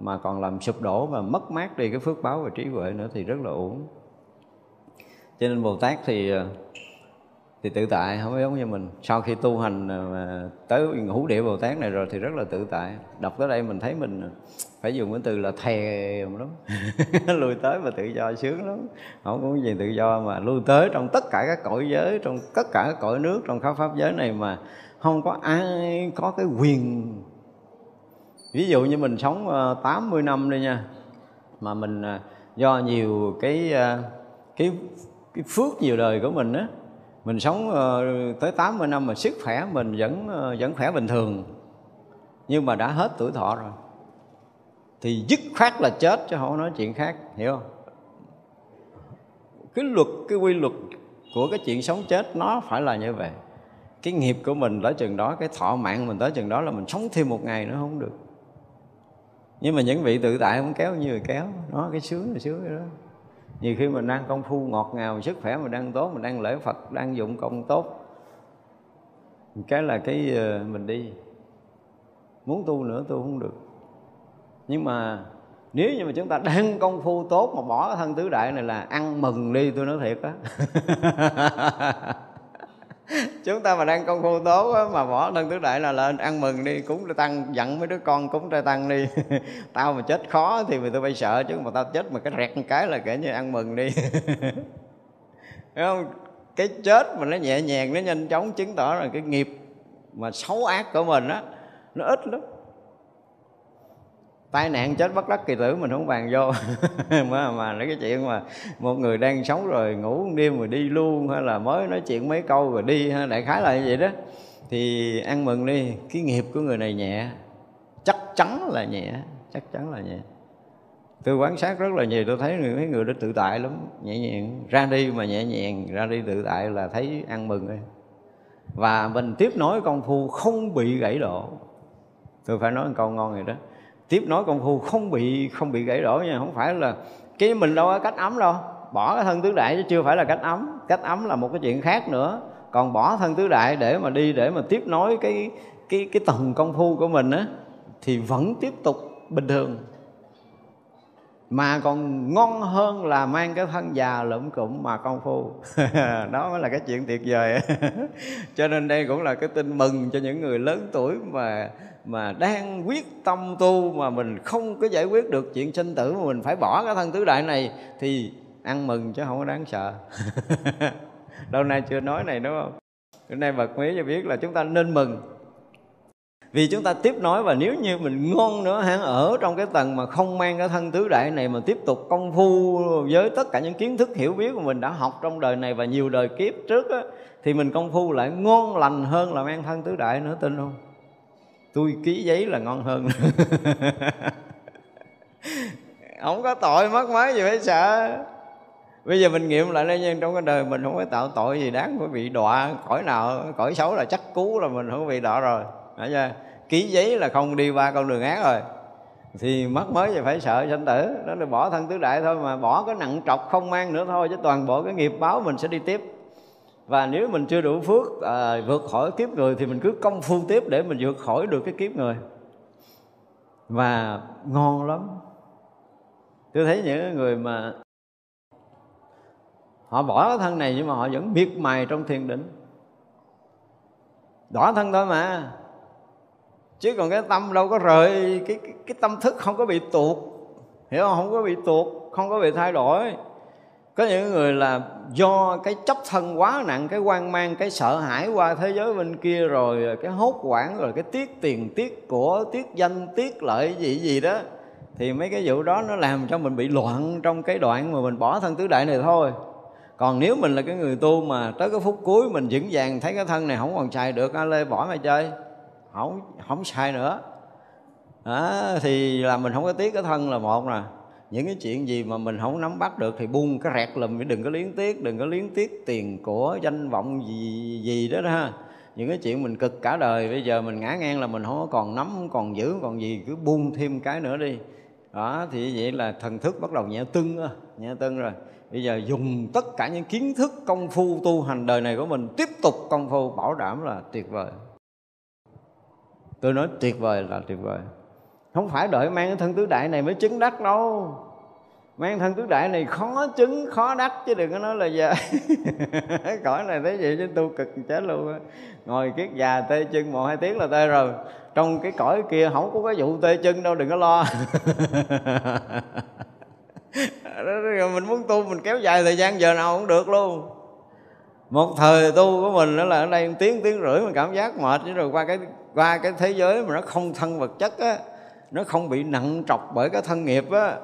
mà còn làm sụp đổ và mất mát đi cái phước báo và trí huệ nữa thì rất là uổng. Cho nên Bồ Tát thì thì tự tại, không có giống như mình. Sau khi tu hành tới Ngũ Địa Bồ Tát này rồi thì rất là tự tại. Đọc tới đây mình thấy mình phải dùng cái từ là thèm lắm lui tới mà tự do sướng lắm. Không có gì tự do mà lui tới trong tất cả các cõi giới, trong tất cả các cõi nước, trong khắp pháp giới này mà không có ai có cái quyền. Ví dụ như mình sống 80 năm đi nha, mà mình do nhiều cái phước nhiều đời của mình á, mình sống tới 80 năm mà sức khỏe mình vẫn khỏe bình thường, nhưng mà đã hết tuổi thọ rồi thì dứt khoát là chết chứ không nói chuyện khác, hiểu không? Cái quy luật của cái chuyện sống chết nó phải là như vậy. Cái nghiệp của mình tới chừng đó, cái thọ mạng mình tới chừng đó là mình sống thêm một ngày nữa không được. Nhưng mà những vị tự tại không kéo như người kéo, nó cái sướng là sướng vậy đó. Nhiều khi mình đang công phu ngọt ngào, sức khỏe mình đang tốt, mình đang lễ Phật, đang dụng công tốt, cái là cái mình đi. Muốn tu nữa tu không được. Nhưng mà nếu như mà chúng ta đang công phu tốt mà bỏ thân tứ đại này là ăn mừng đi, tôi nói thiệt á. Chúng ta mà đang công phu tốt á, mà bỏ thân tứ đại là lên ăn mừng đi, cúng trai tăng, dặn mấy đứa con cúng trai tăng đi. Tao mà chết khó thì tụi bay sợ, chứ mà tao chết mà cái rẹt một cái là kể như ăn mừng đi. Thấy không? Cái chết mà nó nhẹ nhàng, nó nhanh chóng, chứng tỏ là cái nghiệp mà xấu ác của mình á nó ít lắm. Tai nạn chết bất đắc kỳ tử mình không bàn vô. Mà nói cái chuyện mà một người đang sống rồi ngủ đêm rồi đi luôn, hay là mới nói chuyện mấy câu rồi đi, đại khái là như vậy đó, thì ăn mừng đi, cái nghiệp của người này nhẹ, chắc chắn là nhẹ, chắc chắn là nhẹ. Tôi quan sát rất là nhiều, tôi thấy mấy người đó tự tại lắm, nhẹ nhàng ra đi, mà nhẹ nhàng ra đi tự tại là thấy ăn mừng đi. Và mình tiếp nối công phu không bị gãy đổ. Tôi phải nói một câu ngon này đó, tiếp nối công phu không bị gãy đổ nha. Không phải là cái mình đâu có cách ấm đâu, bỏ cái thân tứ đại chứ chưa phải là cách ấm. Cách ấm là một cái chuyện khác nữa, còn bỏ thân tứ đại để mà đi, để mà tiếp nối cái tầng công phu của mình á, thì vẫn tiếp tục bình thường. Mà còn ngon hơn là mang cái thân già lụm cụm mà công phu. Đó mới là cái chuyện tuyệt vời. Cho nên đây cũng là cái tin mừng cho những người lớn tuổi mà đang quyết tâm tu, mà mình không có giải quyết được chuyện sinh tử mà mình phải bỏ cái thân tứ đại này, thì ăn mừng chứ không có đáng sợ. Lâu nay chưa nói này đúng không? Hôm nay bật mí cho biết là chúng ta nên mừng, vì chúng ta tiếp nối. Và nếu như mình ngon nữa hẳn ở trong cái tầng mà không mang cái thân tứ đại này, mà tiếp tục công phu với tất cả những kiến thức hiểu biết mà mình đã học trong đời này và nhiều đời kiếp trước á, thì mình công phu lại ngon lành hơn là mang thân tứ đại nữa, tin không? Tôi ký giấy là ngon hơn. Không có tội mất mát gì phải sợ. Bây giờ mình nghiệm lại đây nha, trong cái đời mình không phải tạo tội gì đáng phải bị đọa cõi nào, cõi xấu là chắc cú là mình không bị đọa rồi. Ký giấy là không đi qua con đường ác rồi, thì mất mới thì phải sợ sanh tử. Đó là bỏ thân tứ đại thôi, mà bỏ cái nặng trọc không mang nữa thôi, chứ toàn bộ cái nghiệp báo mình sẽ đi tiếp. Và nếu mình chưa đủ phước vượt khỏi kiếp người thì mình cứ công phu tiếp để mình vượt khỏi được cái kiếp người, và ngon lắm. Tôi thấy những người mà họ bỏ thân này nhưng mà họ vẫn miệt mài trong thiền định, đỏ thân thôi mà, chứ còn cái tâm đâu có rời, cái tâm thức không có bị tuột, hiểu không? Không có bị tuột, không có bị thay đổi. Có những người là do cái chấp thân quá nặng, cái hoang mang, cái sợ hãi qua thế giới bên kia rồi, cái hốt hoảng rồi, cái tiếc tiền, tiếc của, tiếc danh, tiếc lợi gì đó, thì mấy cái vụ đó nó làm cho mình bị loạn trong cái đoạn mà mình bỏ thân tứ đại này thôi. Còn nếu mình là cái người tu mà tới cái phút cuối mình vững vàng, thấy cái thân này không còn xài được, lê bỏ mà chơi, không xài nữa đó, thì là mình không có tiếc cái thân là một nè. Những cái chuyện gì mà mình không nắm bắt được thì buông cái rẹt lùm, đừng có luyến tiếc, đừng có luyến tiếc tiền của danh vọng gì đó ha. Những cái chuyện mình cực cả đời, bây giờ mình ngã ngang là mình không còn nắm, không còn giữ, không còn gì, cứ buông thêm cái nữa đi. Đó, thì vậy là thần thức bắt đầu nhẹ tưng rồi. Bây giờ dùng tất cả những kiến thức công phu tu hành đời này của mình, tiếp tục công phu, bảo đảm là tuyệt vời. Tôi nói tuyệt vời là tuyệt vời. Không phải đợi mang cái thân tứ đại này mới chứng đắc đâu. Mang thân tứ đại này khó chứng, khó đắc, chứ đừng có nói là già. Cõi này thấy vậy chứ tu cực chết luôn á. Ngồi kiết già tê chân 1-2 tiếng là tê rồi. Trong cái cõi kia không có cái vụ tê chân đâu, đừng có lo. Mình muốn tu mình kéo dài thời gian giờ nào cũng được luôn. Một thời tu của mình đó là ở đây 1 tiếng, 1 tiếng rưỡi mình cảm giác mệt. Rồi qua cái thế giới mà nó không thân vật chất á, nó không bị nặng trọc bởi cái thân nghiệp á,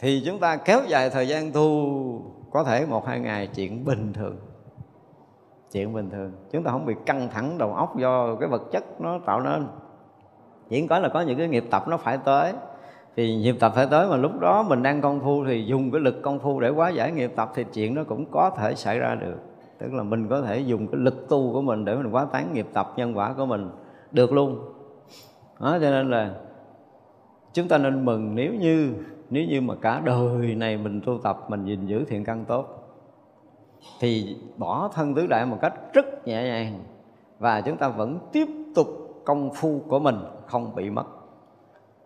thì chúng ta kéo dài thời gian tu có thể 1-2 ngày, chuyện bình thường. Chuyện bình thường, chúng ta không bị căng thẳng đầu óc do cái vật chất nó tạo nên. Chỉ có là có những cái nghiệp tập nó phải tới. Thì nghiệp tập phải tới mà lúc đó mình đang công phu thì dùng cái lực công phu để hóa giải nghiệp tập, thì chuyện nó cũng có thể xảy ra được. Tức là mình có thể dùng cái lực tu của mình để mình hóa tán nghiệp tập nhân quả của mình được luôn. Đó, cho nên là chúng ta nên mừng nếu như mà cả đời này mình tu tập, mình gìn giữ thiện căn tốt, thì bỏ thân tứ đại một cách rất nhẹ nhàng, và chúng ta vẫn tiếp tục công phu của mình không bị mất.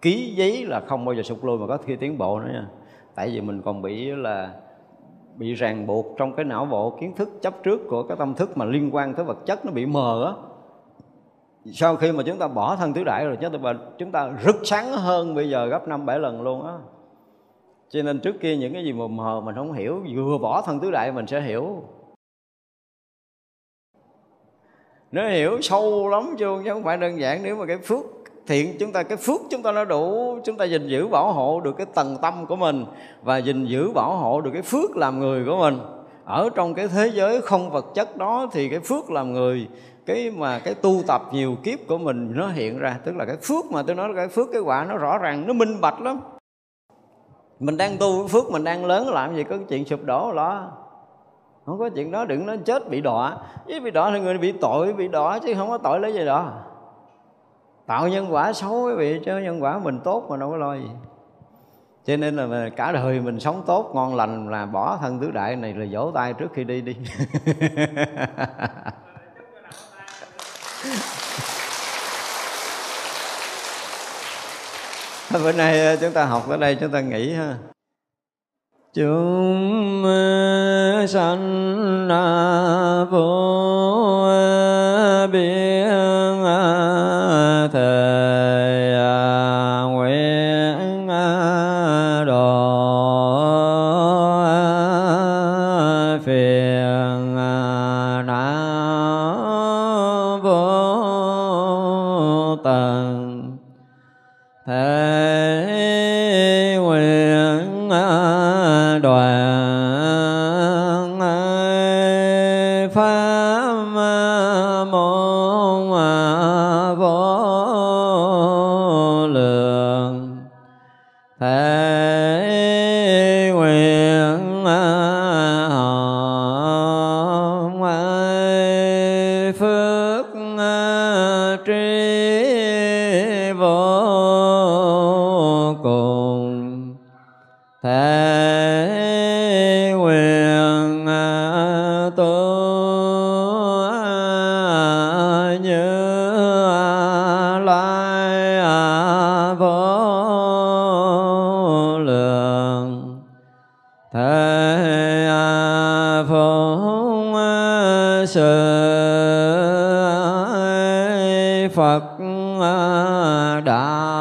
Ký giấy là không bao giờ sụt lùi mà có thi tiến bộ nữa nha. Tại vì mình còn bị ràng buộc trong cái não bộ kiến thức chấp trước của cái tâm thức mà liên quan tới vật chất, nó bị mờ á. Sau khi mà chúng ta bỏ thân tứ đại rồi, chúng ta rực sáng hơn bây giờ gấp 5-7 lần luôn á. Cho nên trước kia những cái gì mà mờ mình không hiểu, vừa bỏ thân tứ đại mình sẽ hiểu. Nó hiểu sâu lắm chứ không phải đơn giản. Nếu mà cái phước thiện chúng ta, cái phước chúng ta nó đủ, chúng ta gìn giữ bảo hộ được cái tầng tâm của mình, và gìn giữ bảo hộ được cái phước làm người của mình. Ở trong cái thế giới không vật chất đó thì cái phước làm người, cái tu tập nhiều kiếp của mình nó hiện ra. Tức là cái phước mà tôi nói là cái phước, cái quả nó rõ ràng, nó minh bạch lắm. Mình đang tu phước, mình đang lớn, làm gì có chuyện sụp đổ đó. Không có chuyện đó, đừng nói chết bị đọa. Với bị đọa thì người bị tội bị đọa, chứ không có tội lấy gì đó. Tạo nhân quả xấu quý vị, chứ nhân quả mình tốt mà đâu có lo gì. Cho nên là cả đời mình sống tốt, ngon lành là bỏ thân tứ đại này là vỗ tay trước khi đi. Bữa nay chúng ta học ở đây chúng ta nghỉ ha. Chúng sanh vô biên thời nguyện độ phiền não vô tận thế nguyện đoạn pháp môn vô lượng thế nguyện họ phước trí thế nguyện tu như lai vô lượng thế phong sự Phật đạo